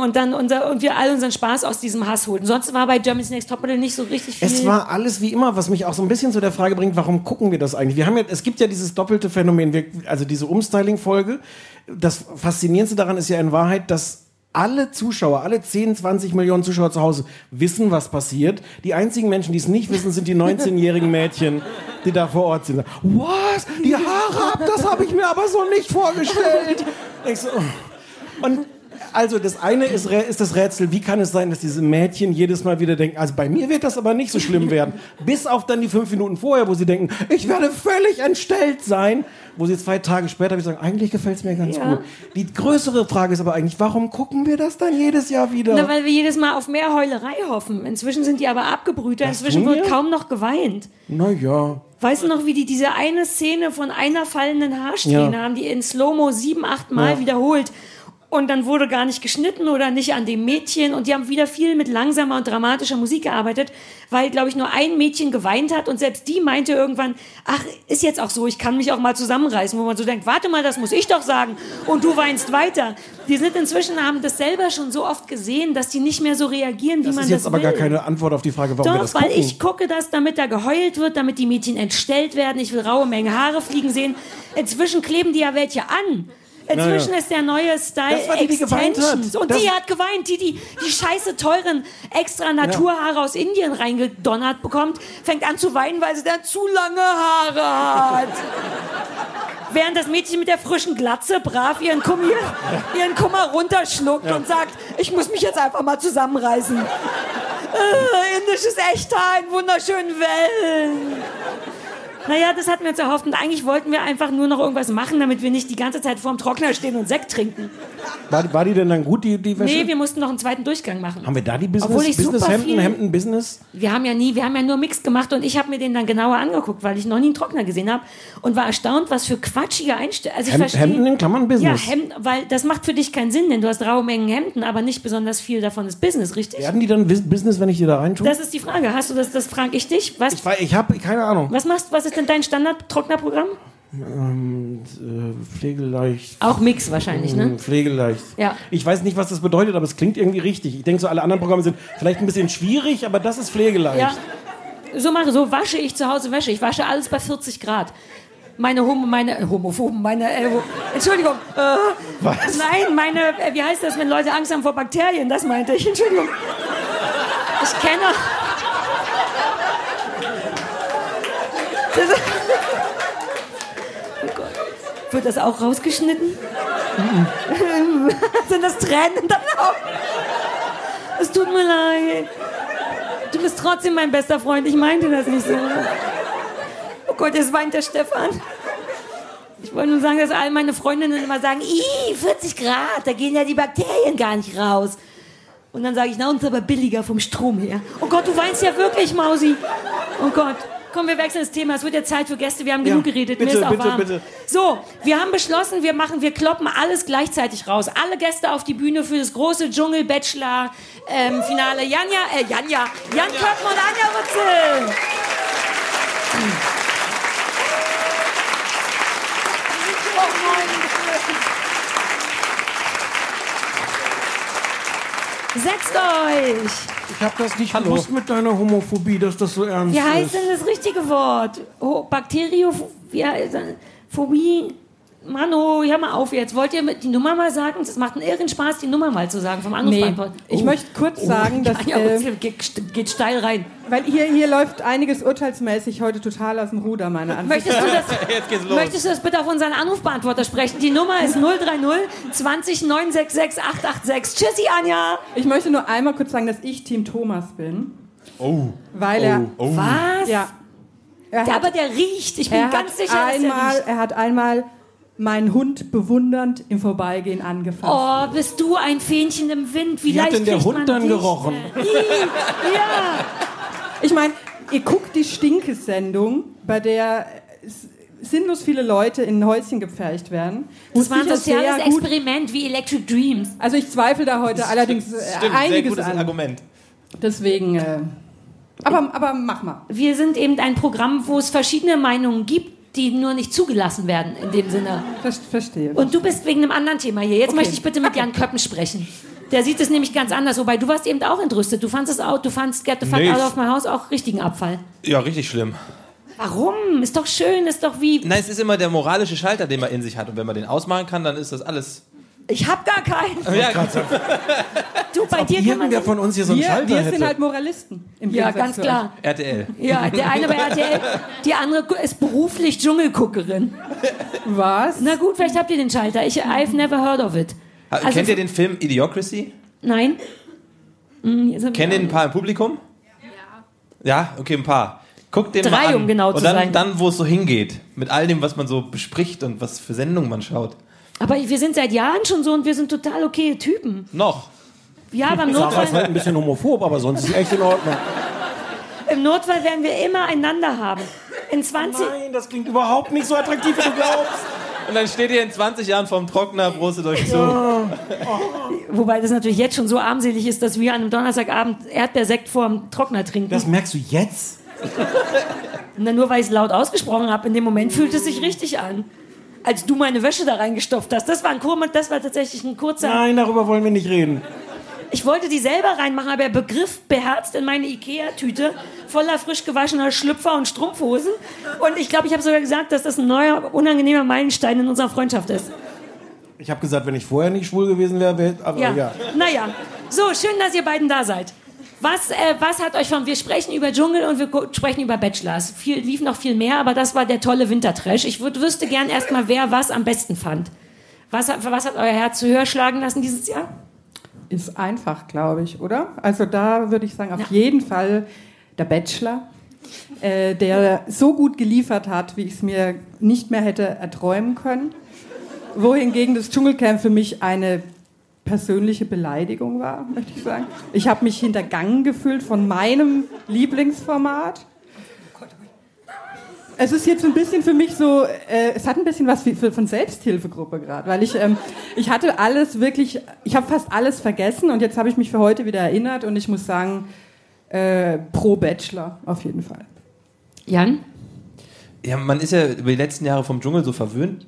und dann wir all unseren Spaß aus diesem Hass holten. Sonst war bei Germany's Next Topmodel nicht so richtig viel... Es war alles wie immer, was mich auch so ein bisschen zu der Frage bringt, warum gucken wir das eigentlich? Es gibt ja dieses doppelte Phänomen, also diese Umstyling-Folge. Das Faszinierendste daran ist ja in Wahrheit, dass alle Zuschauer, alle 10, 20 Millionen Zuschauer zu Hause wissen, was passiert. Die einzigen Menschen, die es nicht wissen, sind die 19-jährigen Mädchen, die da vor Ort sind. Was? Die Haare ab? Das habe ich mir aber so nicht vorgestellt. Und also das eine ist das Rätsel, wie kann es sein, dass diese Mädchen jedes Mal wieder denken, also bei mir wird das aber nicht so schlimm werden. Bis auf dann die 5 Minuten vorher, wo sie denken, ich werde völlig entstellt sein. Wo sie 2 Tage später sagen, eigentlich gefällt es mir ganz gut. Die größere Frage ist aber eigentlich, warum gucken wir das dann jedes Jahr wieder? Na, weil wir jedes Mal auf mehr Heulerei hoffen. Inzwischen sind die aber abgebrühter. Inzwischen wird kaum noch geweint. Naja. Weißt du noch, wie die diese eine Szene von einer fallenden Haarsträhne haben, die in Slow-Mo 7, 8 Mal wiederholt. Und dann wurde gar nicht geschnitten oder nicht an dem Mädchen. Und die haben wieder viel mit langsamer und dramatischer Musik gearbeitet, weil, glaube ich, nur ein Mädchen geweint hat. Und selbst die meinte irgendwann, ach, ist jetzt auch so, ich kann mich auch mal zusammenreißen. Wo man so denkt, warte mal, das muss ich doch sagen. Und du weinst weiter. Die sind inzwischen, haben das selber schon so oft gesehen, dass die nicht mehr so reagieren, wie man das will. Das ist jetzt aber gar keine Antwort auf die Frage, warum wir das gucken. Doch, weil ich gucke das, damit da geheult wird, damit die Mädchen entstellt werden. Ich will raue Mengen Haare fliegen sehen. Inzwischen kleben die ja welche an. Inzwischen ist der neue Style Extensions. Und die hat geweint, die scheiße teuren extra Naturhaare aus Indien reingedonnert bekommt, fängt an zu weinen, weil sie dann zu lange Haare hat. Während das Mädchen mit der frischen Glatze brav ihren Kummer runterschluckt und sagt, ich muss mich jetzt einfach mal zusammenreißen. Indisches Echthaar in wunderschönen Wellen. Naja, das hatten wir uns erhofft und eigentlich wollten wir einfach nur noch irgendwas machen, damit wir nicht die ganze Zeit vorm Trockner stehen und Sekt trinken. War die denn dann gut, die Wäsche? Nee, wir mussten noch einen zweiten Durchgang machen. Haben wir da die Business-Hemden? Wir haben ja nur Mix gemacht und ich habe mir den dann genauer angeguckt, weil ich noch nie einen Trockner gesehen habe und war erstaunt, was für quatschige Einstellungen. Also Hemden in Klammern Business? Ja, Hemden, weil das macht für dich keinen Sinn, denn du hast raue Mengen Hemden, aber nicht besonders viel davon ist Business, richtig? Werden die dann Business, wenn ich die da reintue? Das ist die Frage. Hast du das frage ich dich. Was? Ich habe keine Ahnung. Was ist denn dein Standard-Trocknerprogramm? Pflegeleicht. Auch Mix wahrscheinlich, ne? Pflegeleicht. Ja. Ich weiß nicht, was das bedeutet, aber es klingt irgendwie richtig. Ich denke, so alle anderen Programme sind vielleicht ein bisschen schwierig, aber das ist pflegeleicht. Ja. So mache, so wasche ich zu Hause Wäsche. Ich wasche alles bei 40 Grad. Was? Nein, meine, wie heißt das, wenn Leute Angst haben vor Bakterien? Das meinte ich, Entschuldigung. Ich kenne... Das, oh Gott. Wird das auch rausgeschnitten? Sind das Tränen dann auch? Es tut mir leid. Du bist trotzdem mein bester Freund. Ich meinte das nicht so. Oh Gott, jetzt weint der Stefan. Ich wollte nur sagen, dass all meine Freundinnen immer sagen, 40 Grad, da gehen ja die Bakterien gar nicht raus. Und dann sage ich, na, uns aber billiger vom Strom her. Oh Gott, du weinst ja wirklich, Mausi. Oh Gott. Komm, wir wechseln das Thema. Es wird ja Zeit für Gäste. Wir haben genug geredet. Bitte, mir ist auch warm. Bitte. So, wir haben beschlossen, wir kloppen alles gleichzeitig raus. Alle Gäste auf die Bühne für das große Dschungel-Bachelor-Finale. Jan Köppen und Anja Rützel. Setzt euch! Ich hab das nicht gewusst mit deiner Homophobie, dass das so ernst ist. Wie heißt denn das richtige Wort? Oh, Bakteriophobie? Mann, hör mal auf jetzt. Wollt ihr die Nummer mal sagen? Es macht einen irren Spaß, die Nummer mal zu sagen vom Anrufbeantworter. Nee. Ich möchte kurz sagen, dass... Ja, geht steil rein. Weil hier läuft einiges urteilsmäßig heute total aus dem Ruder, meine Antwort. Möchtest du das bitte auf unseren Anrufbeantworter sprechen? Die Nummer ist 030 20 966 886. Tschüssi, Anja! Ich möchte nur einmal kurz sagen, dass ich Team Thomas bin. Oh. Weil er... Oh. Was? Ja. Aber der riecht. Ich bin ganz sicher, dass er riecht. Er hat einmal... meinen Hund bewundernd im Vorbeigehen angefasst. Oh, bist du ein Fähnchen im Wind. Wie hat denn der Hund dann gerochen? Ja. Ich meine, ihr guckt die Stinke-Sendung, bei der sinnlos viele Leute in ein Häuschen gepfercht werden. Das war ein soziales Experiment wie Electric Dreams. Also ich zweifle da heute allerdings einiges an. Sehr gutes Argument. Deswegen... aber mach mal. Wir sind eben ein Programm, wo es verschiedene Meinungen gibt, die nur nicht zugelassen werden, in dem Sinne. Verstehe. Und du bist wegen einem anderen Thema hier. Jetzt möchte ich bitte mit Jan Köppen sprechen. Der sieht es nämlich ganz anders. Wobei, du warst eben auch entrüstet. Du fandst Get the Fuck Out of My House auch richtigen Abfall. Ja, richtig schlimm. Warum? Ist doch schön, ist doch wie... Nein, es ist immer der moralische Schalter, den man in sich hat. Und wenn man den ausmachen kann, dann ist das alles... Ich hab gar keinen. Ja, du, bei dir kann man... von uns hier so einen Schalter wir sind halt Moralisten. Ja, ganz klar. RTL. Ja, der eine bei RTL, die andere ist beruflich Dschungelguckerin. Was? Na gut, vielleicht habt ihr den Schalter. I've never heard of it. Also, kennt ihr den Film Idiocracy? Nein. Kennen den ein paar im Publikum? Ja, okay, ein paar. Guckt den mal an. 3, um genau zu sein. Und dann, wo es so hingeht. Mit all dem, was man so bespricht und was für Sendungen man schaut. Aber wir sind seit Jahren schon so und wir sind total okaye Typen. Noch. Ja, beim Notfall... Sarah ist halt ein bisschen homophob, aber sonst ist echt in Ordnung. Im Notfall werden wir immer einander haben. Nein, das klingt überhaupt nicht so attraktiv, wie du glaubst. Und dann steht ihr in 20 Jahren vorm Trockner, brustet euch zu. Ja. Oh. Wobei das natürlich jetzt schon so armselig ist, dass wir an einem Donnerstagabend Erdbeersekt vorm Trockner trinken. Das merkst du jetzt? Na, nur weil ich es laut ausgesprochen habe, in dem Moment fühlt es sich richtig an. Als du meine Wäsche da reingestopft hast. Das war tatsächlich ein kurzer... Nein, darüber wollen wir nicht reden. Ich wollte die selber reinmachen, aber der Begriff beherzt in meine Ikea-Tüte voller frisch gewaschener Schlüpfer und Strumpfhosen. Und ich glaube, ich habe sogar gesagt, dass das ein neuer, unangenehmer Meilenstein in unserer Freundschaft ist. Ich habe gesagt, wenn ich vorher nicht schwul gewesen wäre... Aber ja. Naja. So, schön, dass ihr beiden da seid. Was hat euch von... Wir sprechen über Dschungel und wir sprechen über Bachelors. Lief noch viel mehr, aber das war der tolle Wintertrash. Ich wüsste gern erstmal, wer was am besten fand. Was hat euer Herz zu höher schlagen lassen dieses Jahr? Ist einfach, glaube ich, oder? Also da würde ich sagen, auf jeden Fall der Bachelor, der so gut geliefert hat, wie ich es mir nicht mehr hätte erträumen können. Wohingegen das Dschungelcamp für mich eine... persönliche Beleidigung war, möchte ich sagen. Ich habe mich hintergangen gefühlt von meinem Lieblingsformat. Es ist jetzt ein bisschen für mich so, es hat ein bisschen was von Selbsthilfegruppe gerade, weil ich hatte alles wirklich, ich habe fast alles vergessen und jetzt habe ich mich für heute wieder erinnert und ich muss sagen, pro Bachelor auf jeden Fall. Jan? Ja, man ist ja über die letzten Jahre vom Dschungel so verwöhnt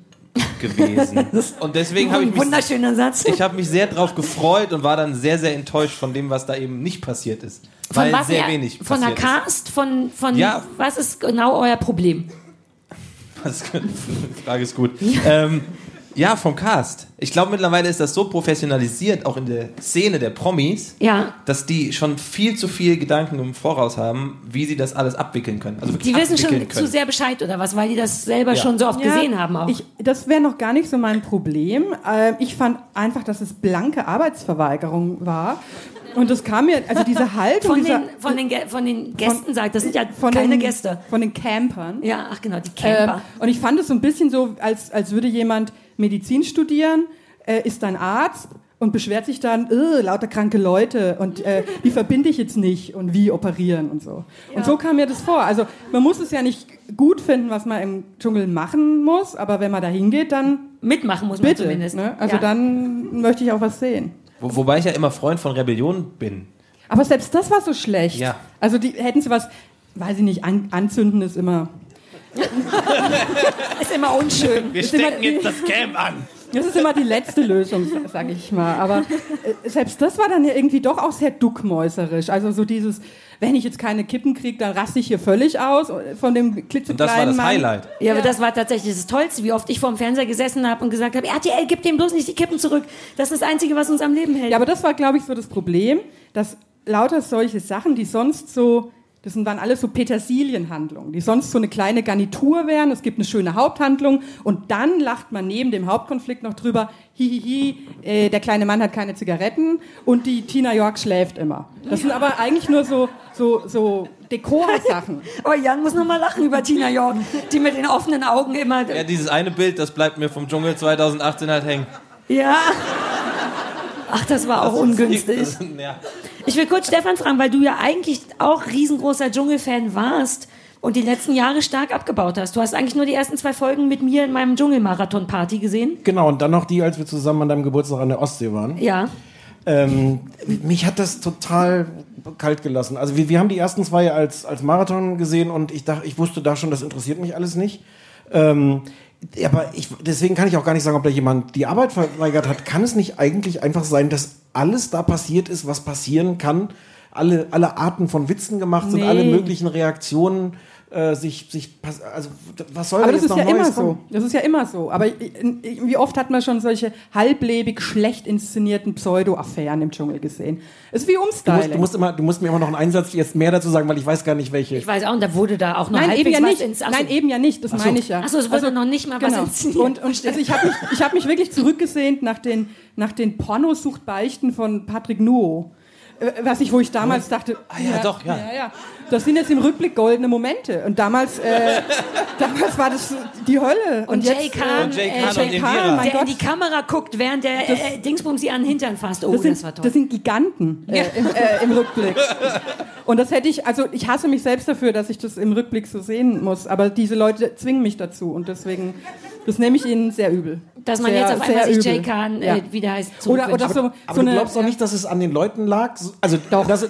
gewesen. Und deswegen habe ich wunderschöner Satz. Ich habe mich sehr drauf gefreut und war dann sehr, sehr enttäuscht von dem, was da eben nicht passiert ist. Von weil was sehr wenig von passiert der Cast, ist. Von ja. Was ist genau euer Problem? Das Frage ist gut. Ja. Ja, vom Cast. Ich glaube, mittlerweile ist das so professionalisiert, auch in der Szene der Promis, ja, dass die schon viel zu viel Gedanken im Voraus haben, wie sie das alles abwickeln können. Also die wissen schon zu sehr Bescheid oder was, weil die das selber schon so oft gesehen haben auch. Das wäre noch gar nicht so mein Problem. Ich fand einfach, dass es blanke Arbeitsverweigerung war. Und das kam mir, also diese Haltung... Von den Gästen sagt, das sind ja keine Gäste. Von den Campern. Ja, ach genau, die Camper. Und ich fand es so ein bisschen so, als würde jemand Medizin studieren, ist ein Arzt und beschwert sich dann, lauter kranke Leute und die verbinde ich jetzt nicht und wie operieren und so. Ja. Und so kam mir das vor. Also man muss es ja nicht gut finden, was man im Dschungel machen muss, aber wenn man da hingeht, dann... Mitmachen muss man bitte, zumindest. Ne? Also dann möchte ich auch was sehen. Wobei ich ja immer Freund von Rebellion bin. Aber selbst das war so schlecht. Ja. Also die hätten sie was, weiß ich nicht, anzünden ist immer... ist immer unschön. Wir stecken jetzt das Camp an. Das ist immer die letzte Lösung, sag ich mal. Aber selbst das war dann ja irgendwie doch auch sehr duckmäuserisch. Also so dieses, wenn ich jetzt keine Kippen kriege, dann raste ich hier völlig aus von dem klitzekleinen Und das war das Mann. Highlight. Ja, aber das war tatsächlich das Tollste, wie oft ich vorm Fernseher gesessen habe und gesagt habe, RTL, gib dem bloß nicht die Kippen zurück. Das ist das Einzige, was uns am Leben hält. Ja, aber das war, glaube ich, so das Problem, dass lauter solche Sachen, die sonst so... Das waren alles so Petersilienhandlungen, die sonst so eine kleine Garnitur wären. Es gibt eine schöne Haupthandlung und dann lacht man neben dem Hauptkonflikt noch drüber, der kleine Mann hat keine Zigaretten und die Tina York schläft immer. Das sind aber eigentlich nur so Dekorsachen. Oh, Jan muss nochmal lachen über Tina York, die mit den offenen Augen immer... Ja, dieses eine Bild, das bleibt mir vom Dschungel 2018 halt hängen. Ja... Ach, das war auch ungünstig. Ich will kurz Stefan fragen, weil du ja eigentlich auch riesengroßer Dschungelfan warst und die letzten Jahre stark abgebaut hast. Du hast eigentlich nur die ersten 2 Folgen mit mir in meinem Dschungelmarathon-Party gesehen. Genau, und dann noch die, als wir zusammen an deinem Geburtstag an der Ostsee waren. Ja. Mich hat das total kalt gelassen. Also wir haben die ersten 2 als Marathon gesehen und ich dachte, ich wusste da schon, das interessiert mich alles nicht. Aber deswegen kann ich auch gar nicht sagen, ob da jemand die Arbeit verweigert hat. Kann es nicht eigentlich einfach sein, dass alles da passiert ist, was passieren kann? Alle Arten von Witzen gemacht sind, alle möglichen Reaktionen was soll das jetzt noch Neues kommen? Das ist ja immer so. Aber wie oft hat man schon solche halblebig schlecht inszenierten Pseudo-Affären im Dschungel gesehen? Es ist wie Umstyling. Du musst mir immer noch einen Einsatz jetzt mehr dazu sagen, weil ich weiß gar nicht, welche. Ich weiß auch, und da wurde da auch noch halbwegs was inszeniert. Nein, eben ja nicht, das meine ich ja. Achso, es wurde noch nicht mal was inszeniert. Und also ich hab mich wirklich zurückgesehnt nach den Pornosuchtbeichten von Patrick Nuo. Wo ich damals dachte, das sind jetzt im Rückblick goldene Momente. Und damals war das die Hölle. Und Jay Khan, der in die Kamera guckt, während der Dingsbums sie an den Hintern fasst. Oh, das war toll. Das sind Giganten im Rückblick. Und das hätte ich, also ich hasse mich selbst dafür, dass ich das im Rückblick so sehen muss. Aber diese Leute zwingen mich dazu. Und deswegen, das nehme ich ihnen sehr übel. Dass man jetzt auf einmal sich Jay Khan wieder heißt. Oder aber du glaubst doch nicht, dass es an den Leuten lag? Also,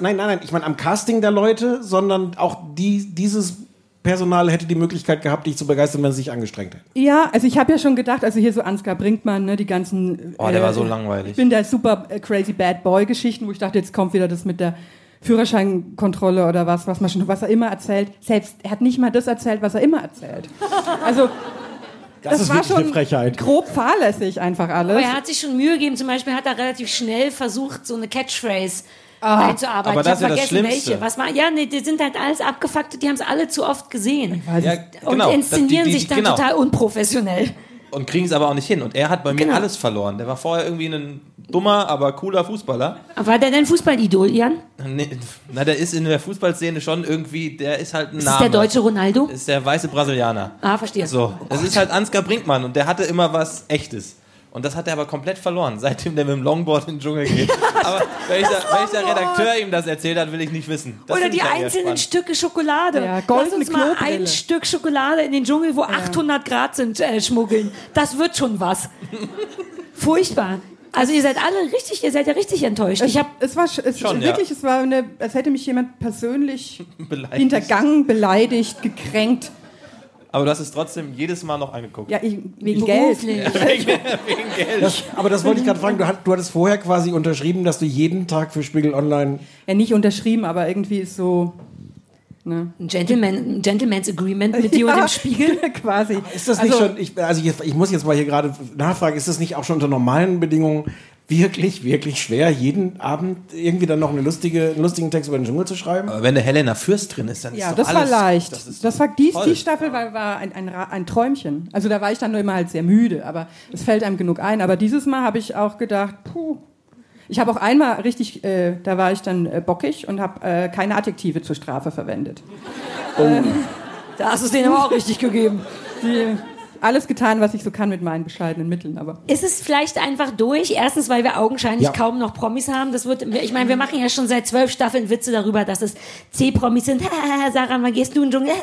nein. Ich meine, am Casting der Leute, sondern auch dieses Personal hätte die Möglichkeit gehabt, dich zu begeistern, wenn sie sich angestrengt hätten. Ja, also ich habe ja schon gedacht, also hier so Ansgar Brinkmann, ne, die ganzen... der war so langweilig. Ich bin der super crazy bad boy Geschichten, wo ich dachte, jetzt kommt wieder das mit der Führerscheinkontrolle oder was er immer erzählt. Selbst, er hat nicht mal das erzählt, was er immer erzählt. Also... Das war schon eine Frechheit. Grob fahrlässig einfach alles. Aber er hat sich schon Mühe gegeben. Zum Beispiel hat er relativ schnell versucht, so eine Catchphrase einzuarbeiten. Aber das ist das Schlimmste. Die sind halt alles abgefuckt. Die haben es alle zu oft gesehen. Und inszenieren sich dann total unprofessionell. Und kriegen es aber auch nicht hin. Und er hat bei mir alles verloren. Der war vorher irgendwie ein dummer, aber cooler Fußballer. War der denn Fußballidol, Jan? Nee, der ist in der Fußballszene schon irgendwie, der ist halt ein Name. Ist der deutsche Ronaldo? Ist der weiße Brasilianer. Ah, verstehe. So, das ist halt Ansgar Brinkmann und der hatte immer was Echtes. Und das hat er aber komplett verloren, seitdem der mit dem Longboard in den Dschungel geht. Aber welcher Redakteur ihm das erzählt hat, will ich nicht wissen. Das Oder die einzelnen Stücke Schokolade. Ja, Lass uns mal ein Stück Schokolade in den Dschungel, wo 800 Grad sind, schmuggeln. Das wird schon was. Furchtbar. Also ihr seid ja richtig enttäuscht. Es hätte mich jemand persönlich beleidigt. Hintergangen, beleidigt, gekränkt. Aber du hast es trotzdem jedes Mal noch angeguckt. Ja, wegen Geld. Wegen Geld. Das, aber das wollte ich gerade fragen. Du hattest vorher quasi unterschrieben, dass du jeden Tag für Spiegel Online... Ja, nicht unterschrieben, aber irgendwie ist so... Ne? Ein Gentleman's Agreement mit dir und dem Spiegel. Quasi. Aber ist das nicht also, schon... Ich muss jetzt mal hier gerade nachfragen. Ist das nicht auch schon unter normalen Bedingungen wirklich, wirklich schwer, jeden Abend irgendwie dann noch einen lustigen Text über den Dschungel zu schreiben? Aber wenn der Helena Fürst drin ist, dann ist doch alles... Ja, das war leicht. Das war die Staffel, war ein Träumchen. Also da war ich dann nur immer halt sehr müde, aber es fällt einem genug ein. Aber dieses Mal habe ich auch gedacht, puh. Ich habe auch einmal richtig, da war ich dann bockig und habe keine Adjektive zur Strafe verwendet. Oh. Da hast du es denen aber auch richtig gegeben. Alles getan, was ich so kann mit meinen bescheidenen Mitteln. Aber ist es vielleicht einfach durch? Erstens, weil wir augenscheinlich kaum noch Promis haben. Das wird, ich meine, wir machen ja schon seit 12 Staffeln Witze darüber, dass es C-Promis sind. Sarah, wann gehst du in den Dschungel?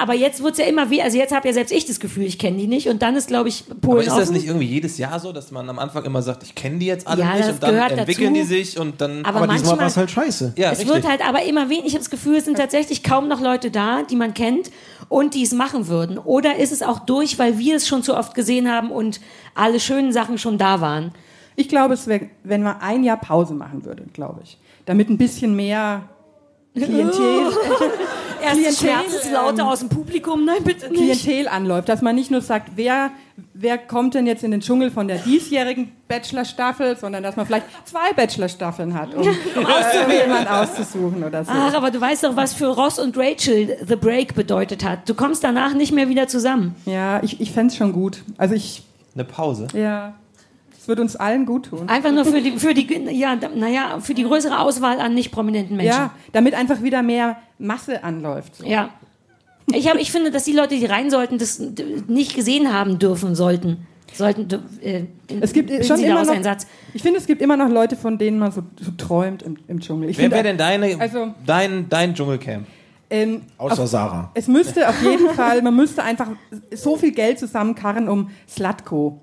Aber jetzt wird's ja immer wie, also jetzt habe ja selbst ich das Gefühl, ich kenne die nicht. Und dann ist, glaube ich, Polen. Aber ist das nicht irgendwie jedes Jahr so, dass man am Anfang immer sagt, ich kenne die jetzt alle nicht und dann entwickeln dazu. Die sich und dann... Aber diesmal war es halt scheiße. Ja, es richtig. Wird halt aber immer wenig. Ich habe das Gefühl, es sind tatsächlich kaum noch Leute da, die man kennt und die es machen würden. Oder ist es auch durch, weil wir es schon zu oft gesehen haben und alle schönen Sachen schon da waren? Ich glaube, es wäre, wenn man ein Jahr Pause machen würde, glaube ich. Damit ein bisschen mehr... Klientel aus dem Publikum, nein, bitte nicht. Klientel anläuft, dass man nicht nur sagt, wer kommt denn jetzt in den Dschungel von der diesjährigen Bachelor-Staffel, sondern dass man vielleicht 2 Bachelor-Staffeln hat, um jemanden auszusuchen oder so. Ach, aber du weißt doch, was für Ross und Rachel The Break bedeutet hat. Du kommst danach nicht mehr wieder zusammen. Ja, ich fänd's schon gut. Also eine Pause? Ja. Es wird uns allen gut tun. Einfach nur für die größere Auswahl an nicht prominenten Menschen. Ja, damit einfach wieder mehr Masse anläuft. So. Ja. Ich finde, dass die Leute, die rein sollten, das nicht gesehen haben dürfen sollten. Es gibt schon immer noch, ich finde, es gibt immer noch Leute, von denen man so träumt im Dschungel. Wer wäre denn dein Dschungelcamp? Außer Sarah. Es müsste auf jeden Fall, man müsste einfach so viel Geld zusammenkarren, um Slatko...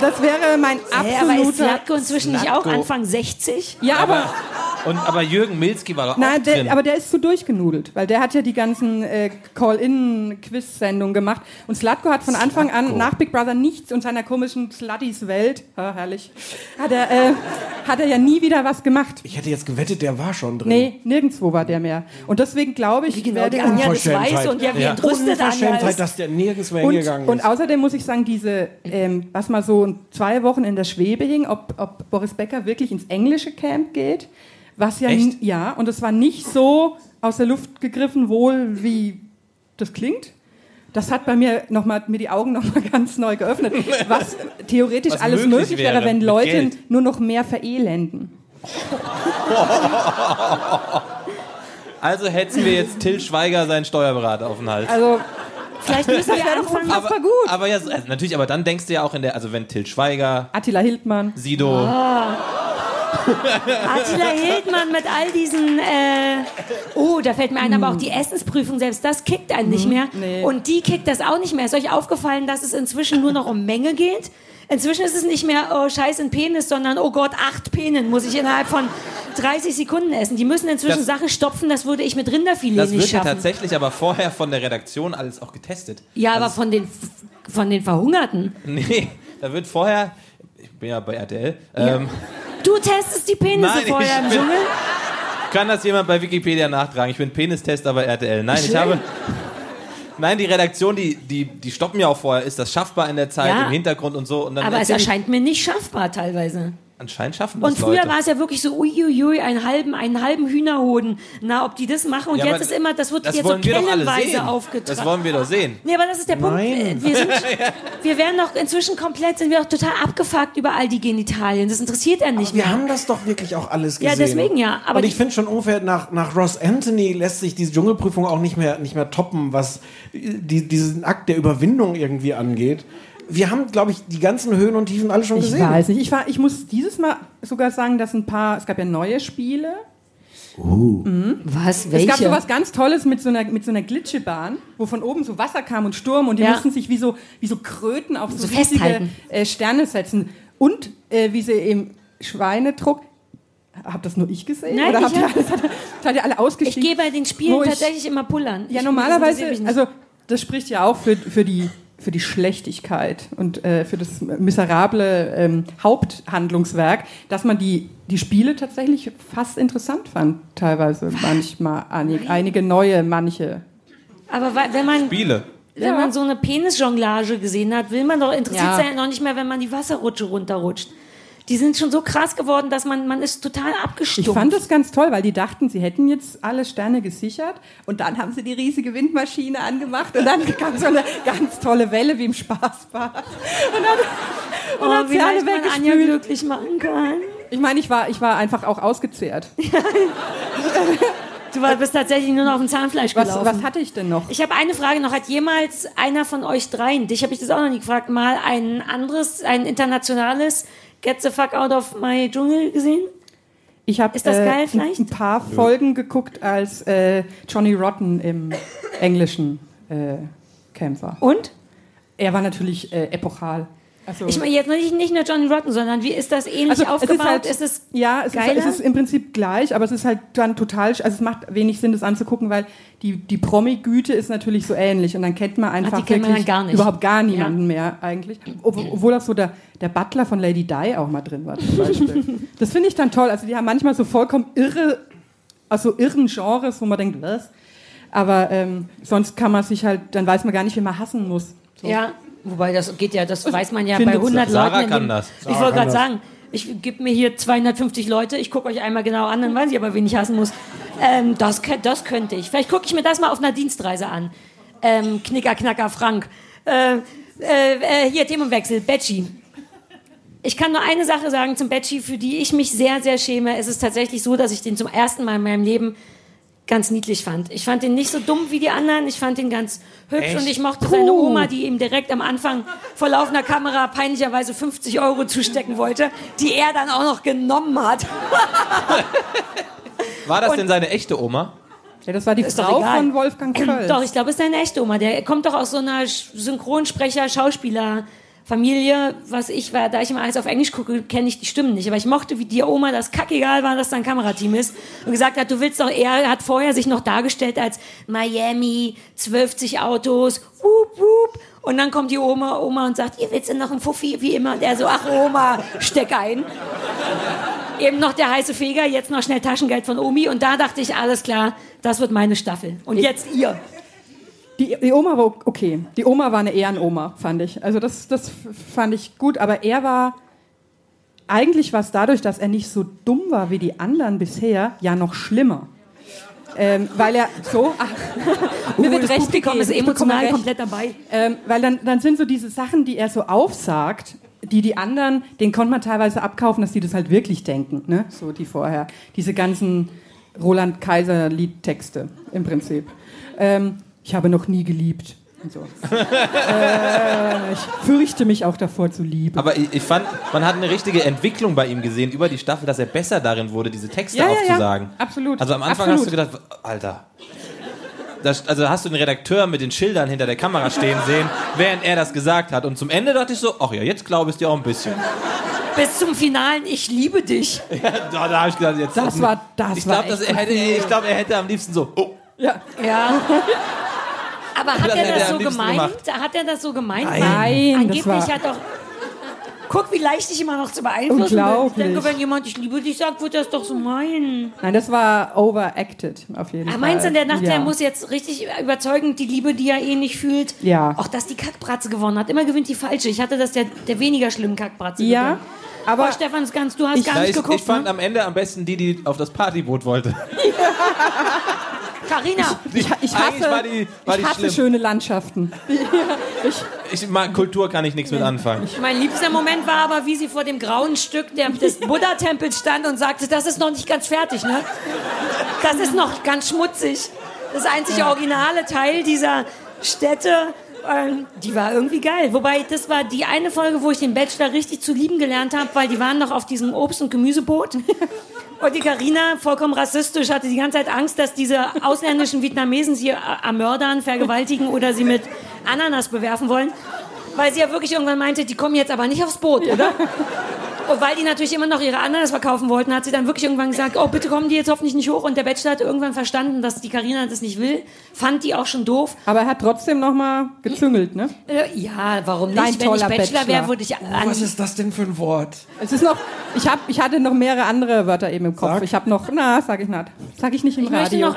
Das wäre mein absoluter... Aber ist Slatko inzwischen nicht auch Anfang 60? Ja, aber Jürgen Milski war doch auch drin. Aber der ist so durchgenudelt, weil der hat ja die ganzen Call-In-Quiz-Sendungen gemacht. Und Slatko hat von Anfang an nach Big Brother nichts und seiner komischen Slutties-Welt, herrlich, hat er ja nie wieder was gemacht. Ich hätte jetzt gewettet, der war schon drin. Nee, nirgendwo war der mehr. Und deswegen glaube ich... Wie genau die Anja das weiß und wie entrüstet Anja ist. Dass der nirgends mehr hingegangen ist. Und außerdem muss ich sagen, diese, was mal so 2 Wochen in der Schwebe hing, ob Boris Becker wirklich ins englische Camp geht. Was ja, ja, und es war nicht so aus der Luft gegriffen, wohl wie das klingt. Das hat bei mir die Augen nochmal ganz neu geöffnet. Was theoretisch was alles möglich wäre, wenn Leute Geld. Nur noch mehr verelenden. Also hetzen wir jetzt Till Schweiger seinen Steuerberater auf den Hals. Also... Vielleicht müssen wir anfangen, das war gut. Aber ja, natürlich, aber dann denkst du ja auch wenn Til Schweiger... Attila Hildmann. Sido. Oh. Attila Hildmann mit all diesen... da fällt mir ein, aber auch die Essensprüfung, selbst das kickt einen nicht mehr. Nee. Und die kickt das auch nicht mehr. Ist euch aufgefallen, dass es inzwischen nur noch um Menge geht? Inzwischen ist es nicht mehr, oh, scheiß ein Penis, sondern, oh Gott, 8 Penen muss ich innerhalb von 30 Sekunden essen. Die müssen inzwischen Sachen stopfen, das würde ich mit Rinderfilet nicht schaffen. Das wird ja tatsächlich aber vorher von der Redaktion alles auch getestet. Ja, aber von den Verhungerten. Nee, da wird vorher, ich bin ja bei RTL. Ja. Du testest die Penisse vorher im Dschungel? Kann das jemand bei Wikipedia nachtragen? Ich bin Penistester bei RTL. Nein, Nein, die Redaktion, die stoppen ja auch vorher. Ist das schaffbar in der Zeit, im Hintergrund und so? Und dann aber es erscheint mir nicht schaffbar teilweise. Anscheinend schaffen das Leute. Und früher war es ja wirklich so, uiuiui, einen halben Hühnerhoden. Na, ob die das machen? Und jetzt ist immer, das wird jetzt so kellenweise aufgetragen. Das wollen wir doch sehen. Nee, aber das ist der Punkt. Wir werden doch inzwischen sind wir doch total abgefuckt über all die Genitalien. Das interessiert ja nicht mehr. Wir haben das doch wirklich auch alles gesehen. Ja, deswegen ja. Aber und ich finde schon ungefähr, nach Ross Anthony lässt sich diese Dschungelprüfung auch nicht mehr toppen, was diesen Akt der Überwindung irgendwie angeht. Wir haben, glaube ich, die ganzen Höhen und Tiefen alle schon gesehen. Ich weiß nicht. Ich muss dieses Mal sogar sagen, dass es gab ja neue Spiele. Was? Welche? Es gab so was ganz Tolles mit so einer Glitschebahn, wo von oben so Wasser kam und Sturm und die mussten sich wie so Kröten auf so riesige Sterne setzen. Und wie sie eben Schweinedruck Hab das nur ich gesehen? Nein, oder habt ihr alle ausgeschrieben? Ich gehe bei den Spielen tatsächlich immer pullern. Ja, normalerweise, also das spricht ja auch für die Schlechtigkeit und für das miserable Haupthandlungswerk, dass man die Spiele tatsächlich fast interessant fand, teilweise manchmal. Einige neue, manche. Aber wenn man... Spiele. Wenn man so eine Penisjonglage gesehen hat, will man doch interessiert sein, noch nicht mehr, wenn man die Wasserrutsche runterrutscht. Die sind schon so krass geworden, dass man ist total abgestumpft. Ich fand das ganz toll, weil die dachten, sie hätten jetzt alle Sterne gesichert und dann haben sie die riesige Windmaschine angemacht und dann kam so eine ganz tolle Welle wie im Spaßbad. Und dann hat sie alle weggespült. Anja glücklich machen kann. Ich meine, ich war einfach auch ausgezehrt. Du bist tatsächlich nur noch auf dem Zahnfleisch gelaufen. Was hatte ich denn noch? Ich habe eine Frage noch. Hat jemals einer von euch dreien, dich habe ich das auch noch nie gefragt, mal ein internationales Get the Fuck Out of My Dschungel gesehen? Ich habe ein paar Folgen geguckt, als Johnny Rotten im englischen Camp war. Und? Er war natürlich epochal. Also, ich meine jetzt nicht nur Johnny Rotten, sondern wie ist das ähnlich aufgebaut? Es ist im Prinzip gleich, aber es ist halt dann total... Also es macht wenig Sinn, das anzugucken, weil die Promi-Güte ist natürlich so ähnlich und dann kennt man einfach überhaupt gar niemanden mehr eigentlich. Obwohl auch so der Butler von Lady Di auch mal drin war zum Beispiel. Das finde ich dann toll. Also die haben manchmal so vollkommen irren Genres, wo man denkt, was? Aber sonst kann man sich halt... Dann weiß man gar nicht, wen man hassen muss. So. Ja. Wobei, das geht ja, das weiß man ja bei 100 Leuten. Sarah kann das. Ich wollte gerade sagen, ich gebe mir hier 250 Leute, ich gucke euch einmal genau an, dann weiß ich aber, wen ich hassen muss. Das könnte ich. Vielleicht gucke ich mir das mal auf einer Dienstreise an. Knicker, Knacker, Frank. Hier, Themenwechsel, Betschi. Ich kann nur eine Sache sagen zum Betschi, für die ich mich sehr, sehr schäme. Es ist tatsächlich so, dass ich den zum ersten Mal in meinem Leben ganz niedlich fand. Ich fand ihn nicht so dumm wie die anderen, ich fand ihn ganz hübsch. Echt? Und ich mochte seine Oma, die ihm direkt am Anfang vor laufender Kamera peinlicherweise 50 Euro zustecken wollte, die er dann auch noch genommen hat. War das denn seine echte Oma? Ja, das war die Frau von Wolfgang Köln. Doch, ich glaube, es ist seine echte Oma. Der kommt doch aus so einer Synchronsprecher-Schauspieler-Familie, da ich immer alles auf Englisch gucke, kenne ich die Stimmen nicht. Aber ich mochte, wie die Oma das kackegal war, dass da ein Kamerateam ist und gesagt hat, du willst doch er hat vorher sich noch dargestellt als Miami, 12 Autos, wup, wup. Und dann kommt die Oma und sagt, ihr willst denn noch einen Fuffi, wie immer. Und er so, ach Oma, steck ein. Eben noch der heiße Feger, jetzt noch schnell Taschengeld von Omi. Und da dachte ich, alles klar, das wird meine Staffel. Und jetzt ihr. Die Oma war okay. Die Oma war eine Ehrenoma, fand ich. Also das fand ich gut. Aber er war... Eigentlich war es dadurch, dass er nicht so dumm war wie die anderen bisher, ja noch schlimmer. Weil er so... Mir wird recht gekommen, ist emotional komplett dabei. Weil dann sind so diese Sachen, die er so aufsagt... Die anderen, den konnte man teilweise abkaufen, dass die das halt wirklich denken, ne? So die vorher. Diese ganzen Roland-Kaiser-Liedtexte im Prinzip. Ich habe noch nie geliebt. Und so. Ich fürchte mich auch davor zu lieben. Aber ich fand, man hat eine richtige Entwicklung bei ihm gesehen über die Staffel, dass er besser darin wurde, diese Texte aufzusagen. Ja, absolut. Also am Anfang hast du gedacht, Alter... Also hast du den Redakteur mit den Schildern hinter der Kamera stehen sehen, während er das gesagt hat. Und zum Ende dachte ich so, ach ja, jetzt glaube ich dir auch ein bisschen. Bis zum finalen Ich liebe dich. Ja, da habe ich gedacht, jetzt... Ich glaube, er hätte am liebsten so... Oh. Ja. Aber hat er das so gemeint? Hat er das so gemeint? Nein. Angeblich hat doch... Guck, wie leicht ich immer noch zu beeinflussen bin. Ich denke, wenn jemand Ich liebe dich sagt, wird das doch so meinen. Nein, das war overacted auf jeden Fall. Meinst du, der dachte, er muss jetzt richtig überzeugend die Liebe, die er eh nicht fühlt, auch dass die Kackbratze gewonnen hat. Immer gewinnt die falsche. Ich hatte das der weniger schlimmen Kackbratze gewonnen. Aber Stefan, du hast gar nicht geguckt. Ich fand am Ende am besten die auf das Partyboot wollte. Carina, ich hasse, schöne Landschaften. Kultur kann ich nichts mit anfangen. Mein liebster Moment war aber, wie sie vor dem grauen Stück des Buddha-Tempels stand und sagte, das ist noch nicht ganz fertig, ne? Das ist noch ganz schmutzig. Das einzige originale Teil dieser Stätte, die war irgendwie geil. Wobei, das war die eine Folge, wo ich den Bachelor richtig zu lieben gelernt habe, weil die waren noch auf diesem Obst- und Gemüseboot. Und die Carina, vollkommen rassistisch, hatte die ganze Zeit Angst, dass diese ausländischen Vietnamesen sie ermördern, vergewaltigen oder sie mit Ananas bewerfen wollen. weil sie ja wirklich irgendwann meinte, die kommen jetzt aber nicht aufs Boot, oder? Und weil die natürlich immer noch ihre Ananas verkaufen wollten, hat sie dann wirklich irgendwann gesagt, oh, bitte kommen die jetzt hoffentlich nicht hoch. Und der Bachelor hat irgendwann verstanden, dass die Carina das nicht will. Fand die auch schon doof. Aber er hat trotzdem nochmal gezüngelt, ne? Ja, warum nicht? Nein, wenn ich Bachelor wäre, würde ich... was ist das denn für ein Wort? Es ist noch... Ich hatte noch mehrere andere Wörter eben im Kopf. Ich habe noch... Sag ich nicht im Radio. Ich möchte noch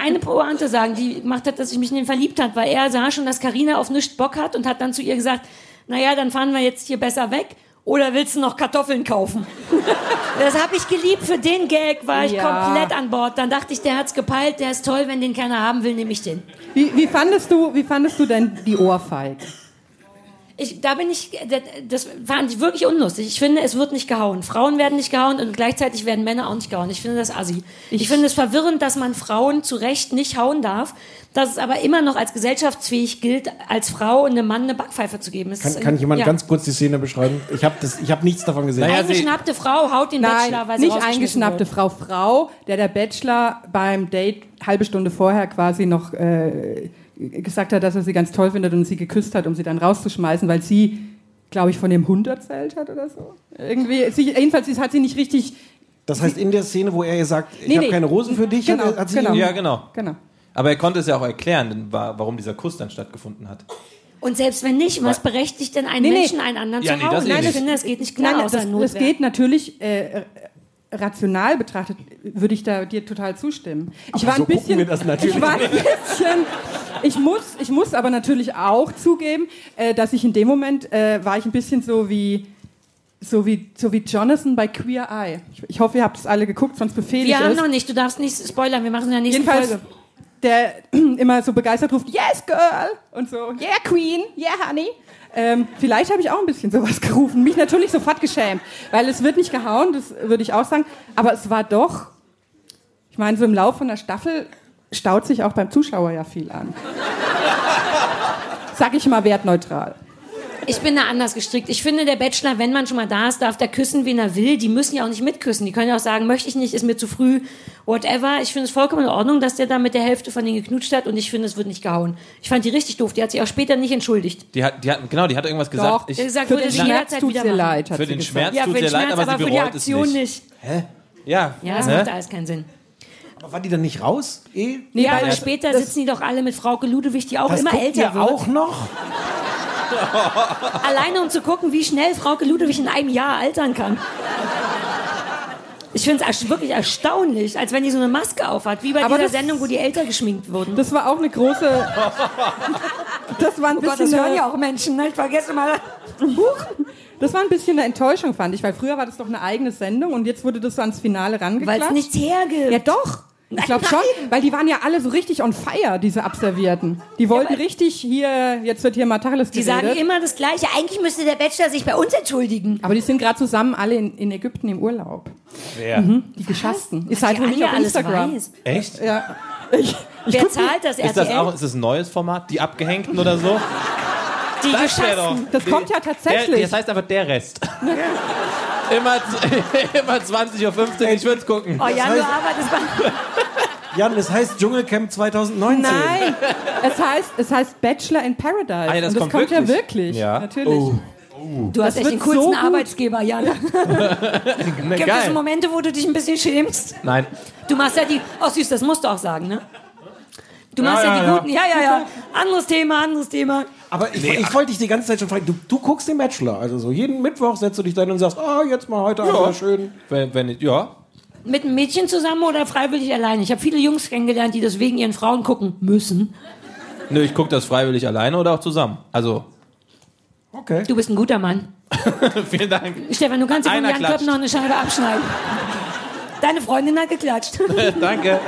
eine Pointe sagen, die gemacht hat, dass ich mich in ihn verliebt habe, weil er sah schon, dass Carina auf nichts Bock hat und hat dann zu ihr gesagt, naja, dann fahren wir jetzt hier besser weg. Oder willst du noch Kartoffeln kaufen? Das habe ich geliebt. Für den Gag war ich komplett an Bord. Dann dachte ich, der hat's gepeilt. Der ist toll. Wenn den keiner haben will, nehme ich den. Wie fandest du denn die Ohrfeige? Das fand ich wirklich unlustig. Ich finde, es wird nicht gehauen. Frauen werden nicht gehauen und gleichzeitig werden Männer auch nicht gehauen. Ich finde das assi. Ich finde es verwirrend, dass man Frauen zu Recht nicht hauen darf, dass es aber immer noch als gesellschaftsfähig gilt, als Frau einem Mann eine Backpfeife zu geben. Kann jemand ganz kurz die Szene beschreiben? Ich hab nichts davon gesehen. Eingeschnappte Frau haut den Bachelor, weil sie nicht eingeschnappte wird. Frau, der Bachelor beim Date halbe Stunde vorher quasi noch... gesagt hat, dass er sie ganz toll findet und sie geküsst hat, um sie dann rauszuschmeißen, weil sie, glaube ich, von dem Hund erzählt hat oder so. Jedenfalls hat sie nicht richtig... Das heißt, in der Szene, wo er ihr sagt, ich habe keine Rosen für dich, genau, hat sie... Genau. Ja, genau. Aber er konnte es ja auch erklären, warum dieser Kuss dann stattgefunden hat. Und selbst wenn nicht, was berechtigt denn einen Menschen, einen anderen zu hauen? Ich finde, das geht nicht klar außer Notwehr. Das geht natürlich... rational betrachtet würde ich da dir total zustimmen. Ich muss aber natürlich auch zugeben, dass ich in dem Moment war ich ein bisschen so wie Jonathan bei Queer Eye. Ich hoffe, ihr habt es alle geguckt, sonst befehle ich es. Wir haben noch nicht, du darfst nicht spoilern, wir machen in der nächsten Folge. Der immer so begeistert ruft, yes, girl! Und so, yeah, queen, yeah, honey. Vielleicht habe ich auch ein bisschen sowas gerufen. Mich natürlich sofort geschämt, weil es wird nicht gehauen, das würde ich auch sagen. Aber es war doch, ich meine, so im Lauf von der Staffel staut sich auch beim Zuschauer ja viel an. Sag ich mal wertneutral. Ich bin da anders gestrickt. Ich finde, der Bachelor, wenn man schon mal da ist, darf der küssen, wen er will. Die müssen ja auch nicht mitküssen. Die können ja auch sagen, möchte ich nicht, ist mir zu früh, whatever. Ich finde es vollkommen in Ordnung, dass der da mit der Hälfte von denen geknutscht hat und ich finde, es wird nicht gehauen. Ich fand die richtig doof. Die hat sich auch später nicht entschuldigt. Die hat irgendwas gesagt. Doch, ich gesagt, für den Schmerz tut ihr leid. Für den Schmerz tut ihr leid, aber sie bereut es nicht. Hä? Ja, das macht alles keinen Sinn. Aber war die dann nicht raus? Nee, ja, aber später sitzen die doch alle mit Frauke Ludewig, die auch immer älter wird. Auch noch? Alleine um zu gucken, wie schnell Frauke Ludewig in einem Jahr altern kann. Ich finde es wirklich erstaunlich, als wenn die so eine Maske aufhat, wie bei dieser Sendung, wo die älter geschminkt wurden. Das war auch eine große... Das hören ja auch Menschen, ne? Ich vergesse mal... Das war ein bisschen eine Enttäuschung, fand ich, weil früher war das doch eine eigene Sendung und jetzt wurde das so ans Finale rangeklatscht. Weil es nichts hergibt. Ja, doch. Ich glaube schon, weil die waren ja alle so richtig on fire, diese Abservierten. Die wollten richtig hier, jetzt wird hier mal Tacheles geredet. Die sagen immer das Gleiche. Eigentlich müsste der Bachelor sich bei uns entschuldigen. Aber die sind gerade zusammen alle in Ägypten im Urlaub. Wer? Mhm, die Geschassten. Ihr seid wohl nicht auf Instagram. Weiß. Echt? Ja. Wer zahlt das? RTL? Ist das ein neues Format? Die Abgehängten oder so? Die Geschassten. Das kommt ja tatsächlich. Das heißt aber der Rest. Immer 20:15 Uhr, ich würde es gucken. Oh Jan, du arbeitest bei... Jan, das heißt Dschungelcamp 2019. Nein, es heißt Bachelor in Paradise. Ah, das kommt wirklich? Ja wirklich, natürlich. Oh. Du hast echt den coolsten Arbeitsgeber, Jan. Gibt es Momente, wo du dich ein bisschen schämst? Nein. Du machst ja die... Oh süß, das musst du auch sagen, ne? Du machst ja die guten... Ja. Anderes Thema. Aber ich wollte dich die ganze Zeit schon fragen, du guckst den Bachelor, also so jeden Mittwoch setzt du dich da hin und sagst, jetzt mal heute Abend schön. Wenn ich. Mit einem Mädchen zusammen oder freiwillig alleine? Ich habe viele Jungs kennengelernt, die deswegen ihren Frauen gucken müssen. Nö, ich gucke das freiwillig alleine oder auch zusammen. Also. Okay. Du bist ein guter Mann. Vielen Dank. Stefan, du kannst dir von Jan Köppen noch eine Scheibe abschneiden. Deine Freundin hat geklatscht. Danke.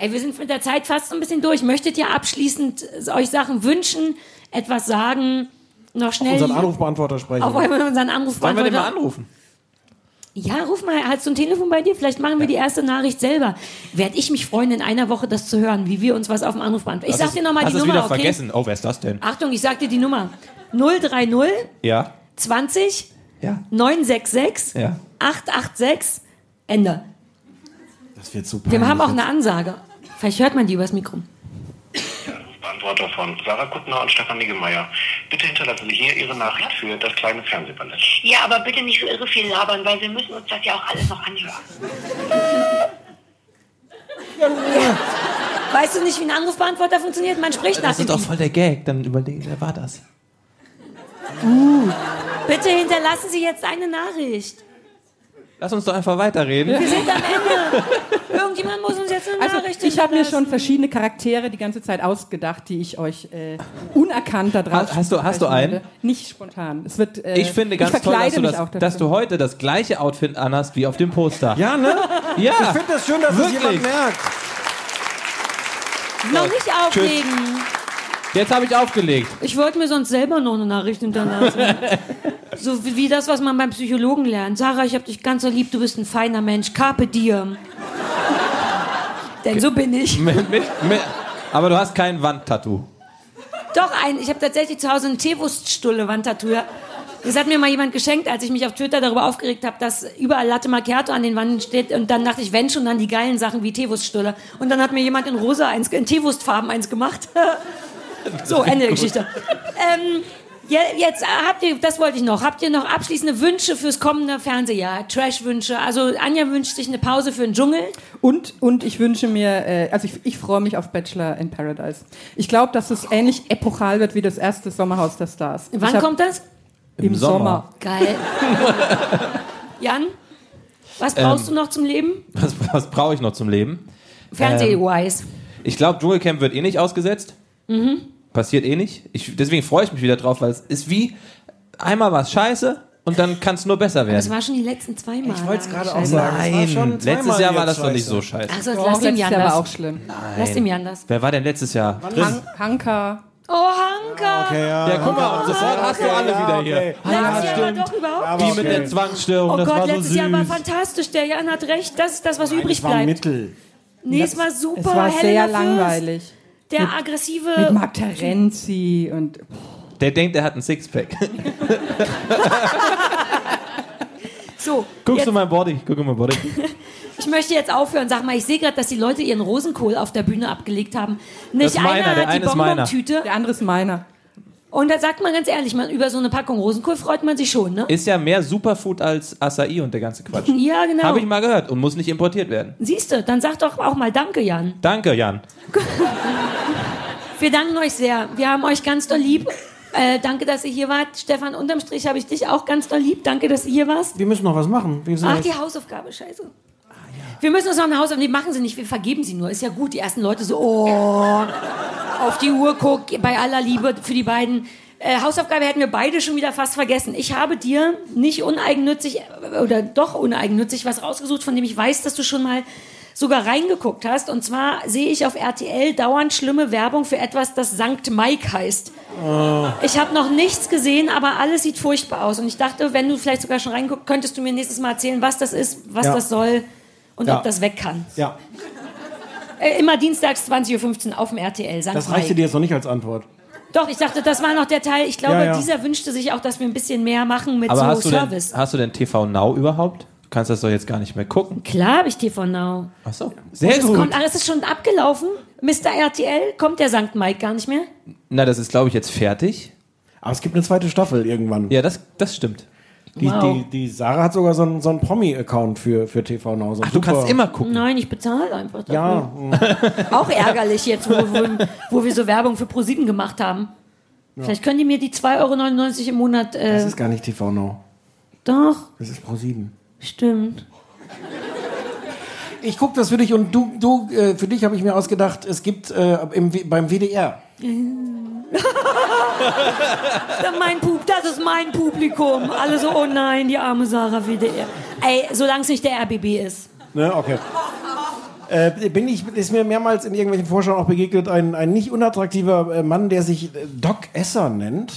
Ey, wir sind mit der Zeit fast ein bisschen durch. Möchtet ihr abschließend euch Sachen wünschen, etwas sagen, noch schnell... Auf unseren Anrufbeantworter sprechen. Auf unseren Anrufbeantworter. Wollen wir den mal anrufen? Ja, ruf mal. Hast du ein Telefon bei dir? Vielleicht machen wir die erste Nachricht selber. Werde ich mich freuen, in einer Woche das zu hören, wie wir uns was auf dem Anrufbeantworter... Ich sag dir nochmal die Nummer, okay? Hast du es wieder vergessen? Oh, wer ist das denn? Achtung, ich sag dir die Nummer. 030 20 966 886 Ende. Das wird super. Wir haben auch eine Ansage. Vielleicht hört man die übers Mikro. Ja, Anwärter von Sarah Kuttner und Stefan Niggemeier. Bitte hinterlassen Sie hier Ihre Nachricht für das kleine Fernsehballett. Ja, aber bitte nicht so irre viel labern, weil wir müssen uns das ja auch alles noch anhören. Weißt du nicht, wie ein Anrufbeantworter funktioniert? Man spricht nach dem... Das ist doch voll der Gag, dann überlegen, wer war das? Bitte hinterlassen Sie jetzt eine Nachricht. Lass uns doch einfach weiterreden. Wir sind am Ende. Irgendjemand muss uns jetzt eine Nachricht hinterlassen. Ich habe mir schon verschiedene Charaktere die ganze Zeit ausgedacht, die ich euch unerkannt da drauf... Hast du einen? Nicht spontan. Es wird, ich finde ganz toll, dass du heute das gleiche Outfit anhast wie auf dem Poster. Ja, ne? Ja. Ich finde das schön, dass es jemand merkt. Noch nicht auflegen. Tschüss. Jetzt habe ich aufgelegt. Ich wollte mir sonst selber noch eine Nachricht hinterlassen. So wie das, was man beim Psychologen lernt. Sarah, ich habe dich ganz so lieb, du bist ein feiner Mensch. Carpe diem. Denn so bin ich. Aber du hast kein Wandtattoo. Doch, ich habe tatsächlich zu Hause eine Teewurststulle-Wandtattoo. Das hat mir mal jemand geschenkt, als ich mich auf Twitter darüber aufgeregt habe, dass überall Latte Macchiato an den Wänden steht. Und dann dachte ich, wenn schon, dann die geilen Sachen wie Teewurststulle. Und dann hat mir jemand in rosa eins, in Teewurstfarben eins gemacht. So, Ende der Geschichte. Jetzt habt ihr noch abschließende Wünsche fürs kommende Fernsehjahr? Trash-Wünsche. Also Anja wünscht sich eine Pause für den Dschungel. Und ich wünsche mir, ich freue mich auf Bachelor in Paradise. Ich glaube, dass es ähnlich epochal wird wie das erste Sommerhaus der Stars. Wann kommt das? Im Sommer. Geil. Jan, was brauchst du noch zum Leben? Was brauche ich noch zum Leben? Fernseh-wise. Ich glaube, Dschungelcamp wird eh nicht ausgesetzt. Mhm. Passiert eh nicht. Deswegen freue ich mich wieder drauf, weil es ist wie, einmal war es scheiße und dann kann es nur besser werden. Das war schon die letzten 2 Mal. Ich wollte es gerade auch sagen. Nein, letztes Jahr war das doch nicht so scheiße. Achso, lass dem Jan das. War auch schlimm. Nein. Lass dem Jan das. Wer war denn letztes Jahr? Hanka. Oh, Hanka! Okay, ja, guck mal, und sofort hast du alle wieder hier. Letztes Jahr war doch überhaupt nicht. Die mit der Zwangsstörung, das war so süß. Oh Gott, letztes Jahr war fantastisch. Der Jan hat recht, das ist das, was übrig bleibt. Mittel. Nee, es war super. Es war sehr langweilig. Der aggressive... Mit Mark Terenzi und... Der denkt, er hat ein Sixpack. So, guckst du mein Body? Guck mal, Body. Ich möchte jetzt aufhören. Sag mal, ich sehe gerade, dass die Leute ihren Rosenkohl auf der Bühne abgelegt haben. Nicht einer hat die Bonbon-Tüte. Der andere ist meiner. Und da sagt man ganz ehrlich, über so eine Packung Rosenkohl freut man sich schon, ne? Ist ja mehr Superfood als Acai und der ganze Quatsch. Ja, genau. Habe ich mal gehört und muss nicht importiert werden. Siehst du, dann sag doch auch mal Danke, Jan. Danke, Jan. Wir danken euch sehr. Wir haben euch ganz doll lieb. Danke, dass ihr hier wart. Stefan, unterm Strich habe ich dich auch ganz doll lieb. Danke, dass ihr hier warst. Wir müssen noch was machen. Die Hausaufgabe, scheiße. Ah, ja. Wir müssen uns noch eine Hausaufgabe... Machen sie nicht, wir vergeben sie nur. Ist ja gut, die ersten Leute so... Oh... auf die Uhr guck, bei aller Liebe für die beiden. Hausaufgabe hätten wir beide schon wieder fast vergessen. Ich habe dir nicht uneigennützig oder doch uneigennützig was rausgesucht, von dem ich weiß, dass du schon mal sogar reingeguckt hast. Und zwar sehe ich auf RTL dauernd schlimme Werbung für etwas, das St. Mike heißt. Oh. Ich habe noch nichts gesehen, aber alles sieht furchtbar aus. Und ich dachte, wenn du vielleicht sogar schon reingeguckt, könntest du mir nächstes Mal erzählen, was das ist, was das soll und ob das weg kann. Ja. Immer dienstags 20.15 Uhr auf dem RTL. Das reichte dir jetzt noch nicht als Antwort. Doch, ich dachte, das war noch der Teil. Ich glaube, dieser wünschte sich auch, dass wir ein bisschen mehr machen mit aber so Service. Hast du denn TV Now überhaupt? Du kannst das doch jetzt gar nicht mehr gucken. Klar habe ich TV Now. Ach so, sehr gut. Es ist schon abgelaufen. Mr. RTL, kommt der St. Mike gar nicht mehr? Na, das ist, glaube ich, jetzt fertig. Aber es gibt eine zweite Staffel irgendwann. Ja, das stimmt. Die Sarah hat sogar so einen Promi-Account für TV Now. So du kannst immer gucken. Nein, ich bezahle einfach dafür. Ja. Auch ärgerlich jetzt, wo wir so Werbung für ProSieben gemacht haben. Ja. Vielleicht können die mir die 2,99 € im Monat... Das ist gar nicht TV Now. Doch. Das ist ProSieben. Stimmt. Ich gucke das für dich und du für dich habe ich mir ausgedacht, es gibt beim WDR... Das ist mein Publikum. Alle so, oh nein, die arme Sarah WDR. Ey, solange es nicht der RBB ist. Ne, okay. Ist mir mehrmals in irgendwelchen Vorschauen auch begegnet, ein nicht unattraktiver Mann, der sich Doc Esser nennt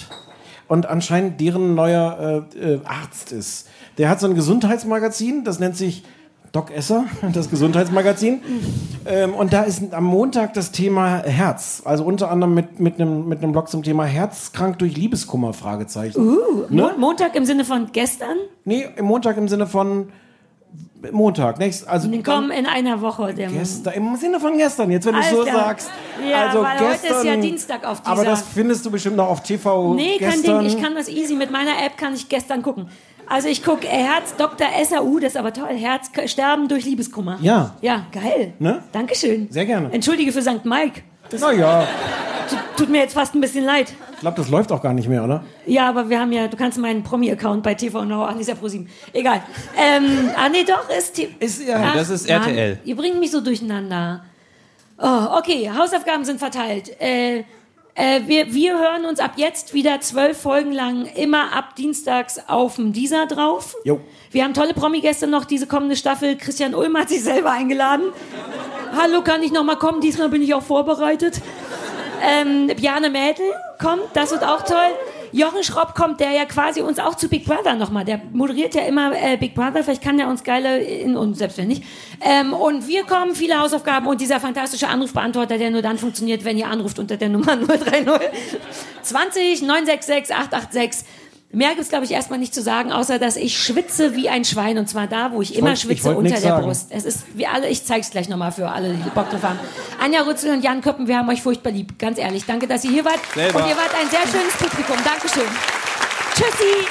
und anscheinend deren neuer Arzt ist. Der hat so ein Gesundheitsmagazin, das nennt sich Doc Esser, das Gesundheitsmagazin. Und da ist am Montag das Thema Herz. Also unter anderem mit einem Blog zum Thema Herzkrank durch Liebeskummer, Fragezeichen. Ne? Montag im Sinne von gestern? Nee, Montag im Sinne von Montag, nächstes, also die kommen in einer Woche. Gestern, im Sinne von gestern, jetzt wenn du es so sagst. Ja, also weil gestern, heute ist ja Dienstag auf dieser. Aber das findest du bestimmt noch auf TV. Nee, kein Ding, ich kann das easy, mit meiner App kann ich gestern gucken. Also ich gucke Herz, Dr. Esser, das ist aber toll, Herz, Sterben durch Liebeskummer. Ja. Ja, geil. Ne? Dankeschön. Sehr gerne. Entschuldige für St. Mike. Naja. Tut mir jetzt fast ein bisschen leid. Ich glaube, das läuft auch gar nicht mehr, oder? Ja, aber wir haben ja, du kannst meinen Promi-Account bei TV Now, ach, ist ja ProSieben. Egal. Das ist RTL. Mann, ihr bringt mich so durcheinander. Oh, okay, Hausaufgaben sind verteilt. Wir hören uns ab jetzt wieder 12 Folgen lang immer ab dienstags auf dem Deezer drauf. Jo. Wir haben tolle Promi-Gäste noch diese kommende Staffel. Christian Ulm hat sich selber eingeladen. Hallo, kann ich nochmal kommen? Diesmal bin ich auch vorbereitet. Bjarne Mädel kommt, das wird auch toll. Jochen Schropp kommt, der ja quasi uns auch zu Big Brother nochmal, der moderiert ja immer Big Brother, vielleicht kann der uns geile in uns, selbst wenn nicht. Und wir kommen, viele Hausaufgaben und dieser fantastische Anrufbeantworter, der nur dann funktioniert, wenn ihr anruft unter der Nummer 030 20 966 886. Mehr gibt's, glaube ich, erstmal nicht zu sagen, außer dass ich schwitze wie ein Schwein, und zwar da, wo ich immer schwitze, unter der Brust. Es ist wie alle, ich zeig's gleich nochmal für alle, die Bock drauf haben. Anja Rützel und Jan Köppen, wir haben euch furchtbar lieb, ganz ehrlich. Danke, dass ihr hier wart. Selber. Und ihr wart ein sehr schönes Publikum. Dankeschön. Tschüssi.